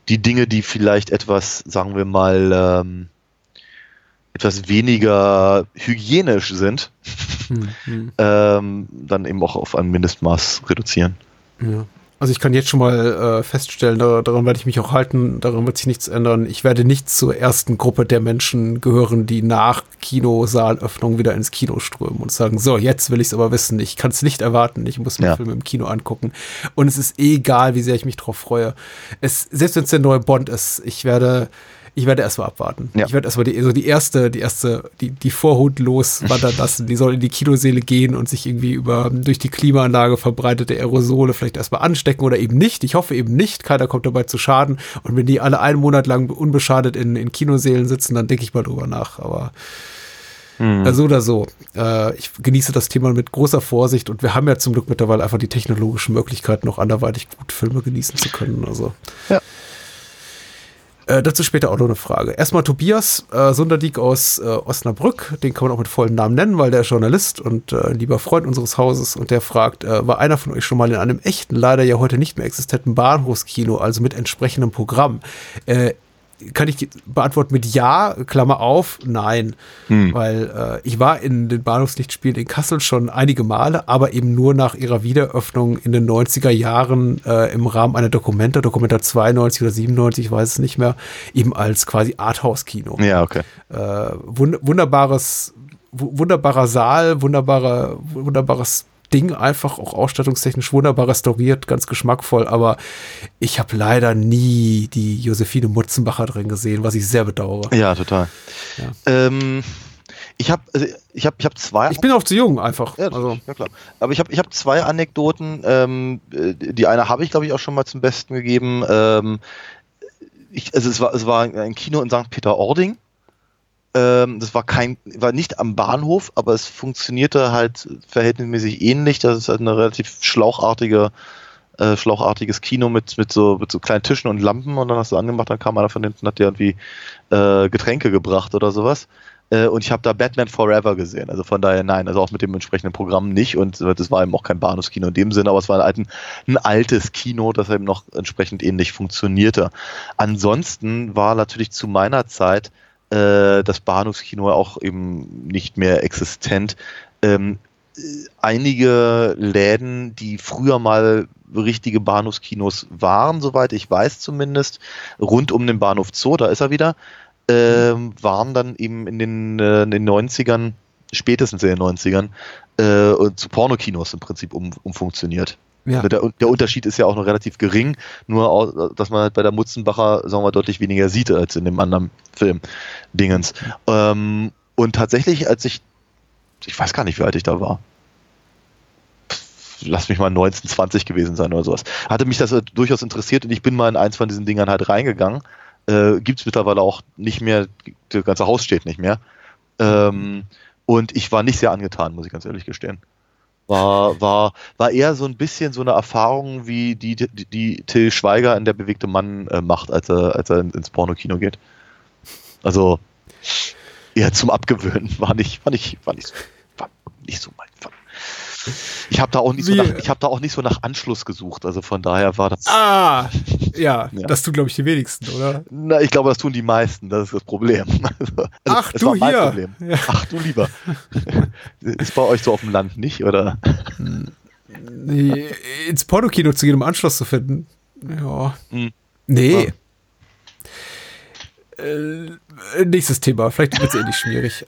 Dinge, die vielleicht etwas, sagen wir mal, etwas weniger hygienisch sind, dann eben auch auf ein Mindestmaß reduzieren. Ja. Also ich kann jetzt schon mal feststellen, daran werde ich mich auch halten, daran wird sich nichts ändern. Ich werde nicht zur ersten Gruppe der Menschen gehören, die nach Kinosaalöffnung wieder ins Kino strömen und sagen, so, jetzt will ich es aber wissen, ich kann es nicht erwarten, ich muss mir Filme im Kino angucken. Und es ist egal, wie sehr ich mich drauf freue. Selbst wenn es der neue Bond ist, ich werde erstmal abwarten. Ja. Ich werde erstmal die Vorhut loswandern lassen. Die soll in die Kinoseele gehen und sich irgendwie durch die Klimaanlage verbreitete Aerosole vielleicht erstmal anstecken oder eben nicht. Ich hoffe eben nicht. Keiner kommt dabei zu Schaden. Und wenn die alle einen Monat lang unbeschadet in Kinoseelen sitzen, dann denke ich mal drüber nach. Aber so oder so. Ich genieße das Thema mit großer Vorsicht und wir haben ja zum Glück mittlerweile einfach die technologischen Möglichkeiten, noch anderweitig gut Filme genießen zu können. Also. Ja. Dazu später auch noch eine Frage. Erstmal Tobias Sunderdiek aus Osnabrück, den kann man auch mit vollem Namen nennen, weil der ist Journalist und lieber Freund unseres Hauses und der fragt, war einer von euch schon mal in einem echten, leider ja heute nicht mehr existenten Bahnhofskino, also mit entsprechendem Programm? kann ich beantworten mit ja, Klammer auf, nein. Weil ich war in den Bahnhofslichtspielen in Kassel schon einige Male, aber eben nur nach ihrer Wiedereröffnung in den 90er Jahren im Rahmen einer Dokumenta 92 oder 97, ich weiß es nicht mehr, eben als quasi Arthouse-Kino. Ja, okay. Wunderbarer Saal, wunderbares Ding, einfach auch ausstattungstechnisch wunderbar restauriert, ganz geschmackvoll, aber ich habe leider nie die Josephine Mutzenbacher drin gesehen, was ich sehr bedauere. Ja, total. Ja. Ich habe zwei... Ich bin auch zu jung, einfach. Ja, also. Ja klar. Aber ich hab zwei Anekdoten. Die eine habe ich, glaube ich, auch schon mal zum Besten gegeben. Es war ein Kino in St. Peter-Ording. Das war nicht am Bahnhof, aber es funktionierte halt verhältnismäßig ähnlich. Das ist halt ein relativ schlauchartiges Kino mit so kleinen Tischen und Lampen, und dann hast du angemacht, dann kam einer von hinten und hat dir irgendwie Getränke gebracht oder sowas. Und ich habe da Batman Forever gesehen. Also von daher nein, also auch mit dem entsprechenden Programm nicht. Und das war eben auch kein Bahnhofskino in dem Sinne, aber es war halt ein altes Kino, das eben noch entsprechend ähnlich funktionierte. Ansonsten war natürlich zu meiner Zeit das Bahnhofskino auch eben nicht mehr existent. Einige Läden, die früher mal richtige Bahnhofskinos waren, soweit ich weiß zumindest, rund um den Bahnhof Zoo, da ist er wieder, waren dann eben in den 90ern, spätestens in den 90ern, zu Pornokinos im Prinzip umfunktioniert. Ja. Der Unterschied ist ja auch noch relativ gering, nur dass man halt bei der Mutzenbacher, sagen wir, deutlich weniger sieht als in dem anderen Film Dingens. Und tatsächlich, als ich weiß gar nicht, wie alt ich da war, lass mich mal 19, 20 gewesen sein oder sowas, hatte mich das durchaus interessiert, und ich bin mal in eins von diesen Dingern halt reingegangen. Gibt es mittlerweile auch nicht mehr, das ganze Haus steht nicht mehr. Und ich war nicht sehr angetan, muss ich ganz ehrlich gestehen. War eher so ein bisschen so eine Erfahrung, wie die Till Schweiger in Der bewegte Mann macht, als er ins Pornokino geht. Also eher zum Abgewöhnen, war nicht so mein Fall. Ich habe da auch nicht so nach Anschluss gesucht, also von daher war das... Ah, ja, ja. Das tun, glaube ich, die wenigsten, oder? Na, ich glaube, das tun die meisten, das ist das Problem. Also, ach, das du war mein hier. Problem. Ja. Ach du lieber. Ist bei euch so auf dem Land nicht, oder? Nee, ins Pornokino zu gehen, um Anschluss zu finden? Ja. Hm. Nee. Ja. Nächstes Thema, vielleicht wird es ähnlich schwierig.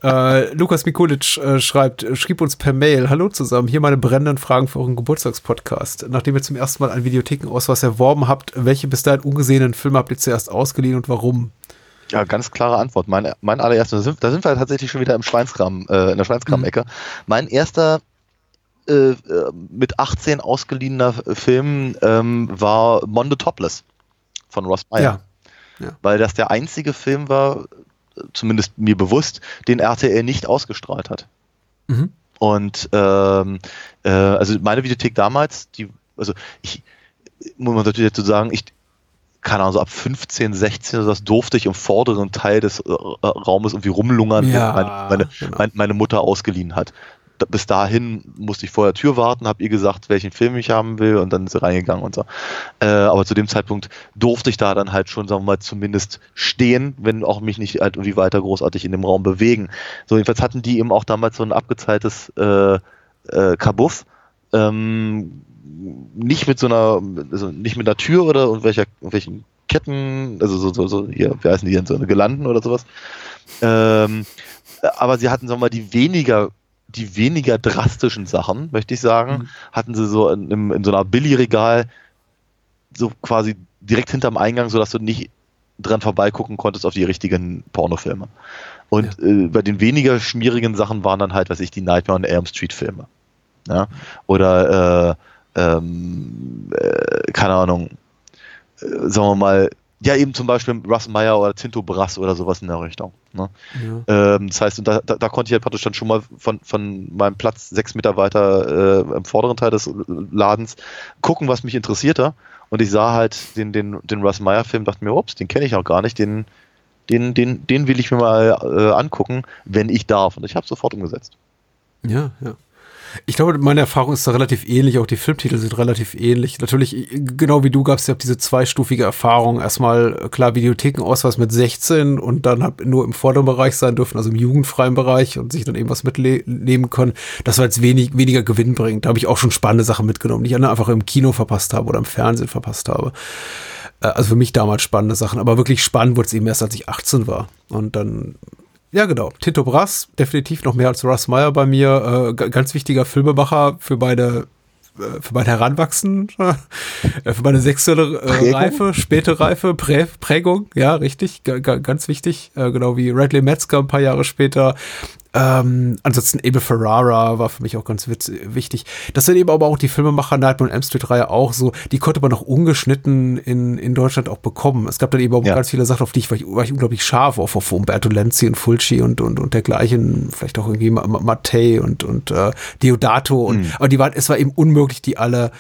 Lukas Mikulic schrieb uns per Mail: Hallo zusammen, hier meine brennenden Fragen für euren Geburtstagspodcast. Nachdem ihr zum ersten Mal einen Videothekenausweis erworben habt, welche bis dahin ungesehenen Filme habt ihr zuerst ausgeliehen und warum? Ja, ganz klare Antwort. Mein allererster, da sind wir tatsächlich schon wieder in der Schweinskram-Ecke. Mein erster mit 18 ausgeliehener Film war Mondo Topless von Russ Meyer. Ja. Ja. Weil das der einzige Film war, zumindest mir bewusst, den RTL nicht ausgestrahlt hat. Mhm. Und also meine Videothek damals, ich muss man natürlich dazu sagen, ich ab 15, 16 oder das durfte ich im vorderen Teil des Raumes irgendwie rumlungern, ja, meine Mutter ausgeliehen hat. Bis dahin musste ich vor der Tür warten, habe ihr gesagt, welchen Film ich haben will, und dann ist sie reingegangen und so. Aber zu dem Zeitpunkt durfte ich da dann halt schon, sagen wir mal, zumindest stehen, wenn auch mich nicht halt irgendwie weiter großartig in dem Raum bewegen. So, jedenfalls hatten die eben auch damals so ein abgezeiltes Kabuff. Nicht mit einer Tür oder irgendwelchen Ketten, also so hier, wie heißen die denn, so eine Gelanden oder sowas. Aber sie hatten, sagen wir mal, die weniger drastischen Sachen, möchte ich sagen, hatten sie so in so einer Billigregal so quasi direkt hinterm Eingang, sodass du nicht dran vorbeigucken konntest auf die richtigen Pornofilme. Und ja. Bei den weniger schmierigen Sachen waren dann halt, die Nightmare on Elm Street Filme. Ja? Oder keine Ahnung, sagen wir mal, ja, eben zum Beispiel Russ Meyer oder Tinto Brass oder sowas in der Richtung. Ne? Ja. Das heißt, da konnte ich halt praktisch dann schon mal von meinem Platz 6 Meter weiter im vorderen Teil des Ladens gucken, was mich interessierte. Und ich sah halt den Russ Meyer-Film, dachte mir, ups, den kenne ich auch gar nicht, den will ich mir mal angucken, wenn ich darf. Und ich habe es sofort umgesetzt. Ja, ja. Ich glaube, meine Erfahrung ist da relativ ähnlich. Auch die Filmtitel sind relativ ähnlich. Natürlich, genau wie du, gab es ja diese zweistufige Erfahrung. Erstmal, klar, Videothekenausweis mit 16 und dann hat nur im vorderen Bereich sein dürfen, also im jugendfreien Bereich und sich dann eben was mitnehmen können. Das war jetzt weniger Gewinn bringt. Da habe ich auch schon spannende Sachen mitgenommen, die ich einfach im Kino verpasst habe oder im Fernsehen verpasst habe. Also für mich damals spannende Sachen. Aber wirklich spannend wurde es eben erst, als ich 18 war. Und dann... Ja, genau. Tito Brass, definitiv noch mehr als Russ Meyer bei mir. Ganz wichtiger Filmemacher für mein Heranwachsen, für meine sexuelle Reife, späte Reife, Prägung. Ja, richtig, ganz wichtig. Genau wie Radley Metzger ein paar Jahre später. Ansonsten Abel Ferrara war für mich auch ganz wichtig. Das sind eben aber auch die Filmemacher Nightmare on Elm Street Reihe auch so, die konnte man noch ungeschnitten in Deutschland auch bekommen. Es gab dann eben auch ganz viele Sachen, auf die war ich unglaublich scharf auf Umberto Lenzi und Fulci und dergleichen, vielleicht auch irgendwie Mattei und Deodato und aber es war eben unmöglich, die alle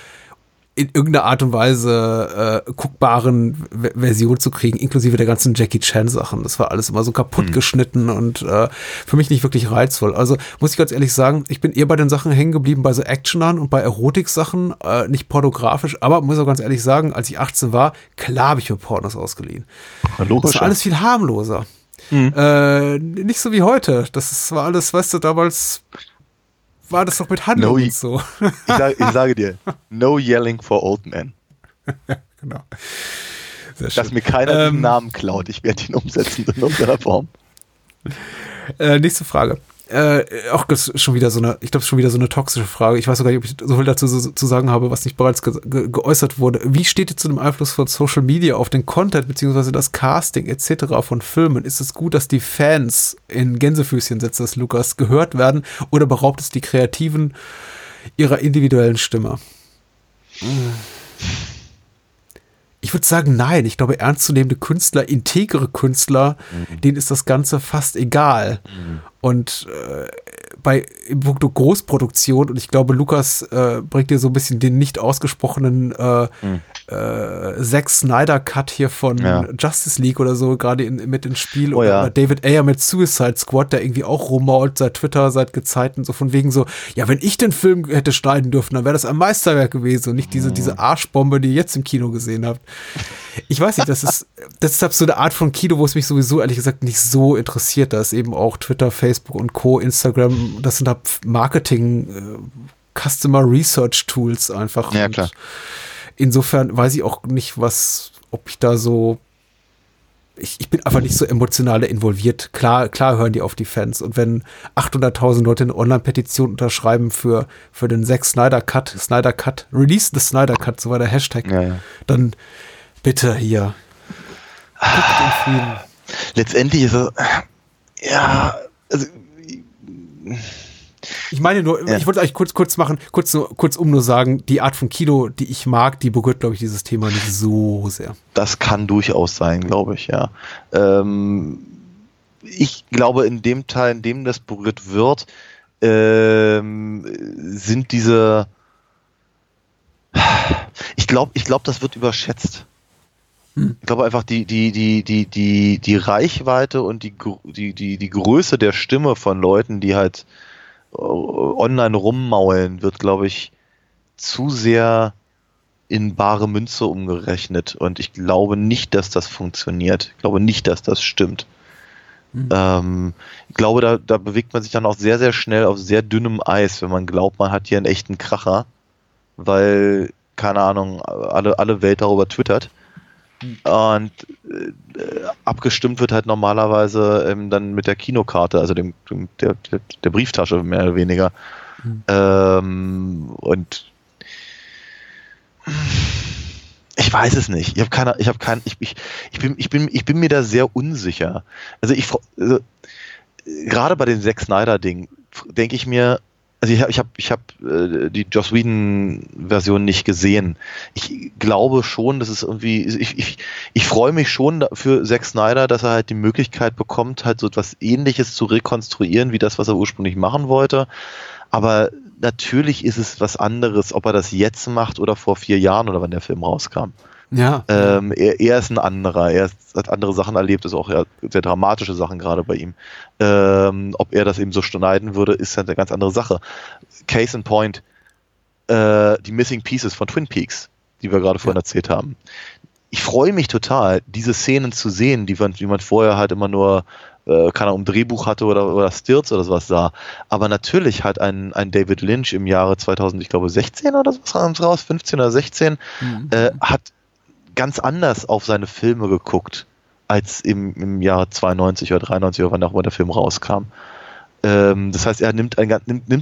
in irgendeiner Art und Weise guckbaren Version zu kriegen, inklusive der ganzen Jackie Chan-Sachen. Das war alles immer so kaputt geschnitten und für mich nicht wirklich reizvoll. Also muss ich ganz ehrlich sagen, ich bin eher bei den Sachen hängen geblieben, bei so Actionern und bei Erotik-Sachen, nicht pornografisch, aber muss auch ganz ehrlich sagen, als ich 18 war, klar habe ich mir Pornos ausgeliehen. Logisch. Das war alles viel harmloser. Nicht so wie heute. Das war alles, weißt du, damals... war das doch mit Handlung und so. Ich sage dir, no yelling for old men. Genau. Sehr schön. Dass mir keiner den Namen klaut. Ich werde ihn umsetzen in unserer Form. Nächste Frage. Auch schon wieder so eine toxische Frage. Ich weiß sogar nicht, ob ich so viel dazu zu sagen habe, was nicht bereits geäußert wurde. Wie steht ihr zu dem Einfluss von Social Media auf den Content beziehungsweise das Casting etc. von Filmen? Ist es gut, dass die Fans in Gänsefüßchen setzt, dass Lukas gehört werden, oder beraubt es die Kreativen ihrer individuellen Stimme? Ich würde sagen, nein. Ich glaube, ernstzunehmende Künstler, integre Künstler, denen ist das Ganze fast egal. Und bei im Punkt Großproduktion, und ich glaube, Lukas bringt dir so ein bisschen den nicht ausgesprochenen Zack Snyder-Cut hier von Justice League oder so gerade mit ins Spiel, oder David Ayer mit Suicide Squad, der irgendwie auch rummault seit Twitter, seit Gezeiten, so von wegen so, ja, wenn ich den Film hätte schneiden dürfen, dann wäre das ein Meisterwerk gewesen und nicht diese Arschbombe, die ihr jetzt im Kino gesehen habt. Ich weiß nicht, das ist so eine Art von Kino, wo es mich sowieso ehrlich gesagt nicht so interessiert. Da ist eben auch Twitter, Facebook und Co., Instagram, das sind da Marketing, Customer Research Tools einfach. Ja, klar. Insofern weiß ich auch nicht, ob ich da so, ich bin einfach nicht so emotional involviert. Klar hören die auf die Fans. Und wenn 800.000 Leute eine Online-Petition unterschreiben für den Zack Snyder Cut, Release the Snyder Cut, so war der Hashtag, dann bitte hier. Letztendlich ist es, ich meine nur, ich wollte es eigentlich kurz sagen, die Art von Kino, die ich mag, die berührt, glaube ich, dieses Thema nicht so sehr. Das kann durchaus sein, glaube ich, ja. Ich glaube, in dem Teil, in dem das berührt wird, sind diese... Ich glaube, das wird überschätzt. Ich glaube einfach, die Reichweite und die Größe der Stimme von Leuten, die halt online rummaulen, wird, glaube ich, zu sehr in bare Münze umgerechnet. Und ich glaube nicht, dass das funktioniert. Ich glaube nicht, dass das stimmt. Ich glaube, da bewegt man sich dann auch sehr, sehr schnell auf sehr dünnem Eis, wenn man glaubt, man hat hier einen echten Kracher, weil, keine Ahnung, alle Welt darüber twittert. Und abgestimmt wird halt normalerweise dann mit der Kinokarte, also der Brieftasche mehr oder weniger. Und ich weiß es nicht. Ich bin mir da sehr unsicher. Also gerade bei dem Zack Snyder-Ding denke ich mir, also ich habe die Joss Whedon-Version nicht gesehen. Ich glaube schon, dass es irgendwie, ich freue mich schon für Zack Snyder, dass er halt die Möglichkeit bekommt, halt so etwas Ähnliches zu rekonstruieren, wie das, was er ursprünglich machen wollte. Aber natürlich ist es was anderes, ob er das jetzt macht oder vor 4 Jahren oder wann der Film rauskam. Ja. Er ist ein anderer, hat andere Sachen erlebt, also auch sehr dramatische Sachen gerade bei ihm. Ob er das eben so schneiden würde, ist halt eine ganz andere Sache. Case in point, die Missing Pieces von Twin Peaks, die wir gerade vorhin erzählt haben. Ich freue mich total, diese Szenen zu sehen, die man vorher halt immer nur keine Ahnung, Drehbuch hatte oder Stills oder sowas sah. Aber natürlich hat ein David Lynch im Jahre 2016 oder sowas raus, 15 oder 16, hat ganz anders auf seine Filme geguckt, als im Jahre 92 oder 93 oder wann auch immer der Film rauskam. Das heißt, er nimmt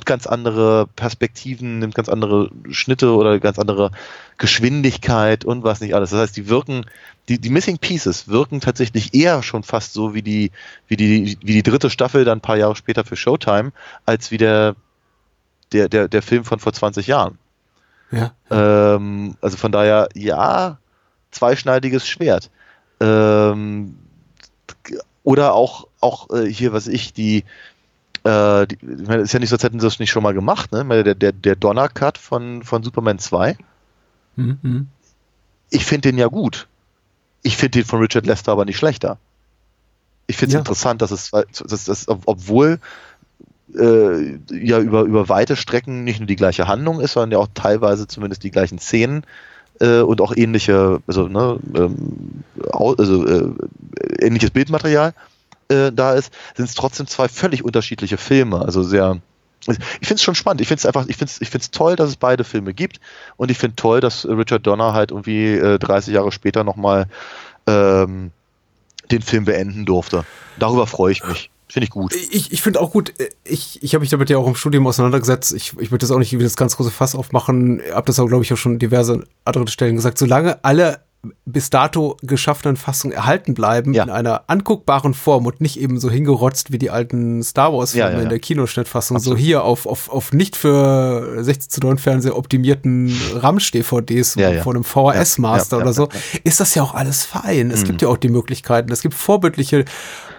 ganz andere Perspektiven, nimmt ganz andere Schnitte oder ganz andere Geschwindigkeit und was nicht alles. Das heißt, die Missing Pieces wirken tatsächlich eher schon fast so wie die dritte Staffel dann ein paar Jahre später für Showtime, als wie der Film von vor 20 Jahren. Ja. Also von daher, ja, zweischneidiges Schwert. Oder auch hier, was ich, ich meine, ist ja nicht so, als hätten sie das nicht schon mal gemacht, ne? Der Donner-Cut von Superman 2. Mhm. Ich finde den ja gut. Ich finde den von Richard Lester aber nicht schlechter. Ich finde es interessant, dass es, obwohl über weite Strecken nicht nur die gleiche Handlung ist, sondern ja auch teilweise zumindest die gleichen Szenen und auch ähnliche, ähnliches Bildmaterial da ist, sind es trotzdem zwei völlig unterschiedliche Filme. Also ich finde es schon spannend. Ich finde es toll, dass es beide Filme gibt und ich finde toll, dass Richard Donner halt irgendwie 30 Jahre später nochmal den Film beenden durfte. Darüber freue ich mich. Finde ich gut. Ich finde auch gut, ich habe mich damit ja auch im Studium auseinandergesetzt. Ich möchte das auch nicht wie das ganz große Fass aufmachen. Ich habe das auch, glaube ich, auch schon diverse andere Stellen gesagt. Solange alle bis dato geschaffenen Fassungen erhalten bleiben, in einer anguckbaren Form und nicht eben so hingerotzt wie die alten Star Wars-Filme in der Kinoschnittfassung, so hier auf nicht für 16:9 Fernseher optimierten Ramsch-DVDs von einem VHS-Master oder so, ist das ja auch alles fein. Es gibt ja auch die Möglichkeiten. Es gibt vorbildliche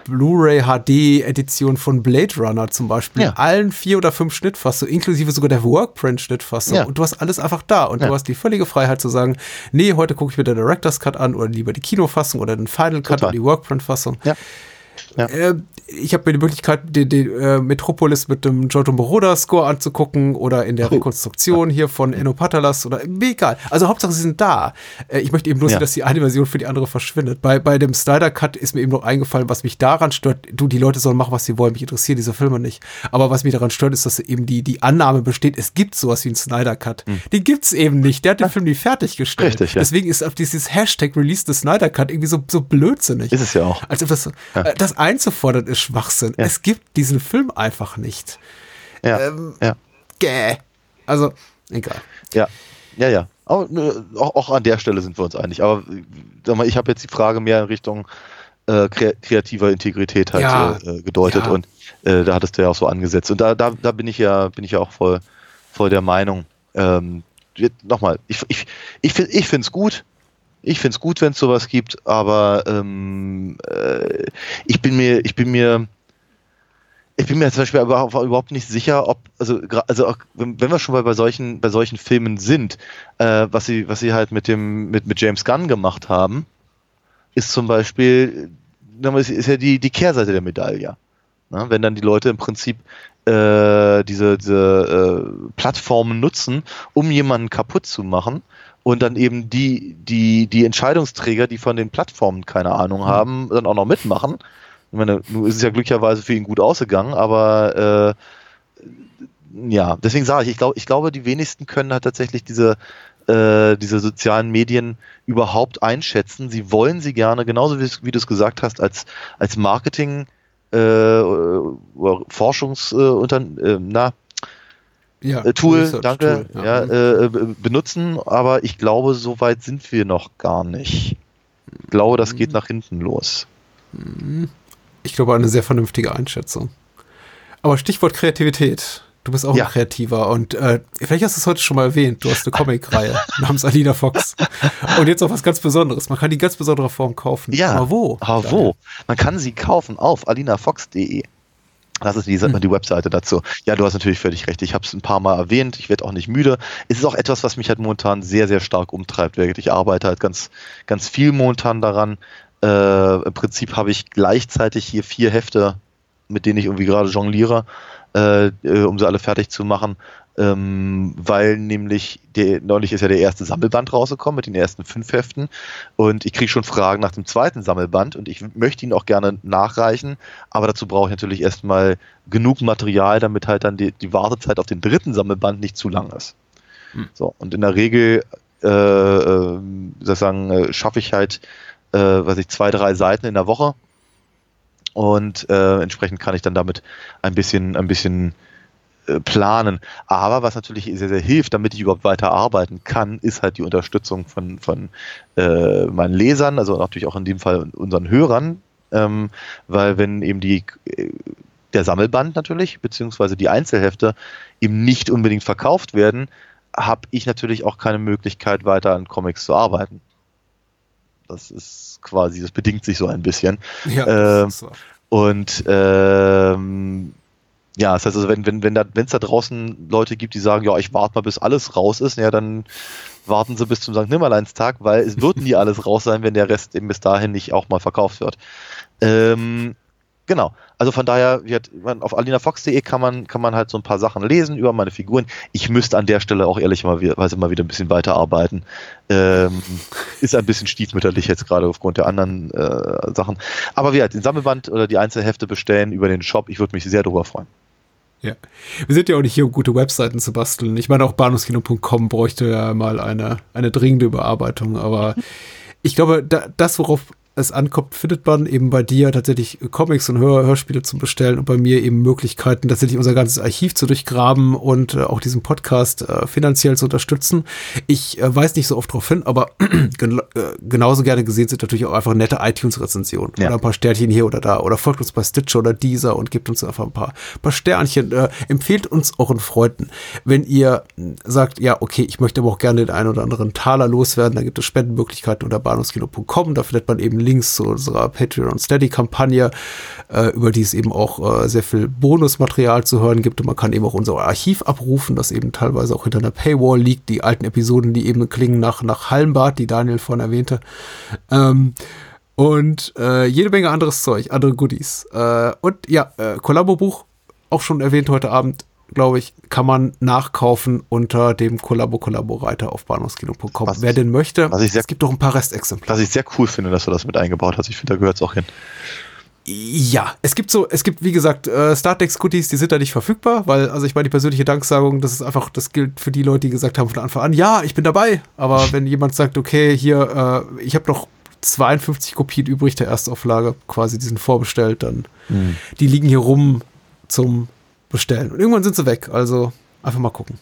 Blu-ray HD-Edition von Blade Runner zum Beispiel, allen 4 oder 5 Schnittfassungen, inklusive sogar der Workprint-Schnittfassung und du hast alles einfach da und du hast die völlige Freiheit zu sagen, nee, heute gucke ich mir den Director's Cut an oder lieber die Kinofassung oder den Final Cut oder die Workprint-Fassung. Ja. Ja. Ich habe mir die Möglichkeit, die Metropolis mit dem Giorgio Moroder-Score anzugucken oder in der Rekonstruktion hier von Enno Patalas oder egal. Also Hauptsache, sie sind da. Ich möchte eben bloß, dass die eine Version für die andere verschwindet. Bei dem Snyder-Cut ist mir eben noch eingefallen, was mich daran stört. Die Leute sollen machen, was sie wollen. Mich interessieren diese Filme nicht. Aber was mich daran stört, ist, dass eben die Annahme besteht, es gibt sowas wie einen Snyder-Cut. Den gibt's eben nicht. Der hat den Film nie fertiggestellt. Richtig, ja. Deswegen ist auf dieses Hashtag Release the Snyder-Cut irgendwie so blödsinnig. Ist es ja auch. Als ob das einzufordern ist Schwachsinn. Ja. Es gibt diesen Film einfach nicht. Ja. Also, egal. Ja. Auch an der Stelle sind wir uns einig. Aber sag mal, ich habe jetzt die Frage mehr in Richtung kreativer Integrität halt gedeutet und da hattest du ja auch so angesetzt. Und da bin ich ja auch voll der Meinung. Nochmal, ich finde es gut. Ich finde es gut, wenn es sowas gibt, aber ich bin mir zum Beispiel überhaupt nicht sicher, ob, also auch, wenn wir schon mal bei solchen Filmen sind, was sie halt mit James Gunn gemacht haben, ist zum Beispiel, ist ja die Kehrseite der Medaille. Na, wenn dann die Leute im Prinzip diese Plattformen nutzen, um jemanden kaputt zu machen. Und dann eben die Entscheidungsträger, die von den Plattformen keine Ahnung haben, dann auch noch mitmachen. Ich meine, nun ist es ja glücklicherweise für ihn gut ausgegangen, aber deswegen sage ich, ich glaube, die wenigsten können halt tatsächlich diese sozialen Medien überhaupt einschätzen. Sie wollen sie gerne, genauso wie du es gesagt hast, als Marketing oder benutzen, aber ich glaube, so weit sind wir noch gar nicht. Ich glaube, das geht nach hinten los. Ich glaube, eine sehr vernünftige Einschätzung. Aber Stichwort Kreativität. Du bist auch ein Kreativer und vielleicht hast du es heute schon mal erwähnt. Du hast eine Comic-Reihe namens Alina Fox. Und jetzt noch was ganz Besonderes. Man kann die ganz besondere Form kaufen. Ja, aber wo? Man kann sie kaufen auf alinafox.de. Das ist die Webseite dazu. Ja, du hast natürlich völlig recht. Ich habe es ein paar Mal erwähnt. Ich werde auch nicht müde. Es ist auch etwas, was mich halt momentan sehr, sehr stark umtreibt. Ich arbeite halt ganz, ganz viel momentan daran. Im Prinzip habe ich gleichzeitig hier 4 Hefte, mit denen ich irgendwie gerade jongliere, um sie alle fertig zu machen. Weil nämlich neulich ist ja der erste Sammelband rausgekommen mit den ersten 5 Heften und ich kriege schon Fragen nach dem zweiten Sammelband und ich möchte ihn auch gerne nachreichen, aber dazu brauche ich natürlich erstmal genug Material, damit halt dann die Wartezeit auf den dritten Sammelband nicht zu lang ist. So, und in der Regel schaffe ich halt 2-3 Seiten in der Woche und entsprechend kann ich dann damit ein bisschen planen. Aber was natürlich sehr, sehr hilft, damit ich überhaupt weiter arbeiten kann, ist halt die Unterstützung von meinen Lesern, also natürlich auch in dem Fall unseren Hörern, weil wenn eben der Sammelband natürlich, beziehungsweise die Einzelhefte eben nicht unbedingt verkauft werden, habe ich natürlich auch keine Möglichkeit, weiter an Comics zu arbeiten. Das ist quasi, das bedingt sich so ein bisschen. Ja, das ist so. Und ja, das heißt also, wenn es da draußen Leute gibt, die sagen, ja, ich warte mal, bis alles raus ist, ja, dann warten sie bis zum St. Nimmerleinstag, weil es wird nie alles raus sein, wenn der Rest eben bis dahin nicht auch mal verkauft wird. Genau. Also von daher, auf alinafox.de kann man halt so ein paar Sachen lesen über meine Figuren. Ich müsste an der Stelle auch ehrlicherweise mal wieder ein bisschen weiterarbeiten. Ist ein bisschen stiefmütterlich jetzt gerade aufgrund der anderen Sachen. Aber den Sammelband oder die Einzelhefte bestellen über den Shop. Ich würde mich sehr darüber freuen. Ja, wir sind ja auch nicht hier, um gute Webseiten zu basteln. Ich meine, auch bahnhofskino.com bräuchte ja mal eine dringende Überarbeitung. Aber ich glaube, das, worauf es ankommt, findet man eben bei dir tatsächlich Comics und Hörspiele zum Bestellen und bei mir eben Möglichkeiten, tatsächlich unser ganzes Archiv zu durchgraben und auch diesen Podcast finanziell zu unterstützen. Ich weiß nicht so oft drauf hin, aber genauso gerne gesehen sind natürlich auch einfach nette iTunes-Rezensionen. Ja. Oder ein paar Sternchen hier oder da. Oder folgt uns bei Stitcher oder Deezer und gebt uns einfach ein paar Sternchen. Empfehlt uns euren Freunden. Wenn ihr sagt, ja, okay, ich möchte aber auch gerne den einen oder anderen Taler loswerden, dann gibt es Spendenmöglichkeiten unter bahnhofskino.com. Da findet man eben Links zu unserer Patreon-Steady-Kampagne, über die es eben auch sehr viel Bonusmaterial zu hören gibt. Und man kann eben auch unser Archiv abrufen, das eben teilweise auch hinter einer Paywall liegt. Die alten Episoden, die eben klingen nach Hallenbad, die Daniel vorhin erwähnte. Jede Menge anderes Zeug, andere Goodies. Kollabo-Buch, auch schon erwähnt heute Abend, glaube ich, kann man nachkaufen unter dem Kollabo-Reiter auf bahnhofskino.com. Wer denn möchte, es gibt noch ein paar Restexemplare. Was ich sehr cool finde, dass du das mit eingebaut hast. Ich finde, da gehört es auch hin. Ja, es gibt, wie gesagt, Startdex-Goodies, die sind da nicht verfügbar, weil, also ich meine, die persönliche Danksagung, das ist einfach, das gilt für die Leute, die gesagt haben von Anfang an, ja, ich bin dabei. Aber wenn jemand sagt, okay, hier, ich habe noch 52 Kopien übrig der Erstauflage, quasi, die sind vorbestellt, dann die liegen hier rum zum Bestellen. Und irgendwann sind sie weg. Also einfach mal gucken.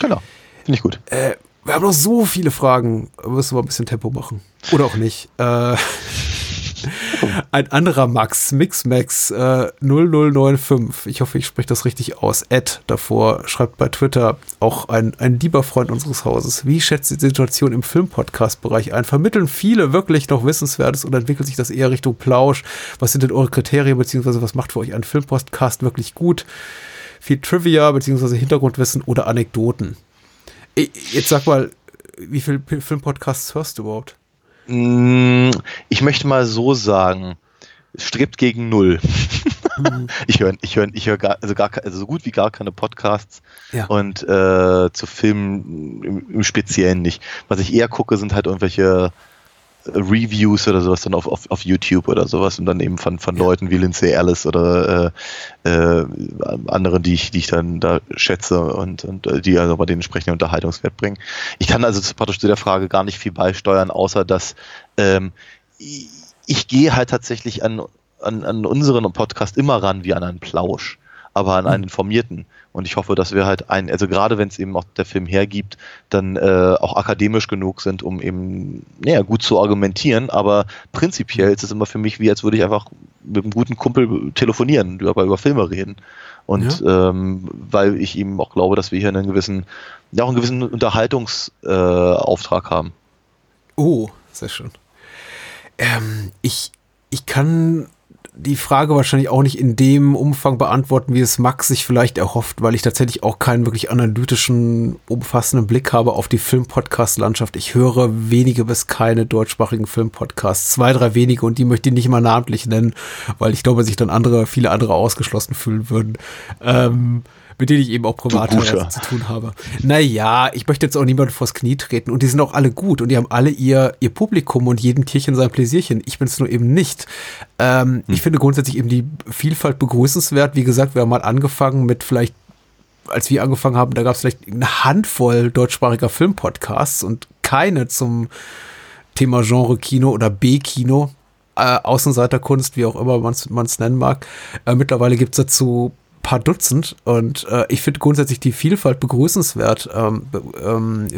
Genau. Finde ich gut. Wir haben noch so viele Fragen. Müssen wir ein bisschen Tempo machen. Oder auch nicht. Ein anderer Max, Mixmax 0095. Ich hoffe, ich spreche das richtig aus. Ed davor schreibt bei Twitter, auch ein lieber Freund unseres Hauses. Wie schätzt die Situation im Film-Podcast-Bereich ein? Vermitteln viele wirklich noch Wissenswertes oder entwickelt sich das eher Richtung Plausch? Was sind denn eure Kriterien, beziehungsweise was macht für euch einen Film-Podcast wirklich gut? Viel Trivia, beziehungsweise Hintergrundwissen oder Anekdoten? Jetzt sag mal, wie viele Film-Podcasts hörst du überhaupt? Ich möchte mal so sagen, es strebt gegen 0. Ich höre so gut wie gar keine Podcasts, ja. Und zu Filmen im Speziellen nicht. Was ich eher gucke, sind halt irgendwelche Reviews oder sowas dann auf YouTube oder sowas und dann eben von Leuten wie Lindsay Ellis oder anderen, die ich dann da schätze und die also bei den entsprechenden Unterhaltungswert bringen. Ich kann also praktisch zu der Frage gar nicht viel beisteuern, außer dass ich gehe halt tatsächlich an unseren Podcast immer ran wie an einen Plausch, aber an einen informierten. Und ich hoffe, dass wir halt also gerade wenn es eben auch der Film hergibt, dann auch akademisch genug sind, um eben gut zu argumentieren, aber prinzipiell ist es immer für mich wie, als würde ich einfach mit einem guten Kumpel telefonieren, über Filme reden. Und weil ich eben auch glaube, dass wir hier einen gewissen Unterhaltungsauftrag haben. Oh, sehr schön. Ich kann die Frage wahrscheinlich auch nicht in dem Umfang beantworten, wie es Max sich vielleicht erhofft, weil ich tatsächlich auch keinen wirklich analytischen, umfassenden Blick habe auf die Film-Podcast-Landschaft. Ich höre wenige bis keine deutschsprachigen Film-Podcasts, 2, 3 wenige, und die möchte ich nicht mal namentlich nennen, weil ich glaube, sich dann viele andere ausgeschlossen fühlen würden. Mit denen ich eben auch privat zu tun habe. Naja, ich möchte jetzt auch niemanden vors Knie treten, und die sind auch alle gut und die haben alle ihr Publikum und jedem Tierchen sein Pläsierchen. Ich bin es nur eben nicht. Ich finde grundsätzlich eben die Vielfalt begrüßenswert. Wie gesagt, wir haben mal angefangen mit vielleicht, als wir angefangen haben, da gab es vielleicht eine Handvoll deutschsprachiger Filmpodcasts und keine zum Thema Genre-Kino oder B-Kino, Außenseiterkunst, wie auch immer man es nennen mag. Mittlerweile gibt es dazu paar Dutzend, und ich finde grundsätzlich die Vielfalt begrüßenswert.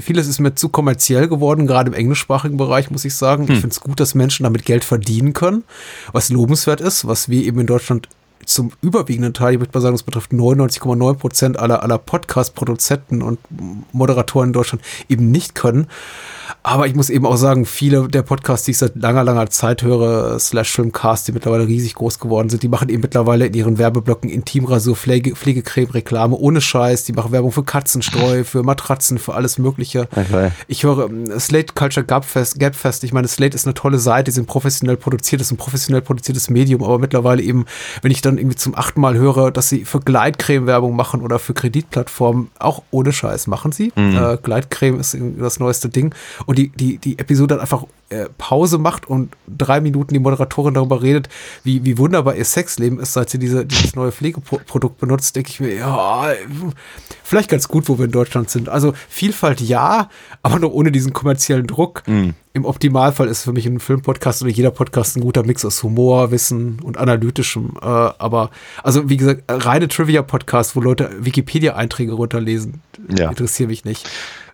Vieles ist mir zu kommerziell geworden, gerade im englischsprachigen Bereich, muss ich sagen. Ich finde es gut, dass Menschen damit Geld verdienen können, was lobenswert ist, was wir eben in Deutschland zum überwiegenden Teil, ich würde mal sagen, das betrifft 99,9% aller Podcast-Produzenten und Moderatoren in Deutschland eben nicht können. Aber ich muss eben auch sagen, viele der Podcasts, die ich seit langer Zeit höre, /Filmcast, die mittlerweile riesig groß geworden sind, die machen eben mittlerweile in ihren Werbeblöcken Intimrasur, Pflegecreme, Reklame, ohne Scheiß. Die machen Werbung für Katzenstreu, für Matratzen, für alles Mögliche. Okay. Ich höre Slate Culture Gap Fest. Ich meine, Slate ist eine tolle Seite, die sind professionell produziert, das ist ein professionell produziertes Medium, aber mittlerweile eben, wenn ich dann irgendwie zum 8. Mal höre, dass sie für Gleitcreme Werbung machen oder für Kreditplattformen, auch ohne Scheiß machen sie. Gleitcreme ist das neueste Ding. Und die Episode dann einfach Pause macht und 3 Minuten die Moderatorin darüber redet, wie wunderbar ihr Sexleben ist, seit sie dieses neue Pflegeprodukt benutzt, denke ich mir, ja, vielleicht ganz gut, wo wir in Deutschland sind. Also Vielfalt ja, aber noch ohne diesen kommerziellen Druck. Im Optimalfall ist für mich ein Filmpodcast oder jeder Podcast ein guter Mix aus Humor, Wissen und Analytischem. Aber, also wie gesagt, reine Trivia-Podcasts, wo Leute Wikipedia-Einträge runterlesen, interessieren mich nicht.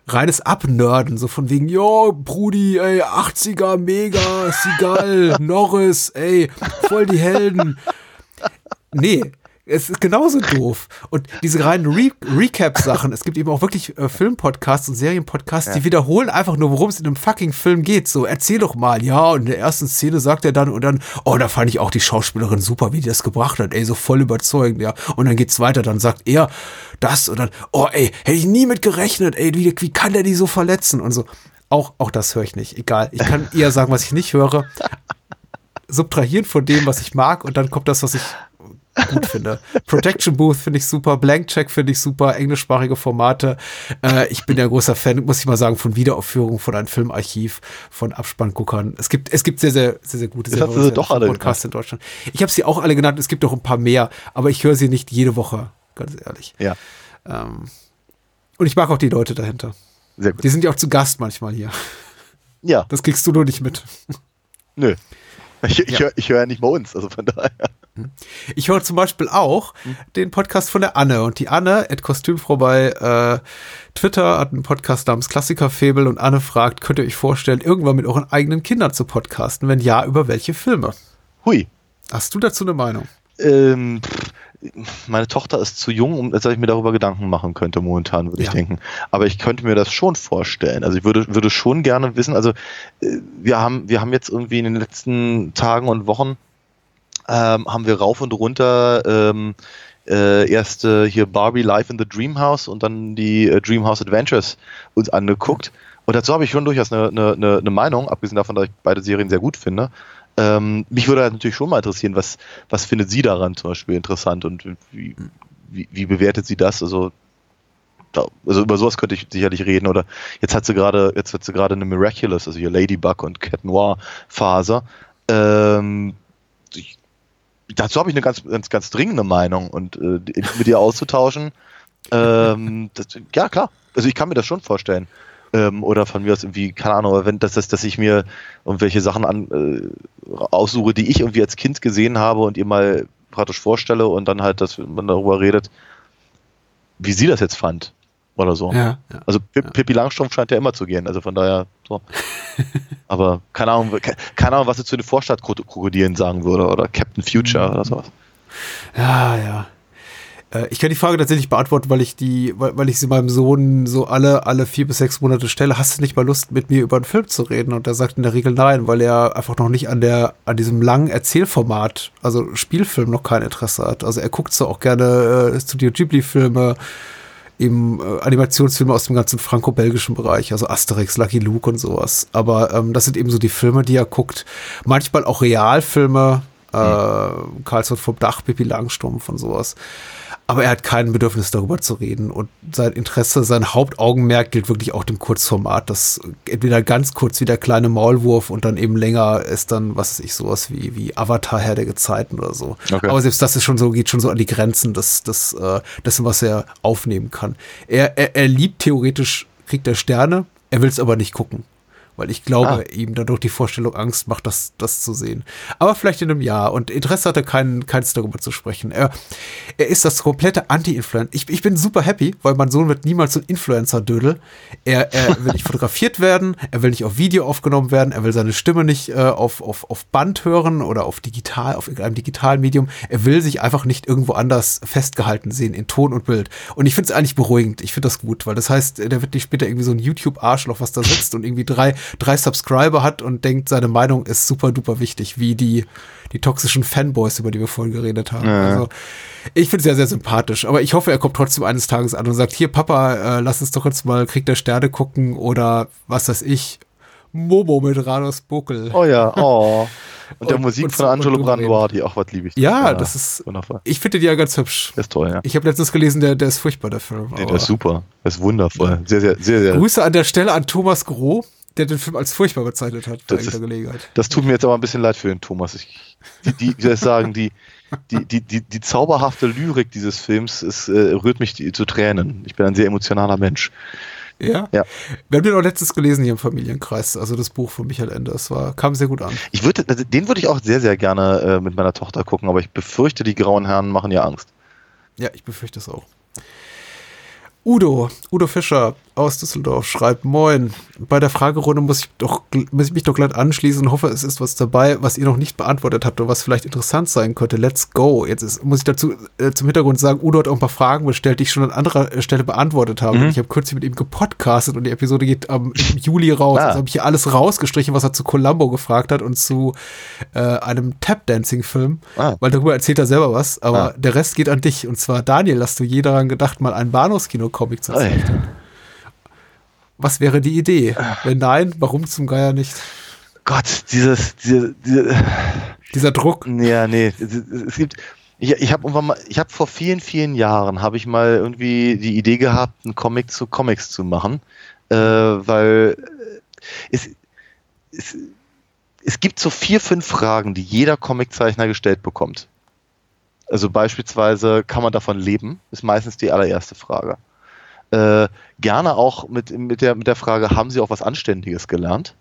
Reines Abnörden, so von wegen, jo, Brudi, ey, 80er, mega, Seagal, Norris, ey, voll die Helden. Nee, es ist genauso doof. Und diese reinen Recap-Sachen, es gibt eben auch wirklich Film-Podcasts und Serien-Podcasts, die wiederholen einfach nur, worum es in einem fucking Film geht. So, erzähl doch mal, ja, und in der ersten Szene sagt er dann, und dann, oh, da fand ich auch die Schauspielerin super, wie die das gebracht hat, ey, so voll überzeugend, ja. Und dann geht's weiter, dann sagt er das, und dann, oh, ey, hätte ich nie mit gerechnet, ey, wie kann der die so verletzen und so. Auch das höre ich nicht, egal. Ich kann eher sagen, was ich nicht höre, subtrahieren von dem, was ich mag, und dann kommt das, was ich gut finde. Protection Booth finde ich super, Blank Check finde ich super, englischsprachige Formate. Ich bin ja ein großer Fan, muss ich mal sagen, von Wiederaufführungen, von einem Filmarchiv, von Abspannguckern. Es gibt sehr, sehr, sehr, sehr gute Podcasts in Deutschland. Ich habe sie auch alle genannt, es gibt noch ein paar mehr, aber ich höre sie nicht jede Woche, ganz ehrlich. Ja. Und ich mag auch die Leute dahinter. Sehr gut. Die sind ja auch zu Gast manchmal hier. Ja. Das kriegst du nur nicht mit. Nö. Ich höre ja nicht mal uns, also von daher. Ich höre zum Beispiel auch den Podcast von der Anne. Und die Anne, @Kostümfrau bei Twitter, hat einen Podcast namens Klassikerfabel, und Anne fragt, könnt ihr euch vorstellen, irgendwann mit euren eigenen Kindern zu podcasten? Wenn ja, über welche Filme? Hui. Hast du dazu eine Meinung? Meine Tochter ist zu jung, um dass ich mir darüber Gedanken machen könnte momentan, würde ich denken. Aber ich könnte mir das schon vorstellen. Also ich würde schon gerne wissen, also wir haben jetzt irgendwie in den letzten Tagen und Wochen haben wir rauf und runter erst hier Barbie Life in the Dream House und dann die Dream House Adventures uns angeguckt. Und dazu habe ich schon durchaus eine Meinung, abgesehen davon, dass ich beide Serien sehr gut finde. Mich würde halt natürlich schon mal interessieren, was findet sie daran zum Beispiel interessant und wie bewertet sie das? Also über sowas könnte ich sicherlich reden. Oder jetzt hat sie gerade eine Miraculous, also hier Ladybug und Cat Noir Phase. Dazu habe ich eine ganz, ganz, ganz dringende Meinung, und mit ihr auszutauschen, ja klar, also ich kann mir das schon vorstellen. Oder von mir aus irgendwie, keine Ahnung, wenn dass ich mir irgendwelche Sachen aussuche, die ich irgendwie als Kind gesehen habe und ihr mal praktisch vorstelle, und dann halt, dass man darüber redet, wie sie das jetzt fand oder so. Ja. Also Pippi Langstrumpf scheint ja immer zu gehen, also von daher so. Aber keine Ahnung, was sie zu den Vorstadtkrokodilen sagen würde, oder Captain Future oder sowas. Ja. Ich kann die Frage tatsächlich beantworten, weil ich sie meinem Sohn so alle 4 bis 6 Monate stelle. Hast du nicht mal Lust, mit mir über einen Film zu reden? Und er sagt in der Regel nein, weil er einfach noch nicht an diesem langen Erzählformat, also Spielfilm, noch kein Interesse hat. Also er guckt so auch gerne Studio Ghibli-Filme, eben Animationsfilme aus dem ganzen franco-belgischen Bereich, also Asterix, Lucky Luke und sowas. Aber das sind eben so die Filme, die er guckt. Manchmal auch Realfilme, Karlsson vom Dach, Pippi Langstrumpf und sowas. Aber er hat kein Bedürfnis, darüber zu reden. Und sein Interesse, sein Hauptaugenmerk gilt wirklich auch dem Kurzformat. Das entweder ganz kurz wie der kleine Maulwurf und dann eben länger ist dann, was weiß ich, sowas wie Avatar, Herr der Gezeiten oder so. Okay. Aber selbst das ist schon so, geht schon so an die Grenzen dessen, was er aufnehmen kann. Er liebt theoretisch Krieg der Sterne, er will es aber nicht gucken. Weil ich glaube, ihm dadurch die Vorstellung Angst macht, das zu sehen. Aber vielleicht in einem Jahr. Und Interesse hat er keins darüber zu sprechen. Er ist das komplette Anti-Influencer. Ich bin super happy, weil mein Sohn wird niemals so ein Influencer-Dödel. Er will nicht fotografiert werden, er will nicht auf Video aufgenommen werden, er will seine Stimme nicht auf Band hören oder auf irgendeinem digitalen Medium. Er will sich einfach nicht irgendwo anders festgehalten sehen, in Ton und Bild. Und ich finde es eigentlich beruhigend. Ich finde das gut, weil das heißt, der wird nicht später irgendwie so ein YouTube-Arschloch, was da sitzt und irgendwie drei Subscriber hat und denkt, seine Meinung ist super duper wichtig, wie die toxischen Fanboys, über die wir vorhin geredet haben. Ja. Also, ich finde es ja sehr sympathisch, aber ich hoffe, er kommt trotzdem eines Tages an und sagt, hier Papa, lass uns doch jetzt mal Krieg der Sterne gucken oder was weiß ich, Momo mit Rados Buckel. Oh ja, oh. Und der Musik von Angelo Branduardi, auch was liebe ich. Ja, das ist wunderbar. Ich finde die ja ganz hübsch. Das ist toll, ja. Ich habe letztens gelesen, der ist furchtbar, der Film. Nee, der ist super, der ist wundervoll. Sehr, sehr, sehr, sehr. Grüße an der Stelle an Thomas Groh, der den Film als furchtbar bezeichnet hat bei irgendeiner Gelegenheit. Das tut mir jetzt aber ein bisschen leid für den Thomas. Wie soll ich sagen, die zauberhafte Lyrik dieses Films rührt mich zu Tränen. Ich bin ein sehr emotionaler Mensch. Ja. Wir haben den auch letztens gelesen hier im Familienkreis, also das Buch von Michael Ende. Das kam sehr gut an. Den würde ich auch sehr, sehr gerne mit meiner Tochter gucken, aber ich befürchte, die grauen Herren machen ja Angst. Ja, ich befürchte es auch. Udo Fischer aus Düsseldorf schreibt, Moin, bei der Fragerunde muss ich mich doch glatt anschließen und hoffe, es ist was dabei, was ihr noch nicht beantwortet habt oder was vielleicht interessant sein könnte. Let's go. Jetzt muss ich dazu zum Hintergrund sagen, Udo hat auch ein paar Fragen bestellt, die ich schon an anderer Stelle beantwortet habe. Ich habe kürzlich mit ihm gepodcastet und die Episode geht im Juli raus. Also habe ich hier alles rausgestrichen, was er zu Columbo gefragt hat und zu einem Tap-Dancing-Film, weil darüber erzählt er selber was, aber der Rest geht an dich. Und zwar, Daniel, hast du je daran gedacht, mal ein Bahnhofskino-Comic zu zeichnen? Was wäre die Idee? Wenn nein, warum zum Geier nicht? Gott, dieser Druck. Ja, nee. Ich habe vor vielen, vielen Jahren habe ich mal irgendwie die Idee gehabt, einen Comic zu Comics zu machen, weil es gibt so 4, 5 Fragen, die jeder Comiczeichner gestellt bekommt. Also beispielsweise, kann man davon leben? Ist meistens die allererste Frage. Gerne auch mit der Frage, haben Sie auch was Anständiges gelernt?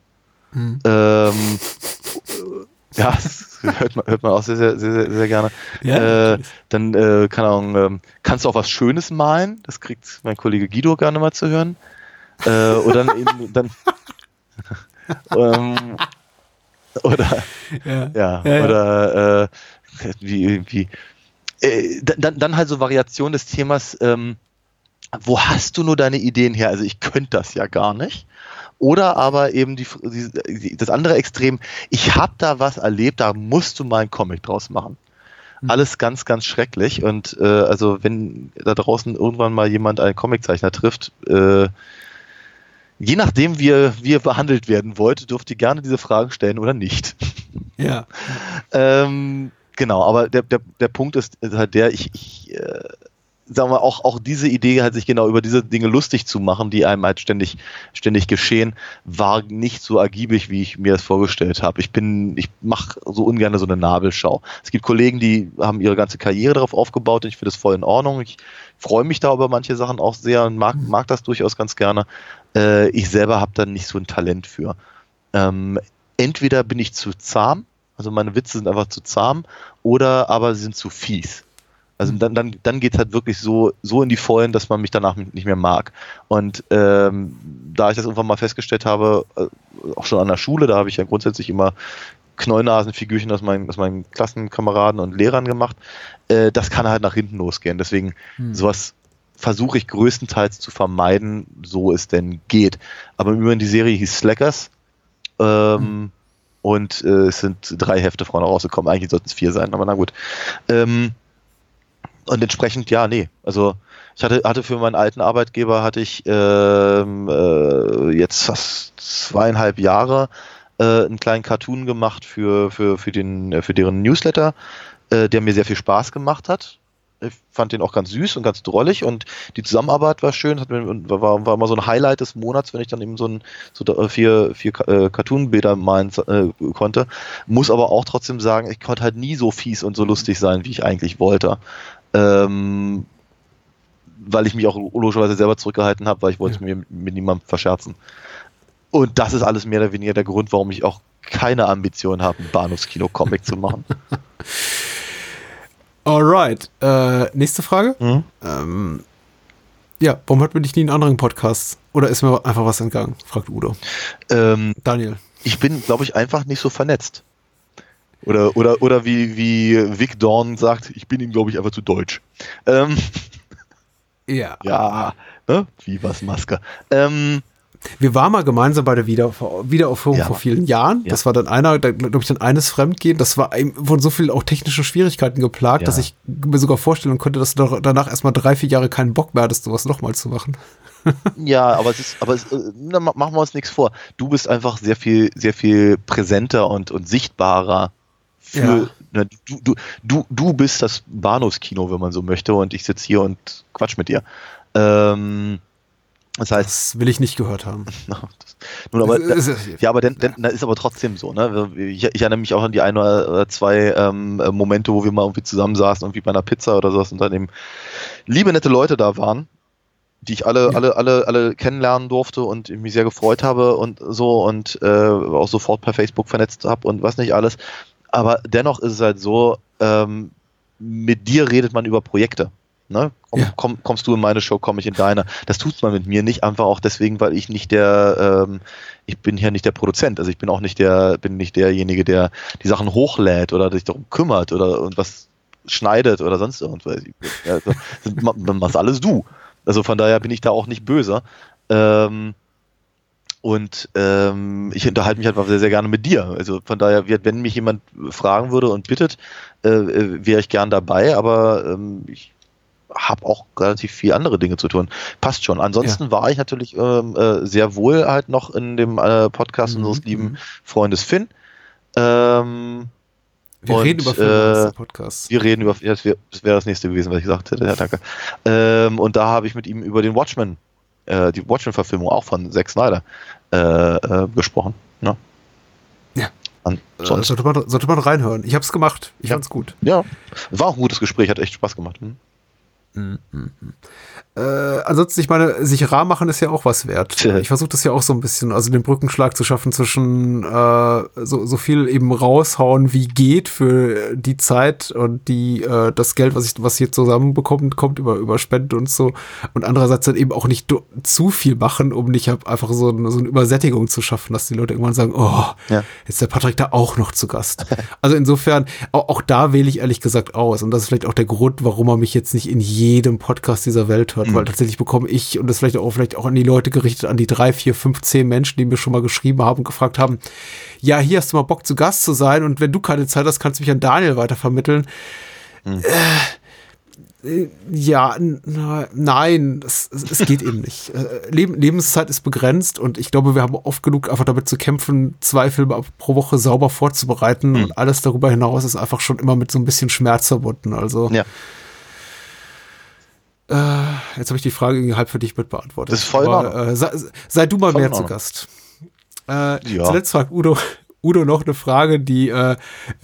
Ja, das hört man auch sehr, sehr, sehr, sehr gerne. Ja, dann, keine Ahnung, kannst du auch was Schönes malen? Das kriegt mein Kollege Guido gerne mal zu hören. Oder dann eben, dann halt so Variationen des Themas, wo hast du nur deine Ideen her? Also ich könnte das ja gar nicht. Oder aber eben das andere Extrem, ich habe da was erlebt, da musst du mal einen Comic draus machen. Alles ganz, ganz schrecklich. Und also wenn da draußen irgendwann mal jemand einen Comiczeichner trifft, je nachdem, wie ihr behandelt werden wollt, dürft ihr gerne diese Fragen stellen oder nicht. Ja. Genau, aber der Punkt ist halt der, sagen wir, auch diese Idee, halt sich genau über diese Dinge lustig zu machen, die einem halt ständig geschehen, war nicht so ergiebig, wie ich mir das vorgestellt habe. Ich mache so ungern so eine Nabelschau. Es gibt Kollegen, die haben ihre ganze Karriere darauf aufgebaut und ich finde das voll in Ordnung. Ich freue mich da über manche Sachen auch sehr und mag das durchaus ganz gerne. Ich selber habe da nicht so ein Talent für. Entweder bin ich zu zahm, also meine Witze sind einfach zu zahm, oder aber sie sind zu fies. Also dann geht es halt wirklich so in die Vollen, dass man mich danach nicht mehr mag. Und da ich das irgendwann mal festgestellt habe, auch schon an der Schule, da habe ich ja grundsätzlich immer Knollnasenfigürchen aus meinen Klassenkameraden und Lehrern gemacht. Das kann halt nach hinten losgehen. Deswegen sowas versuche ich größtenteils zu vermeiden, so es denn geht. Aber im Übrigen, die Serie hieß Slackers. Und es sind 3 Hefte vorne rausgekommen. Eigentlich sollten es 4 sein, aber na gut. Und entsprechend, ja, nee. Also ich hatte für meinen alten Arbeitgeber jetzt fast 2,5 Jahre einen kleinen Cartoon gemacht für deren Newsletter, der mir sehr viel Spaß gemacht hat. Ich fand den auch ganz süß und ganz drollig und die Zusammenarbeit war schön, war immer so ein Highlight des Monats, wenn ich dann eben so 4 Cartoon-Bilder malen konnte. Muss aber auch trotzdem sagen, ich konnte halt nie so fies und so lustig sein, wie ich eigentlich wollte. Weil ich mich auch logischerweise selber zurückgehalten habe, weil ich wollte es mir mit niemandem verscherzen. Und das ist alles mehr oder weniger der Grund, warum ich auch keine Ambition habe, einen Bahnhofskino-Comic zu machen. Alright, nächste Frage. Warum hört man dich nie in anderen Podcasts? Oder ist mir einfach was entgangen? Fragt Udo. Daniel. Ich bin, glaube ich, einfach nicht so vernetzt. Oder wie Vic Dorn sagt, ich bin ihm, glaube ich, einfach zu deutsch. Ja, ne? Wie was Maske. Wir waren mal gemeinsam bei der Wiederaufführung vor vielen Jahren. Ja. Das war dann eines Fremdgehen. Das war von so vielen auch technischen Schwierigkeiten geplagt, dass ich mir sogar vorstellen konnte, dass du danach erstmal 3-4 Jahre keinen Bock mehr hattest, sowas nochmal zu machen. Ja, aber machen wir uns nichts vor. Du bist einfach sehr viel präsenter und sichtbarer. Du bist das Bahnhofskino, wenn man so möchte, und ich sitze hier und quatsch mit dir. Das heißt, das will ich nicht gehört haben. Das ist aber trotzdem so. Ne? Ich erinnere mich auch an die 1 oder 2 Momente, wo wir mal irgendwie zusammensaßen, irgendwie bei einer Pizza oder sowas, und dann eben liebe nette Leute da waren, die ich alle kennenlernen durfte und mich sehr gefreut habe und so und auch sofort per Facebook vernetzt habe und was nicht alles. Aber dennoch ist es halt so, mit dir redet man über Projekte. Ne? Kommst du in meine Show, komme ich in deine. Das tut man mit mir nicht, einfach auch deswegen, weil ich nicht ich bin ja nicht der Produzent, also ich bin auch nicht derjenige, der die Sachen hochlädt oder sich darum kümmert oder irgendwas schneidet oder sonst irgendwas. Also, man macht alles du. Also von daher bin ich da auch nicht böse. Ich unterhalte mich halt sehr, sehr gerne mit dir. Also von daher, wenn mich jemand fragen würde und bittet, wäre ich gern dabei, aber ich habe auch relativ viel andere Dinge zu tun. Passt schon. Ansonsten war ich natürlich sehr wohl halt noch in dem Podcast unseres lieben Freundes Finn. Wir reden über Finn im Podcast. Das wäre das nächste gewesen, was ich gesagt hätte. Ja, danke. Und da habe ich mit ihm über den Watchmen, die Watchmen-Verfilmung auch von Zack Snyder gesprochen. Ne? Ja. Sollte man reinhören. Ich habe es gemacht. Ich fand's gut. Ja. War auch ein gutes Gespräch. Hat echt Spaß gemacht. Ansonsten, ich meine, sich rar machen ist ja auch was wert. Ich versuche das ja auch so ein bisschen, also den Brückenschlag zu schaffen zwischen so viel eben raushauen, wie geht für die Zeit und das Geld, was hier zusammenbekommt, kommt über Spenden und so. Und andererseits dann eben auch nicht zu viel machen, um nicht einfach so eine Übersättigung zu schaffen, dass die Leute irgendwann sagen, jetzt ist der Patrick da auch noch zu Gast. Also insofern, auch da wähle ich ehrlich gesagt aus. Und das ist vielleicht auch der Grund, warum er mich jetzt nicht in jedem Podcast dieser Welt hört, weil tatsächlich bekomme ich, und das vielleicht auch an die Leute gerichtet, an die 3, 4, 5, 10 Menschen, die mir schon mal geschrieben haben und gefragt haben, ja, hier hast du mal Bock zu Gast zu sein und wenn du keine Zeit hast, kannst du mich an Daniel weitervermitteln. Nein, es geht eben nicht. Lebenszeit ist begrenzt und ich glaube, wir haben oft genug einfach damit zu kämpfen, 2 Filme pro Woche sauber vorzubereiten und alles darüber hinaus ist einfach schon immer mit so ein bisschen Schmerz verbunden. Also jetzt habe ich die Frage irgendwie halb für dich mit beantwortet. Das ist voll in Ordnung. Sei du mal voll mehr zu Gast. Zuletzt fragt Udo noch eine Frage, die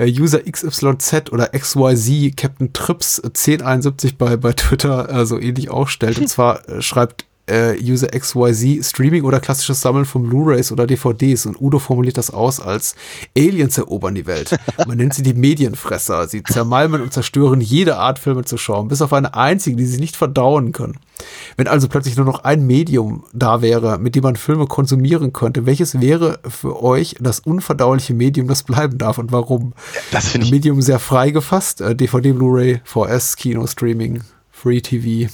User XYZ oder XYZ Captain Trips 1071 bei Twitter so ähnlich auch stellt. Und zwar schreibt User XYZ Streaming oder klassisches Sammeln von Blu-rays oder DVDs, und Udo formuliert das aus als: Aliens erobern die Welt. Man nennt sie die Medienfresser. Sie zermalmen und zerstören jede Art, Filme zu schauen, bis auf eine einzige, die sie nicht verdauen können. Wenn also plötzlich nur noch ein Medium da wäre, mit dem man Filme konsumieren könnte, welches wäre für euch das unverdauliche Medium, das bleiben darf, und warum? Das finde ich Medium sehr frei gefasst. DVD, Blu-ray, VS, Kino, Streaming, Free TV.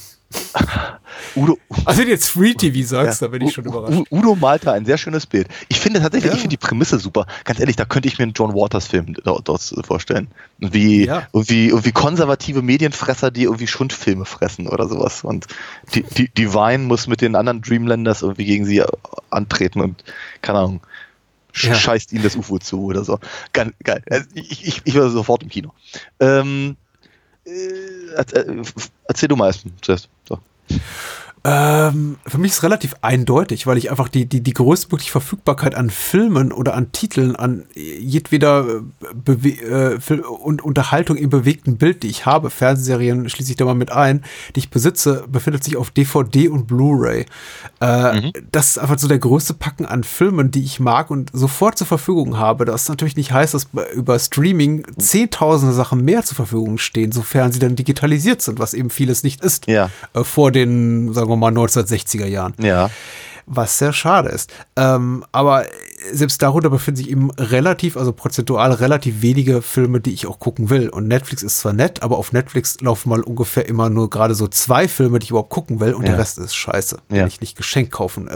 Udo. Also wenn du jetzt Free TV sagst, ja, da bin ich schon überrascht. Udo malt da ein sehr schönes Bild. Ich finde tatsächlich, ich finde die Prämisse super. Ganz ehrlich, da könnte ich mir einen John Waters-Film dort vorstellen. Irgendwie konservative Medienfresser, die irgendwie Schundfilme fressen oder sowas. Und die Divine muss mit den anderen Dreamlanders irgendwie gegen sie antreten und, keine Ahnung, scheißt ihnen das UFO zu oder so. Geil. Also ich war sofort im Kino. Erzähl du mal zuerst. So. Für mich ist es relativ eindeutig, weil ich einfach die größtmögliche Verfügbarkeit an Filmen oder an Titeln, an jedweder Unterhaltung im bewegten Bild, die ich habe, Fernsehserien schließe ich da mal mit ein, die ich besitze, befindet sich auf DVD und Blu-ray. Das ist einfach so der größte Packen an Filmen, die ich mag und sofort zur Verfügung habe. Das natürlich nicht heißt, dass über Streaming zehntausende Sachen mehr zur Verfügung stehen, sofern sie dann digitalisiert sind, was eben vieles nicht ist. Ja. Vor den, sagen wir mal, 1960er Jahren. Ja. Was sehr schade ist. Aber selbst darunter befinden sich eben prozentual relativ wenige Filme, die ich auch gucken will. Und Netflix ist zwar nett, aber auf Netflix laufen mal ungefähr immer nur gerade so 2 Filme, die ich überhaupt gucken will, und der Rest ist scheiße, wenn ich nicht geschenkt gucken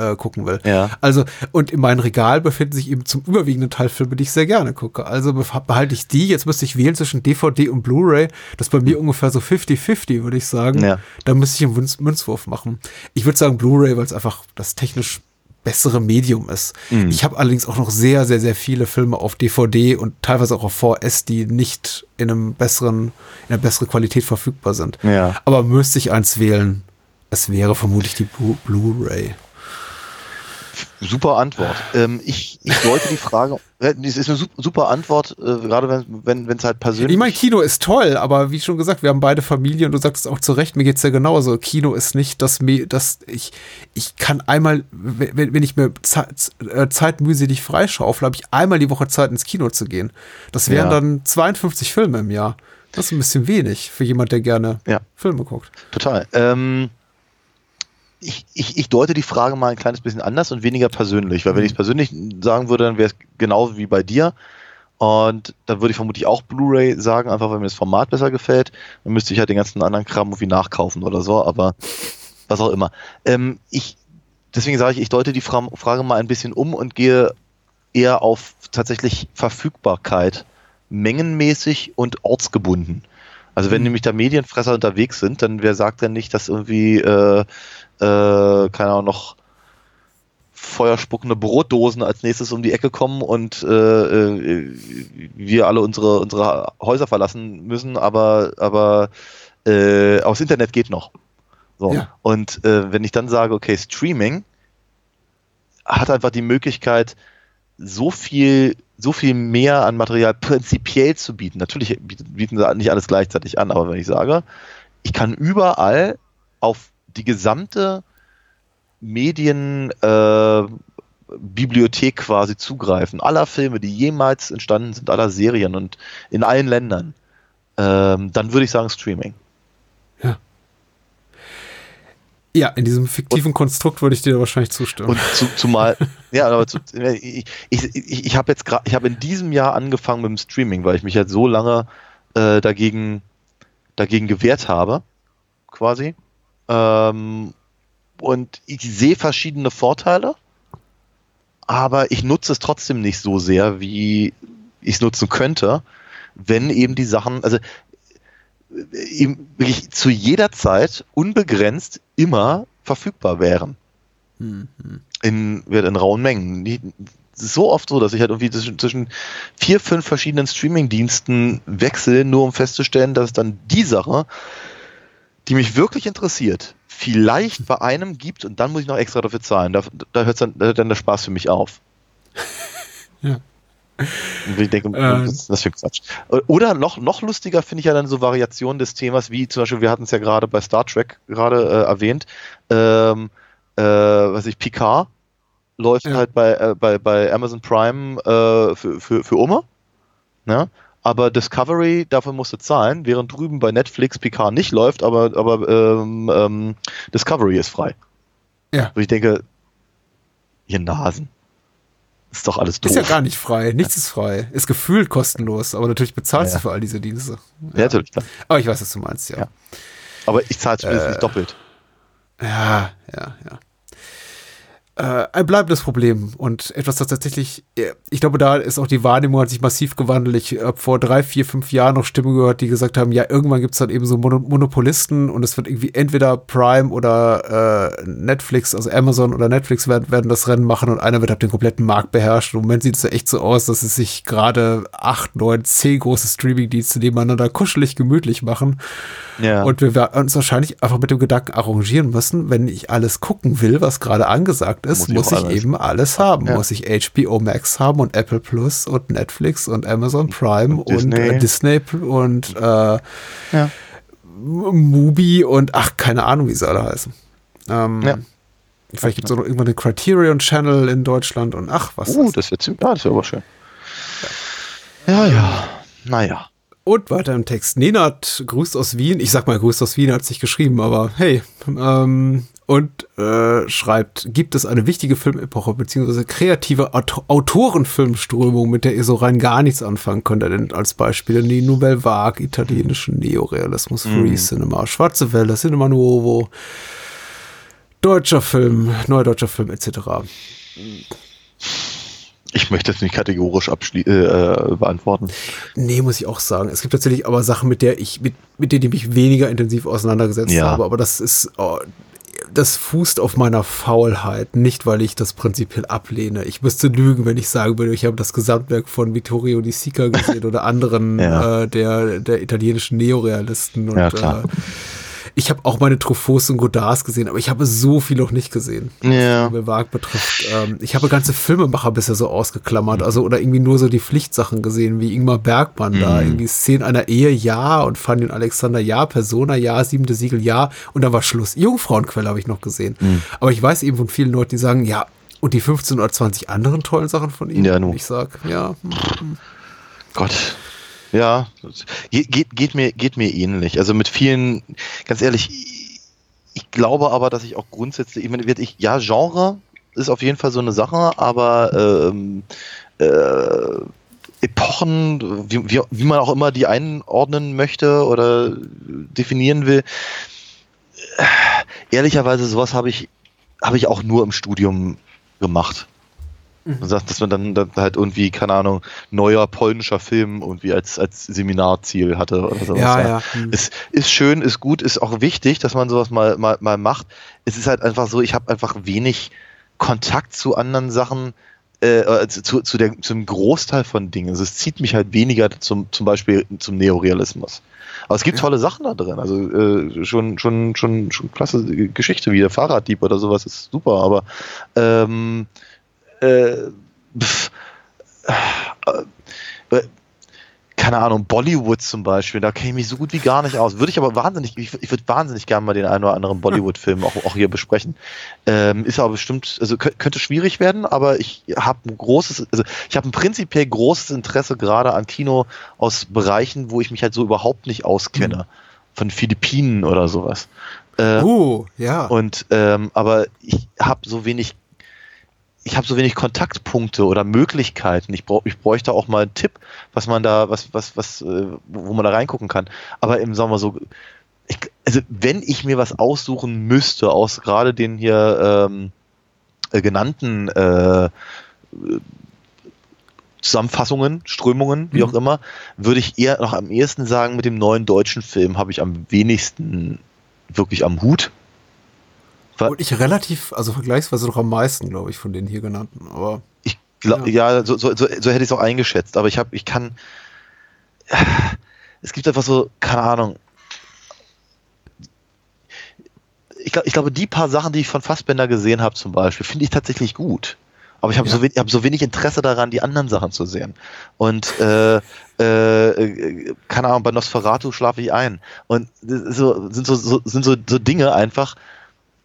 will. Ja. Also, und in meinem Regal befinden sich eben zum überwiegenden Teil Filme, die ich sehr gerne gucke. Also behalte ich die. Jetzt müsste ich wählen zwischen DVD und Blu-ray. Das ist bei mir ungefähr so 50-50, würde ich sagen. Ja. Da müsste ich einen Münzwurf machen. Ich würde sagen Blu-ray, weil es einfach das technisch bessere Medium ist. Mhm. Ich habe allerdings auch noch sehr, sehr, sehr viele Filme auf DVD und teilweise auch auf VS, die nicht in einer besseren Qualität verfügbar sind. Ja. Aber müsste ich eins wählen, es wäre vermutlich die Blu-ray. Super Antwort. Ich wollte die Frage, es ist eine super Antwort, gerade wenn es halt persönlich... Ich meine, Kino ist toll, aber wie schon gesagt, wir haben beide Familien, und du sagst es auch zu Recht, mir geht es ja genauso. Kino ist nicht, dass ich kann einmal, wenn ich mir Zeit mühselig freischaufle, habe ich einmal die Woche Zeit, ins Kino zu gehen. Das wären dann 52 Filme im Jahr. Das ist ein bisschen wenig für jemand, der gerne Filme guckt. Total. Ich deute die Frage mal ein kleines bisschen anders und weniger persönlich, weil wenn ich es persönlich sagen würde, dann wäre es genauso wie bei dir, und dann würde ich vermutlich auch Blu-ray sagen, einfach weil mir das Format besser gefällt. Dann müsste ich halt den ganzen anderen Kram irgendwie nachkaufen oder so, aber was auch immer. Deswegen sage ich, ich deute die Frage mal ein bisschen um und gehe eher auf tatsächlich Verfügbarkeit, mengenmäßig und ortsgebunden. Also wenn nämlich da Medienfresser unterwegs sind, dann wer sagt denn nicht, dass irgendwie keine Ahnung, noch feuerspuckende Brotdosen als nächstes um die Ecke kommen und wir alle unsere Häuser verlassen müssen, aber aufs Internet geht noch. So. Ja. Und wenn ich dann sage, okay, Streaming hat einfach die Möglichkeit, so viel mehr an Material prinzipiell zu bieten. Natürlich bieten sie nicht alles gleichzeitig an, aber wenn ich sage, ich kann überall auf die gesamte Medienbibliothek quasi zugreifen, aller Filme, die jemals entstanden sind, aller Serien und in allen Ländern, dann würde ich sagen Streaming. Ja, in diesem fiktiven Konstrukt würde ich dir wahrscheinlich zustimmen. Und zumal, ich habe jetzt gerade, ich habe in diesem Jahr angefangen mit dem Streaming, weil ich mich halt so lange dagegen gewehrt habe, quasi. Und ich sehe verschiedene Vorteile, aber ich nutze es trotzdem nicht so sehr, wie ich es nutzen könnte, wenn eben die Sachen, also eben wirklich zu jeder Zeit unbegrenzt immer verfügbar wären. In rauen Mengen. Es ist so oft so, dass ich halt irgendwie zwischen 4, 5 verschiedenen Streaming-Diensten wechsle, nur um festzustellen, dass dann die Sache, die mich wirklich interessiert, vielleicht bei einem gibt, und dann muss ich noch extra dafür zahlen. Da hört dann der Spaß für mich auf. Ja. Und ich denke, das für Quatsch. Oder noch lustiger finde ich ja dann so Variationen des Themas, wie zum Beispiel, wir hatten es ja gerade bei Star Trek erwähnt, Picard läuft halt bei Amazon Prime für Oma, ne? Aber Discovery, dafür musst du zahlen, während drüben bei Netflix Picard nicht läuft, aber Discovery ist frei. Ja. Und ich denke, ihr Nasen. Ist doch alles doof. Ist ja gar nicht frei. Nichts ist frei. Ist gefühlt kostenlos, aber natürlich bezahlst du für all diese Dienste. Ja, natürlich. Klar. Aber ich weiß, was du meinst, ja. Aber ich zahle zumindest nicht doppelt. Ja. Ein bleibendes Problem und etwas, das tatsächlich, ich glaube, da ist auch die Wahrnehmung hat sich massiv gewandelt. Ich habe vor 3, 4, 5 Jahren noch Stimmen gehört, die gesagt haben, ja, irgendwann gibt es dann eben so Monopolisten und es wird irgendwie entweder Prime oder Netflix, also Amazon oder Netflix werden das Rennen machen und einer wird halt den kompletten Markt beherrschen. Im Moment sieht es ja echt so aus, dass es sich gerade 8, 9, 10 große Streaming-Dienste nebeneinander kuschelig gemütlich machen. Ja. Und wir werden uns wahrscheinlich einfach mit dem Gedanken arrangieren müssen, wenn ich alles gucken will, was gerade angesagt ist, muss ich eben alles haben. Ja. Muss ich HBO Max haben und Apple Plus und Netflix und Amazon Prime und Disney und Mubi und keine Ahnung, wie sie alle heißen. Vielleicht gibt es auch noch irgendwann den Criterion Channel in Deutschland und was. Das wird ziemlich, das ist aber schön. Naja. Und weiter im Text. Nina hat Grüß aus Wien. Ich sag mal, Grüß aus Wien hat es nicht geschrieben, aber hey. Und schreibt, gibt es eine wichtige Filmepoche beziehungsweise kreative Autorenfilmströmung, mit der ihr so rein gar nichts anfangen könnt? Denn als Beispiele die Nouvelle Vague, italienischen Neorealismus, Free Cinema, Schwarze Welle, Cinema Nuovo, deutscher Film, neudeutscher Film etc. Ich möchte das nicht kategorisch beantworten. Nee, muss ich auch sagen. Es gibt tatsächlich aber Sachen, mit denen ich mich weniger intensiv auseinandergesetzt habe. Aber das fußt auf meiner Faulheit. Nicht, weil ich das prinzipiell ablehne. Ich müsste lügen, wenn ich sagen würde, ich habe das Gesamtwerk von Vittorio Di Sica gesehen oder anderen der italienischen Neorealisten. Und, klar. Ich habe auch meine Truffauts und Godards gesehen, aber ich habe so viel noch nicht gesehen, was Vague betrifft. Ich habe ganze Filmemacher bisher so ausgeklammert, oder irgendwie nur so die Pflichtsachen gesehen, wie Ingmar Bergmann da, irgendwie Szenen einer Ehe, und Fanny und Alexander, Persona, Siebente Siegel, und dann war Schluss. Jungfrauenquelle habe ich noch gesehen. Aber ich weiß eben von vielen Leuten, die sagen, und die 15 oder 20 anderen tollen Sachen von ihnen, ich sag, Gott. Ja, geht mir ähnlich. Also mit vielen, ganz ehrlich, ich glaube aber, dass ich auch grundsätzlich, Genre ist auf jeden Fall so eine Sache, aber Epochen, wie man auch immer die einordnen möchte oder definieren will, ehrlicherweise sowas habe ich auch nur im Studium gemacht. Man sagt, dass man dann halt irgendwie, keine Ahnung, neuer polnischer Film irgendwie als Seminarziel hatte oder sowas. Ja. Es ist schön, ist gut, ist auch wichtig, dass man sowas mal macht. Es ist halt einfach so, ich habe einfach wenig Kontakt zu anderen Sachen, zum Großteil von Dingen. Also es zieht mich halt weniger zum Beispiel zum Neorealismus. Aber es gibt tolle Sachen da drin. Also schon klasse Geschichte wie der Fahrraddieb oder sowas ist super, aber keine Ahnung, Bollywood zum Beispiel, da kenne ich mich so gut wie gar nicht aus. Ich würde wahnsinnig gerne mal den einen oder anderen Bollywood-Film auch hier besprechen. Ist aber bestimmt, also könnte schwierig werden, aber ich habe ein prinzipiell großes Interesse gerade an Kino aus Bereichen, wo ich mich halt so überhaupt nicht auskenne. Von Philippinen oder sowas. Und, aber ich habe so wenig Kontaktpunkte oder Möglichkeiten. Ich bräuchte auch mal einen Tipp, wo man da reingucken kann. Aber im Sommer so, wenn ich mir was aussuchen müsste aus gerade den hier genannten Zusammenfassungen, Strömungen, wie auch immer, würde ich eher noch am ehesten sagen, mit dem neuen deutschen Film habe ich am wenigsten wirklich am Hut. Und ich vergleichsweise noch am meisten, glaube ich, von den hier genannten. Aber ich glaube, so hätte ich es auch eingeschätzt. Aber es gibt einfach so, keine Ahnung. Ich glaube, die paar Sachen, die ich von Fassbender gesehen habe, zum Beispiel, finde ich tatsächlich gut. Aber ich habe so wenig Interesse daran, die anderen Sachen zu sehen. Und keine Ahnung, bei Nosferatu schlafe ich ein. Und sind so Dinge einfach.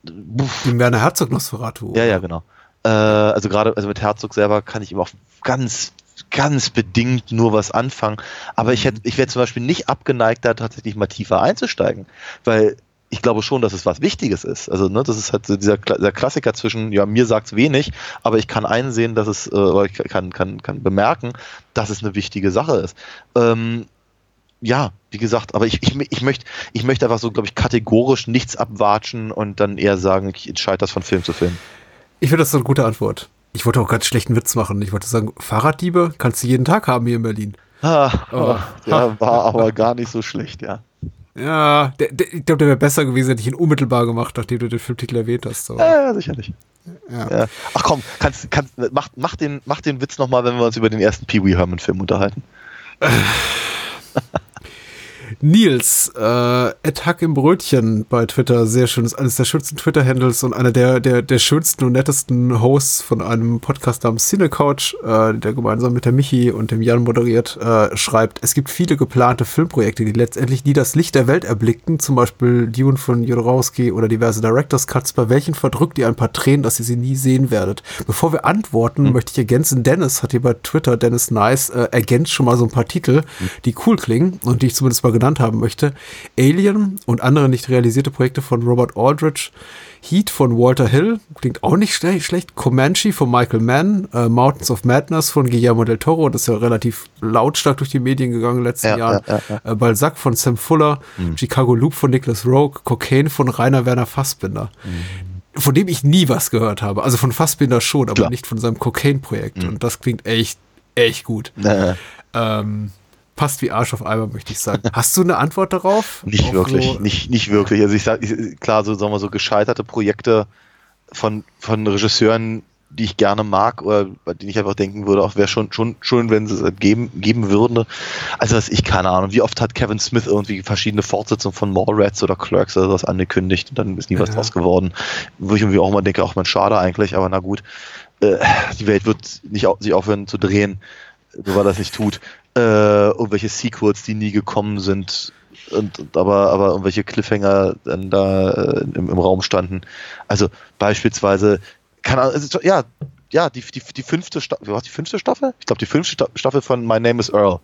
Den Werner Herzog Nosferatu. Ja, ja, genau. Also gerade also mit Herzog selber kann ich ihm auch ganz, ganz bedingt nur was anfangen. Aber ich wäre zum Beispiel nicht abgeneigt, da tatsächlich mal tiefer einzusteigen. Weil ich glaube schon, dass es was Wichtiges ist. Also ne, das ist halt so dieser Klassiker zwischen, ja, mir sagt's wenig, aber ich kann einsehen, dass es, oder ich kann bemerken, dass es eine wichtige Sache ist. Ja, wie gesagt, aber ich möchte einfach so, glaube ich, kategorisch nichts abwatschen und dann eher sagen, ich entscheide das von Film zu Film. Ich finde, das ist eine gute Antwort. Ich wollte auch ganz schlechten Witz machen. Ich wollte sagen, Fahrraddiebe kannst du jeden Tag haben hier in Berlin. Ja, war aber gar nicht so schlecht, ja. Ja, ich glaube, der wäre besser gewesen, hätte ich ihn unmittelbar gemacht, nachdem du den Filmtitel erwähnt hast. So. Ja, sicherlich. Ja. Ja. Ach komm, mach den Witz nochmal, wenn wir uns über den ersten Pee-Wee Herman-Film unterhalten. Nils, at Hack im Brötchen bei Twitter, sehr schön, ist eines der schönsten Twitter-Handles und einer der schönsten und nettesten Hosts von einem Podcast namens Cinecouch, der gemeinsam mit der Michi und dem Jan moderiert, schreibt, es gibt viele geplante Filmprojekte, die letztendlich nie das Licht der Welt erblickten, zum Beispiel Dune von Jodorowsky oder diverse Director's Cuts, bei welchen verdrückt ihr ein paar Tränen, dass ihr sie nie sehen werdet. Bevor wir antworten, möchte ich ergänzen, Dennis hat hier bei Twitter, Dennis Nice, ergänzt schon mal so ein paar Titel, die cool klingen und die ich zumindest mal genannt haben möchte. Alien und andere nicht realisierte Projekte von Robert Aldrich, Heat von Walter Hill, klingt auch nicht schlecht, Comanche von Michael Mann, Mountains of Madness von Guillermo del Toro, das ist ja relativ lautstark durch die Medien gegangen in den letzten Jahren, Balzac von Sam Fuller, Chicago Loop von Nicholas Roeg, Cocaine von Rainer Werner Fassbinder, von dem ich nie was gehört habe, also von Fassbinder schon, aber nicht von seinem Cocaine-Projekt und das klingt echt gut. Passt wie Arsch auf Eimer, möchte ich sagen. Hast du eine Antwort darauf? Nicht wirklich. Also ich sage, klar, so sagen wir so gescheiterte Projekte von Regisseuren, die ich gerne mag oder bei denen ich einfach denken würde, auch wäre schon schön, wenn es geben würde. Also was ich, keine Ahnung, wie oft hat Kevin Smith irgendwie verschiedene Fortsetzungen von Mallrats oder Clerks oder sowas angekündigt und dann ist nie was draus geworden. Wo ich irgendwie auch immer denke, auch man schade eigentlich, aber na gut, die Welt wird nicht sich aufhören zu drehen, sobald das nicht tut. Irgendwelche Sequels, die nie gekommen sind, aber irgendwelche Cliffhanger dann da im Raum standen. Also beispielsweise, die fünfte Staffel, was, die fünfte Staffel? Ich glaube, die fünfte Staffel von My Name is Earl.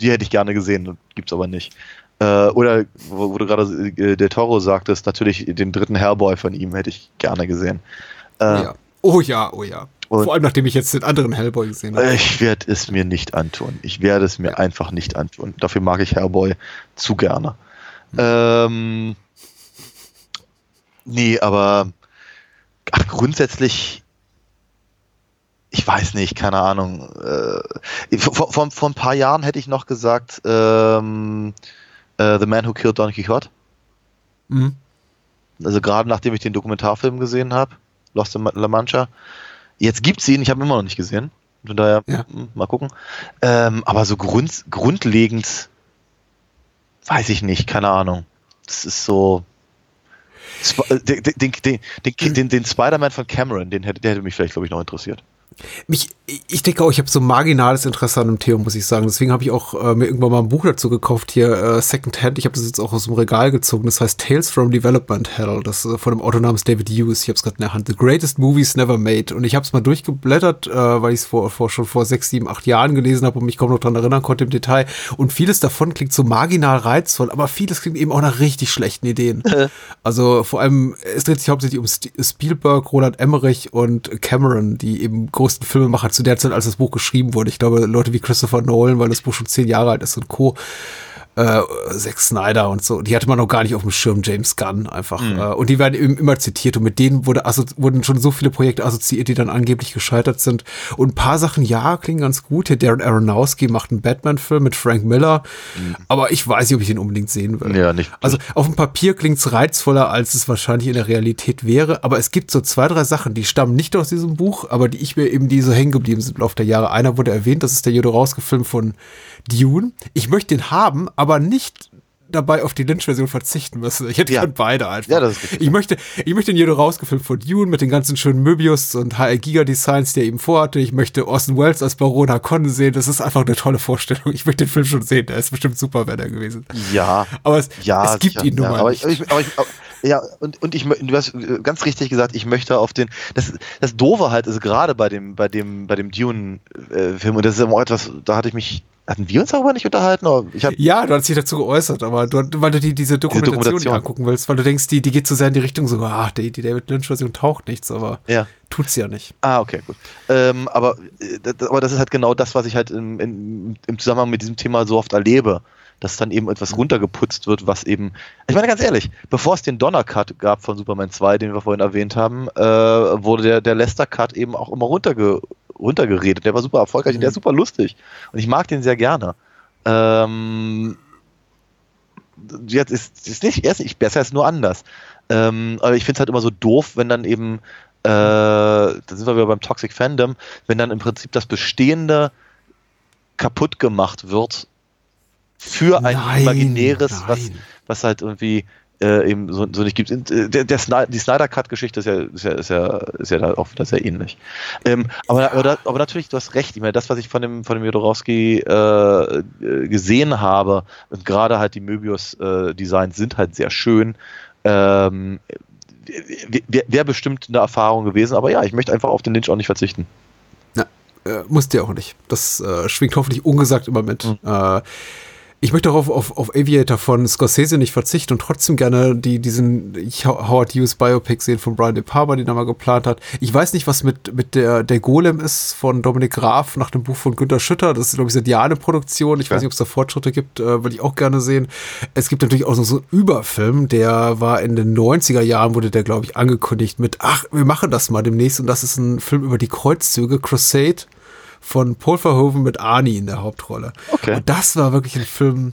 Die hätte ich gerne gesehen, gibt's aber nicht. Oder, wo du gerade Del Toro sagtest, natürlich den dritten Hellboy von ihm hätte ich gerne gesehen. Oh ja. Und vor allem, nachdem ich jetzt den anderen Hellboy gesehen habe. Ich werde es mir nicht antun. Ich werde es mir einfach nicht antun. Dafür mag ich Hellboy zu gerne. Nee, aber grundsätzlich, ich weiß nicht, keine Ahnung. Vor ein paar Jahren hätte ich noch gesagt, The Man Who Killed Don Quixote. Also gerade nachdem ich den Dokumentarfilm gesehen habe, Lost in La Mancha. Jetzt gibt's ihn, ich habe ihn immer noch nicht gesehen. Von daher, mal gucken. Aber so grundlegend weiß ich nicht, keine Ahnung. Das ist so. Den Spider-Man von Cameron, der hätte mich vielleicht, glaube ich, noch interessiert. Ich denke auch, ich habe so marginales Interesse an dem Thema, muss ich sagen. Deswegen habe ich auch mir irgendwann mal ein Buch dazu gekauft, hier Second Hand. Ich habe das jetzt auch aus dem Regal gezogen. Das heißt Tales from Development Hell. Das ist von einem Autor namens David Hughes. Ich habe es gerade in der Hand. The Greatest Movies Never Made. Und ich habe es mal durchgeblättert, weil ich es schon vor 6, 7, 8 Jahren gelesen habe und mich kaum noch dran erinnern konnte im Detail. Und vieles davon klingt so marginal reizvoll, aber vieles klingt eben auch nach richtig schlechten Ideen. Also vor allem, es dreht sich hauptsächlich um Spielberg, Roland Emmerich und Cameron, die eben großen Filmemacher zu der Zeit, als das Buch geschrieben wurde. Ich glaube, Leute wie Christopher Nolan, weil das Buch schon 10 Jahre alt ist und Co., Zack Snyder und so, die hatte man noch gar nicht auf dem Schirm, James Gunn einfach. Und die werden eben immer zitiert und mit denen wurden schon so viele Projekte assoziiert, die dann angeblich gescheitert sind. Und ein paar Sachen, ja, klingen ganz gut. Hier Darren Aronofsky macht einen Batman-Film mit Frank Miller, aber ich weiß nicht, ob ich ihn unbedingt sehen will. Ja, nicht. Also auf dem Papier klingt's reizvoller, als es wahrscheinlich in der Realität wäre, aber es gibt so 2, 3 Sachen, die stammen nicht aus diesem Buch, aber die ich mir eben, die so hängen geblieben sind im Laufe der Jahre. Einer wurde erwähnt, das ist der Jodorowsky-Film von Dune. Ich möchte den haben, aber nicht dabei auf die Lynch-Version verzichten müssen. Ich hätte gern beide einfach. Ja, das ist ich möchte den Jodorowsky Film von Dune mit den ganzen schönen Möbius und HR Giga-Designs, die er eben vorhatte. Ich möchte Orson Welles als Baron Harkonnen sehen. Das ist einfach eine tolle Vorstellung. Ich möchte den Film schon sehen. Der ist bestimmt super, wenn er gewesen. Ja. Aber es gibt ihn nur mal nicht. Aber ich, aber ich, aber Ja, und ich, du hast ganz richtig gesagt, ich möchte auf den, das Doofe halt ist gerade bei dem Dune-Film, und das ist immer etwas, da hatten wir uns darüber nicht unterhalten? Aber du hast dich dazu geäußert, aber weil du diese Dokumentation angucken willst, weil du denkst, die geht so sehr in die Richtung, so, die David Lynch-Version taucht nichts, aber tut's ja nicht. Ah, okay, gut. Aber das ist halt genau das, was ich halt im Zusammenhang mit diesem Thema so oft erlebe, dass dann eben etwas runtergeputzt wird, was eben, ich meine ganz ehrlich, bevor es den Donner-Cut gab von Superman 2, den wir vorhin erwähnt haben, wurde der Lester-Cut eben auch immer runtergeredet. Der war super erfolgreich und der ist super lustig. Und ich mag den sehr gerne. Jetzt ist nicht besser, ist nur anders. Aber ich finde es halt immer so doof, wenn dann eben, da sind wir wieder beim Toxic Fandom, wenn dann im Prinzip das Bestehende kaputt gemacht wird, für ein imaginäres, was halt irgendwie eben so nicht gibt. Die Snyder-Cut-Geschichte ist ja da auch wieder sehr ähnlich. Aber natürlich, du hast recht. Ich meine, das, was ich von dem Jodorowsky gesehen habe, und gerade halt die Möbius-Designs sind halt sehr schön. Wäre bestimmt eine Erfahrung gewesen, aber ja, ich möchte einfach auf den Lynch auch nicht verzichten. Ja, musst du ja auch nicht. Das schwingt hoffentlich ungesagt immer mit. Ich möchte auch auf Aviator von Scorsese nicht verzichten und trotzdem gerne diesen Howard Hughes Biopic sehen von Brian De Palma, den er mal geplant hat. Ich weiß nicht, was mit der Golem ist von Dominik Graf nach dem Buch von Günter Schütter. Das ist, glaube ich, so eine Diane-Produktion. Ich weiß nicht, ob es da Fortschritte gibt, würde ich auch gerne sehen. Es gibt natürlich auch so einen Überfilm, der war in den 90er Jahren, wurde der, glaube ich, angekündigt mit, wir machen das mal demnächst. Und das ist ein Film über die Kreuzzüge, Crusade, von Paul Verhoeven mit Arnie in der Hauptrolle. Okay. Und das war wirklich ein Film,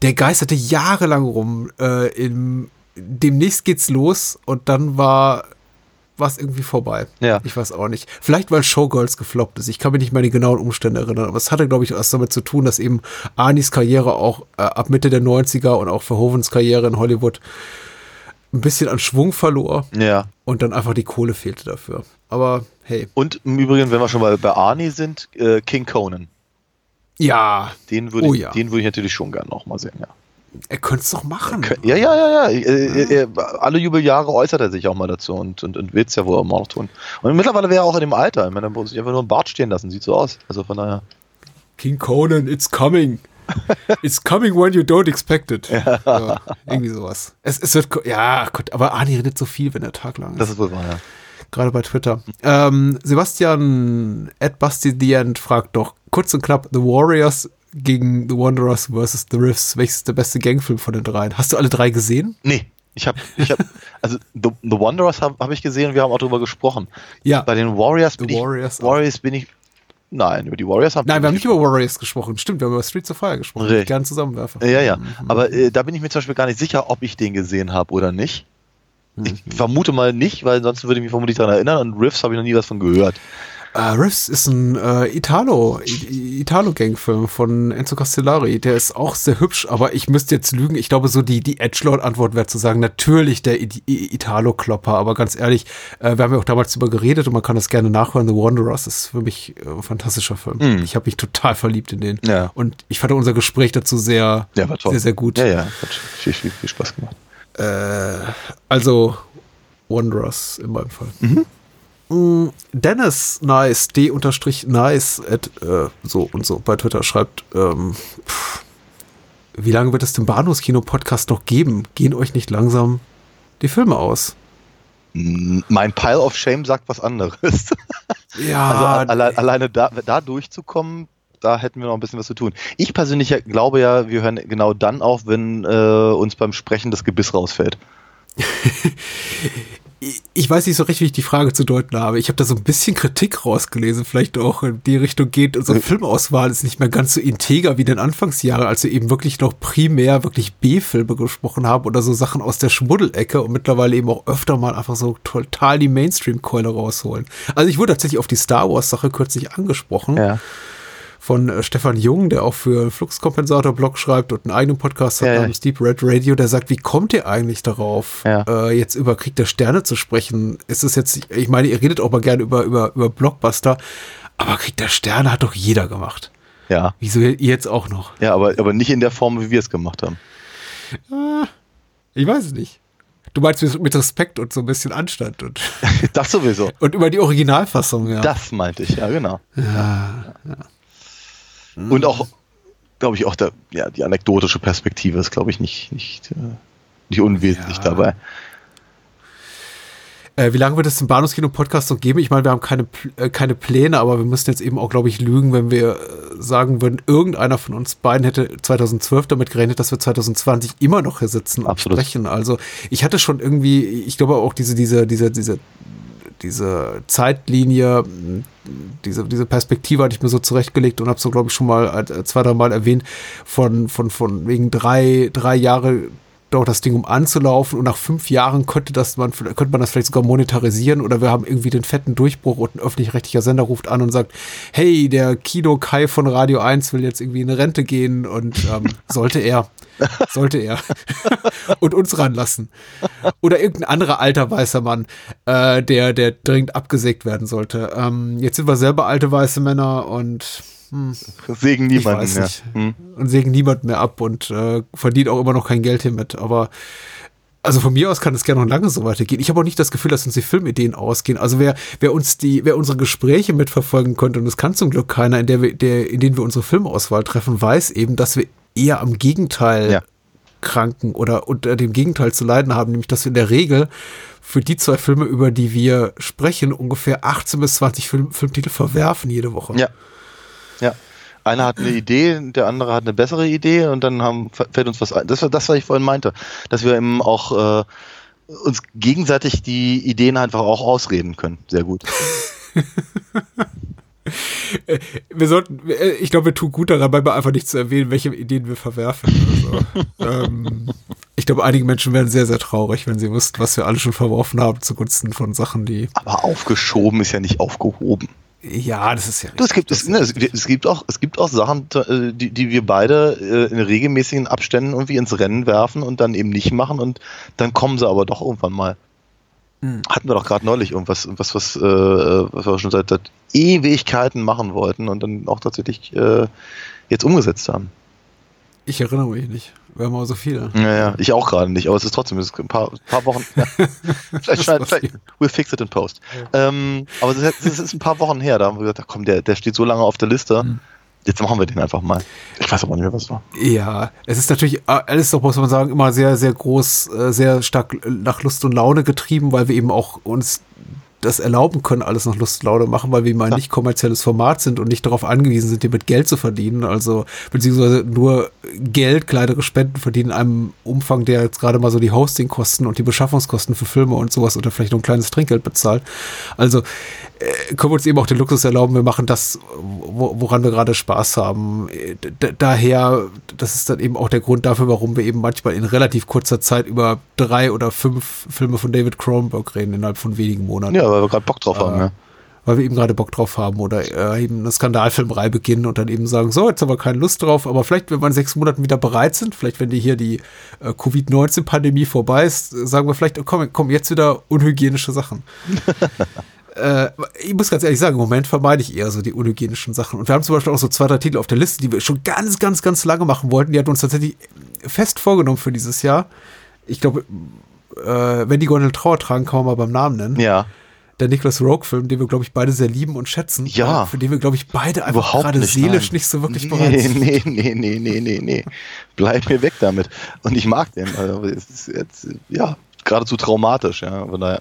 der geisterte jahrelang rum. Demnächst geht's los und dann war es irgendwie vorbei. Ja. Ich weiß auch nicht. Vielleicht, weil Showgirls gefloppt ist. Ich kann mich nicht mehr an die genauen Umstände erinnern, aber es hatte, glaube ich, was damit zu tun, dass eben Arnies Karriere auch ab Mitte der 90er und auch Verhoevens Karriere in Hollywood ein bisschen an Schwung verlor. Ja. Und dann einfach die Kohle fehlte dafür. Aber hey. Und im Übrigen, wenn wir schon mal bei Arnie sind, King Conan. Ja. Den würde ich natürlich schon gerne noch mal sehen, ja. Er könnte es doch machen. Ja. Alle Jubeljahre äußert er sich auch mal dazu und will es ja wohl immer noch tun. Und mittlerweile wäre er auch in dem Alter. Ich meine, dann muss ich einfach nur einen Bart stehen lassen. Sieht so aus. Also von daher. King Conan, it's coming. It's coming when you don't expect it. Ja. Ja, irgendwie sowas. Es wird, ja Gott, aber Arnie redet so viel, wenn der Tag lang ist. Das ist wohl wahr, ja. Gerade bei Twitter. Sebastian @BastiTheEnd fragt doch, kurz und knapp, The Warriors gegen The Wanderers versus The Riffs. Welches ist der beste Gangfilm von den dreien? Hast du alle drei gesehen? Nee, also The Wanderers habe ich gesehen, wir haben auch drüber gesprochen. Ja. Bei den wir haben nicht über Warriors gesprochen. Stimmt, wir haben über Streets of Fire gesprochen. Richtig. Gerne zusammenwerfen. Ja. Aber da bin ich mir zum Beispiel gar nicht sicher, ob ich den gesehen habe oder nicht. Ich vermute mal nicht, weil ansonsten würde ich mich vermutlich daran erinnern, und Riffs habe ich noch nie was von gehört. Riffs ist ein Italo-Gang-Film von Enzo Castellari. Der ist auch sehr hübsch, aber ich müsste jetzt lügen. Ich glaube, so die Edgelord-Antwort wäre zu sagen, natürlich der Italo-Klopper. Aber ganz ehrlich, wir haben ja auch damals drüber geredet und man kann das gerne nachhören. The Wanderers ist für mich ein fantastischer Film. Ich habe mich total verliebt in den. Ja. Und ich fand unser Gespräch dazu sehr, sehr gut. Ja, hat viel Spaß gemacht. Also Wanderers in meinem Fall. Dennis Nice, D_Nice so und so bei Twitter schreibt, wie lange wird es den Bahnhofskino-Podcast noch geben? Gehen euch nicht langsam die Filme aus? Mein Pile of Shame sagt was anderes. Ja. Also alleine da durchzukommen, da hätten wir noch ein bisschen was zu tun. Ich persönlich glaube ja, wir hören genau dann auf, wenn uns beim Sprechen das Gebiss rausfällt. Ich weiß nicht so recht, wie ich die Frage zu deuten habe. Ich habe da so ein bisschen Kritik rausgelesen, vielleicht auch in die Richtung geht, unsere Filmauswahl ist nicht mehr ganz so integer wie in den Anfangsjahren, als wir eben wirklich noch primär wirklich B-Filme gesprochen haben oder so Sachen aus der Schmuddelecke und mittlerweile eben auch öfter mal einfach so total die Mainstream-Keule rausholen. Also ich wurde tatsächlich auf die Star Wars-Sache kürzlich angesprochen. Ja. Von Stefan Jung, der auch für Fluxkompensator-Blog schreibt und einen eigenen Podcast hat namens Deep Red Radio, der sagt, wie kommt ihr eigentlich darauf, jetzt über Krieg der Sterne zu sprechen? Ist es jetzt, ich meine, ihr redet auch mal gerne über Blockbuster, aber Krieg der Sterne hat doch jeder gemacht. Ja. Wieso ihr jetzt auch noch? Ja, aber nicht in der Form, wie wir es gemacht haben. Ich weiß es nicht. Du meinst mit Respekt und so ein bisschen Anstand. Und das sowieso. Und über die Originalfassung, ja. Das meinte ich, ja, genau. Ja. Und auch, glaube ich, auch der, ja, die anekdotische Perspektive ist, glaube ich, nicht unwesentlich dabei. Wie lange wird es den Bahnhofskino-Podcast noch geben? Ich meine, wir haben keine Pläne, aber wir müssen jetzt eben auch, glaube ich, lügen, wenn wir sagen würden, irgendeiner von uns beiden hätte 2012 damit gerechnet, dass wir 2020 immer noch hier sitzen und sprechen. Also ich hatte schon irgendwie, ich glaube auch diese Zeitlinie, diese Perspektive hatte ich mir so zurechtgelegt und habe so, glaube ich, schon mal 2-3 Mal erwähnt, von wegen 3 Jahre auch das Ding, um anzulaufen, und nach 5 Jahren könnte man das vielleicht sogar monetarisieren, oder wir haben irgendwie den fetten Durchbruch und ein öffentlich-rechtlicher Sender ruft an und sagt, hey, der Kino-Kai von Radio 1 will jetzt irgendwie in Rente gehen und sollte er und uns ranlassen. Oder irgendein anderer alter weißer Mann, der dringend abgesägt werden sollte. Jetzt sind wir selber alte weiße Männer und sägen niemanden mehr. Und sägen niemand mehr ab und verdient auch immer noch kein Geld hiermit. Aber also von mir aus kann es gerne noch lange so weitergehen. Ich habe auch nicht das Gefühl, dass uns die Filmideen ausgehen. Also wer unsere Gespräche mitverfolgen konnte, und das kann zum Glück keiner, in denen wir unsere Filmauswahl treffen, weiß eben, dass wir eher am Gegenteil kranken oder unter dem Gegenteil zu leiden haben, nämlich dass wir in der Regel für die 2 Filme, über die wir sprechen, ungefähr 18 bis 20 Filmtitel verwerfen jede Woche. Ja. Ja, einer hat eine Idee, der andere hat eine bessere Idee, und dann fällt uns was ein. Das war das, was ich vorhin meinte, dass wir eben auch uns gegenseitig die Ideen einfach auch ausreden können. Sehr gut. Ich glaube, wir tun gut daran, bei einfach nicht zu erwähnen, welche Ideen wir verwerfen. Also, ich glaube, einige Menschen wären sehr, sehr traurig, wenn sie wüssten, was wir alle schon verworfen haben zugunsten von Sachen, die... Aber aufgeschoben ist ja nicht aufgehoben. Ja, das ist ja richtig. Es gibt auch Sachen, die wir beide in regelmäßigen Abständen irgendwie ins Rennen werfen und dann eben nicht machen, und dann kommen sie aber doch irgendwann mal. Hatten wir doch gerade neulich irgendwas, was wir schon seit Ewigkeiten machen wollten und dann auch tatsächlich jetzt umgesetzt haben. Ich erinnere mich nicht. Wir haben aber so viele. Ja, ich auch gerade nicht, aber es ist trotzdem ein paar Wochen. Ja. vielleicht, we'll fix it in post. Ja. Aber es ist ein paar Wochen her, da haben wir gesagt, komm, der steht so lange auf der Liste, jetzt machen wir den einfach mal. Ich weiß aber nicht mehr, was war. Ja, es ist natürlich alles, doch muss man sagen, immer sehr, sehr groß, sehr stark nach Lust und Laune getrieben, weil wir eben auch uns das erlauben können, alles nach Lust und Laune machen, weil wir mal nicht kommerzielles Format sind und nicht darauf angewiesen sind, damit Geld zu verdienen, also beziehungsweise nur Geld, kleinere Spenden verdienen in einem Umfang, der jetzt gerade mal so die Hostingkosten und die Beschaffungskosten für Filme und sowas oder vielleicht noch ein kleines Trinkgeld bezahlt. Also können wir uns eben auch den Luxus erlauben, wir machen das, woran wir gerade Spaß haben. Daher, das ist dann eben auch der Grund dafür, warum wir eben manchmal in relativ kurzer Zeit über 3 oder 5 Filme von David Cronenberg reden, innerhalb von wenigen Monaten. Ja, weil wir gerade Bock drauf haben, ja. Weil wir eben gerade Bock drauf haben oder eben eine Skandalfilmreihe beginnen und dann eben sagen, so, jetzt haben wir keine Lust drauf, aber vielleicht, wenn wir in 6 Monaten wieder bereit sind, vielleicht, wenn die Covid-19-Pandemie vorbei ist, sagen wir vielleicht, komm, jetzt wieder unhygienische Sachen. Ich muss ganz ehrlich sagen, im Moment vermeide ich eher so die unhygienischen Sachen. Und wir haben zum Beispiel auch so 2, 3 Titel auf der Liste, die wir schon ganz, ganz, ganz lange machen wollten. Die hatten wir uns tatsächlich fest vorgenommen für dieses Jahr. Ich glaube, wenn die Gondel Trauer tragen, kann man mal beim Namen nennen. Ja. Der Nicholas Rogue-Film, den wir, glaube ich, beide sehr lieben und schätzen. Ja. Für den wir, glaube ich, beide einfach gerade seelisch nicht so wirklich bereit sind. Nee. Bleib mir weg damit. Und ich mag den. Also, es ist jetzt, ja, geradezu traumatisch. Ja, von daher,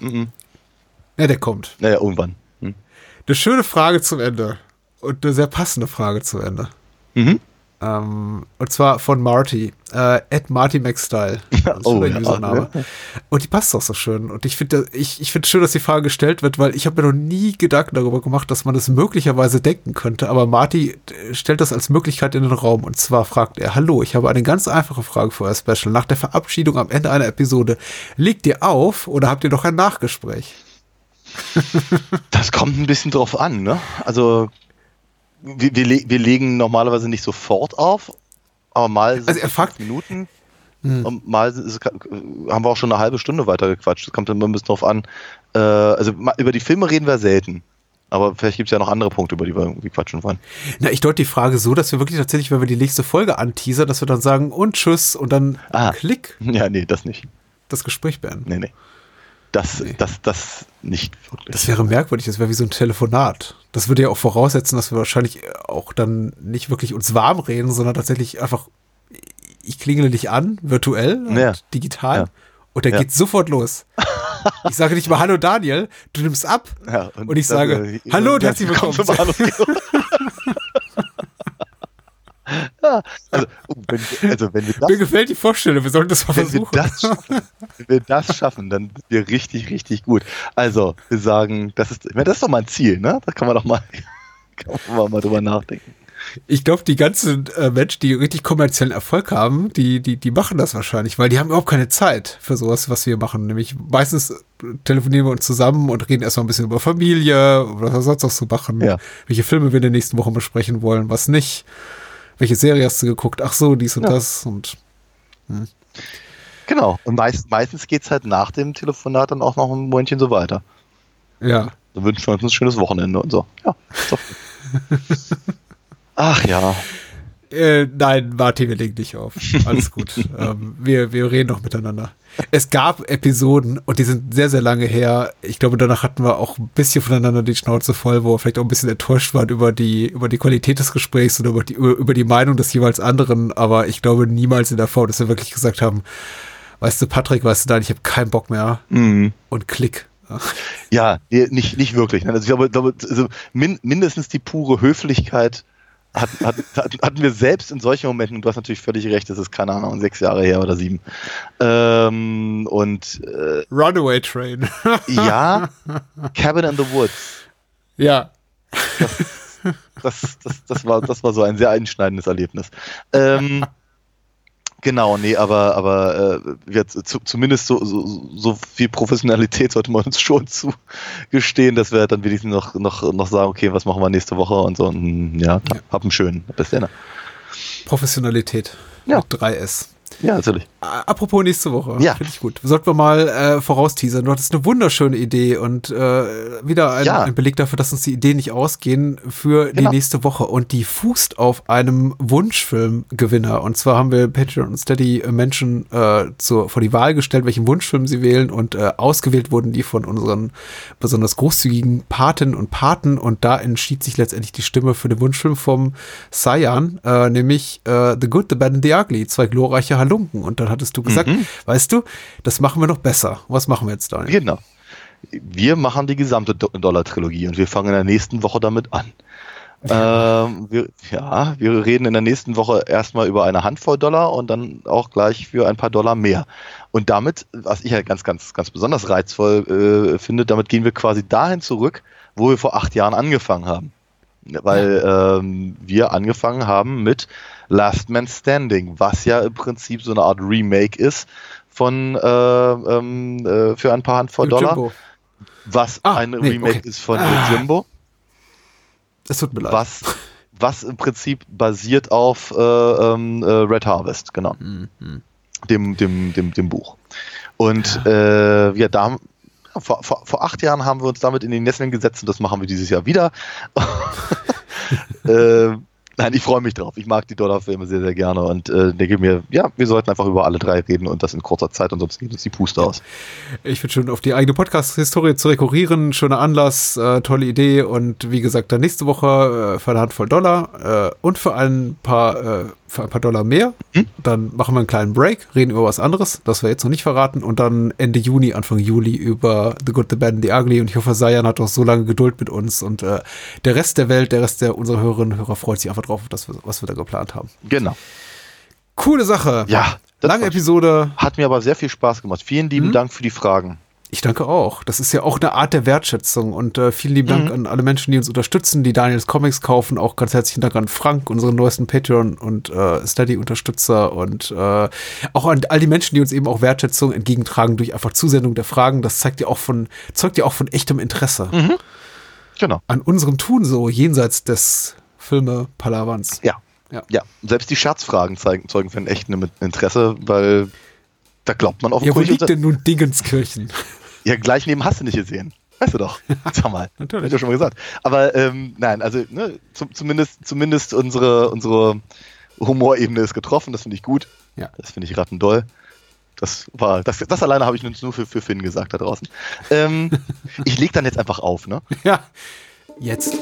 ja, der kommt. Naja, irgendwann. Eine schöne Frage zum Ende. Und eine sehr passende Frage zum Ende. Mhm. Und zwar von Marty. @MartyMacStyle. Oh, ja, Username. Ja. Und die passt auch so schön. Und ich finde ich find schön, dass die Frage gestellt wird, weil ich habe mir noch nie Gedanken darüber gemacht, dass man das möglicherweise denken könnte. Aber Marty stellt das als Möglichkeit in den Raum. Und zwar fragt er, hallo, ich habe eine ganz einfache Frage für euer Special. Nach der Verabschiedung am Ende einer Episode, legt ihr auf oder habt ihr noch ein Nachgespräch? Das kommt ein bisschen drauf an, ne? Also wir legen normalerweise nicht sofort auf, aber mal sind es 5 Minuten und mal haben wir auch schon eine halbe Stunde weitergequatscht. Das kommt immer ein bisschen drauf an. Also über die Filme reden wir selten. Aber vielleicht gibt es ja noch andere Punkte, über die wir irgendwie quatschen wollen. Na, ich deute die Frage so, dass wir wirklich tatsächlich, wenn wir die nächste Folge anteasern, dass wir dann sagen, und tschüss, und dann Klick. Ja, nee, das nicht. das Gespräch beenden. Nee. Das nicht wirklich. Das wäre merkwürdig, das wäre wie so ein Telefonat. Das würde ja auch voraussetzen, dass wir wahrscheinlich auch dann nicht wirklich uns warm reden, sondern tatsächlich einfach, ich klingele dich an, virtuell und digital und dann geht's sofort los. Ich sage nicht mal Hallo Daniel, du nimmst ab und ich sage Hallo und herzlich willkommen zum Bahnhofskino. Also wenn wir das, mir gefällt die Vorstellung, wir sollten das mal versuchen. Wenn wir das schaffen, dann sind wir richtig, richtig gut. Also, wir sagen, das ist doch mal ein Ziel, ne? Da kann man doch mal drüber nachdenken. Ich glaube, die ganzen Menschen, die richtig kommerziellen Erfolg haben, die machen das wahrscheinlich, weil die haben überhaupt keine Zeit für sowas, was wir machen. Nämlich meistens telefonieren wir uns zusammen und reden erstmal ein bisschen über Familie, was wir sonst noch so machen, welche Filme wir in der nächsten Woche besprechen wollen, was nicht. Welche Serie hast du geguckt? Ach so, dies und das. Genau. Und meistens geht es halt nach dem Telefonat dann auch noch ein Momentchen so weiter. Ja. Dann wünschen wir uns ein schönes Wochenende und so. Ja. Ach ja. Nein, Martin, wir legen dich auf. Alles gut. wir reden noch miteinander. Es gab Episoden und die sind sehr, sehr lange her. Ich glaube, danach hatten wir auch ein bisschen voneinander die Schnauze voll, wo wir vielleicht auch ein bisschen enttäuscht waren über die Qualität des Gesprächs oder über die Meinung des jeweils anderen. Aber ich glaube niemals in der Form, dass wir wirklich gesagt haben, weißt du, Patrick, weißt du, nein, ich habe keinen Bock mehr. Mhm. Und klick. Ja, nicht wirklich. Also ich glaube also mindestens die pure Höflichkeit hatten wir selbst in solchen Momenten, du hast natürlich völlig recht, das ist, keine Ahnung, 6 Jahre her oder 7. Runaway Train. Ja, Cabin in the Woods. Ja. Das war so ein sehr einschneidendes Erlebnis. Genau, nee, aber zumindest so viel Professionalität sollte man uns schon zugestehen, dass wir dann wenigstens noch sagen, okay, was machen wir nächste Woche und so. Und ja. Hab einen schönen. Bis dann. Professionalität. Ja. Mit 3S. Ja, natürlich. Apropos nächste Woche. Ja. Finde ich gut. Sollten wir mal vorausteasern. Du hattest eine wunderschöne Idee und wieder ein Beleg dafür, dass uns die Ideen nicht ausgehen für die nächste Woche. Und die fußt auf einem Wunschfilmgewinner. Und zwar haben wir Patreon und Steady Menschen vor die Wahl gestellt, welchen Wunschfilm sie wählen. Und ausgewählt wurden die von unseren besonders großzügigen Patinnen und Paten. Und da entschied sich letztendlich die Stimme für den Wunschfilm vom Sayan, nämlich The Good, The Bad and The Ugly. Zwei glorreiche Halunken. Und dann hattest du gesagt, weißt du, das machen wir noch besser. Was machen wir jetzt, Daniel? Genau. Wir machen die gesamte Dollar-Trilogie und wir fangen in der nächsten Woche damit an. Wir reden in der nächsten Woche erstmal über eine Handvoll Dollar und dann auch gleich für ein paar Dollar mehr. Und damit, was ich ja ganz, ganz, ganz besonders reizvoll finde, damit gehen wir quasi dahin zurück, wo wir vor 8 Jahren angefangen haben. Weil wir angefangen haben mit Last Man Standing, was ja im Prinzip so eine Art Remake ist von für ein paar Handvoll Dollar, was ein Remake ist von Jimbo. Es tut mir leid. Was im Prinzip basiert auf Red Harvest, genau, dem Buch. Und vor 8 Jahren haben wir uns damit in den Nesseln gesetzt und das machen wir dieses Jahr wieder. Nein, ich freue mich drauf. Ich mag die Dollarfilme sehr, sehr gerne und denke mir, ja, wir sollten einfach über alle 3 reden und das in kurzer Zeit, und sonst geht uns die Puste aus. Ich würde schon auf die eigene Podcast-Historie zu rekurrieren. Schöner Anlass, tolle Idee und wie gesagt, dann nächste Woche für eine Handvoll Dollar und für ein paar Dollar mehr. Dann machen wir einen kleinen Break, reden über was anderes, das wir jetzt noch nicht verraten, und dann Ende Juni, Anfang Juli über The Good, The Bad and The Ugly, und ich hoffe, Sayan hat auch so lange Geduld mit uns und der Rest der Welt, der Rest der unserer Hörerinnen und Hörer freut sich einfach drauf, was wir da geplant haben. Genau. Coole Sache. Ja. Lange Episode. Hat mir aber sehr viel Spaß gemacht. Vielen lieben Dank für die Fragen. Ich danke auch. Das ist ja auch eine Art der Wertschätzung und vielen lieben Dank an alle Menschen, die uns unterstützen, die Daniels Comics kaufen. Auch ganz herzlichen Dank an Frank, unseren neuesten Patreon und Steady-Unterstützer, und auch an all die Menschen, die uns eben auch Wertschätzung entgegentragen durch einfach Zusendung der Fragen. Das zeugt ja auch von echtem Interesse. Mhm. Genau. An unserem Tun so jenseits des Filme-Palavans. Ja. Selbst die Scherzfragen zeugen von echtem Interesse, weil da glaubt man auf. Ja, wo liegt denn nun Dingenskirchen? Ja, gleich neben hast du nicht gesehen. Weißt du doch. Sag mal. Natürlich. Hab ich doch schon mal gesagt. Aber nein, also zumindest unsere Humorebene ist getroffen. Das finde ich gut. Ja. Das finde ich rattendoll. Das alleine habe ich nur für Finn gesagt da draußen. Ich leg dann jetzt einfach auf, ne? Ja, jetzt.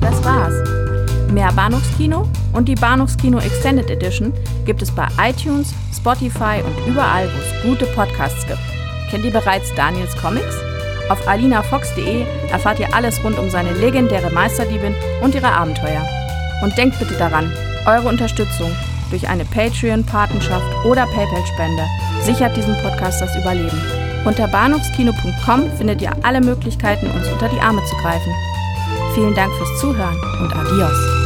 Das war's. Mehr Bahnhofskino und die Bahnhofskino Extended Edition gibt es bei iTunes, Spotify und überall, wo es gute Podcasts gibt. Kennt ihr bereits Daniels Comics? Auf alinafox.de erfahrt ihr alles rund um seine legendäre Meisterdiebin und ihre Abenteuer. Und denkt bitte daran, eure Unterstützung durch eine Patreon-Patenschaft oder PayPal-Spende sichert diesem Podcast das Überleben. Unter bahnhofskino.com findet ihr alle Möglichkeiten, uns unter die Arme zu greifen. Vielen Dank fürs Zuhören und adios.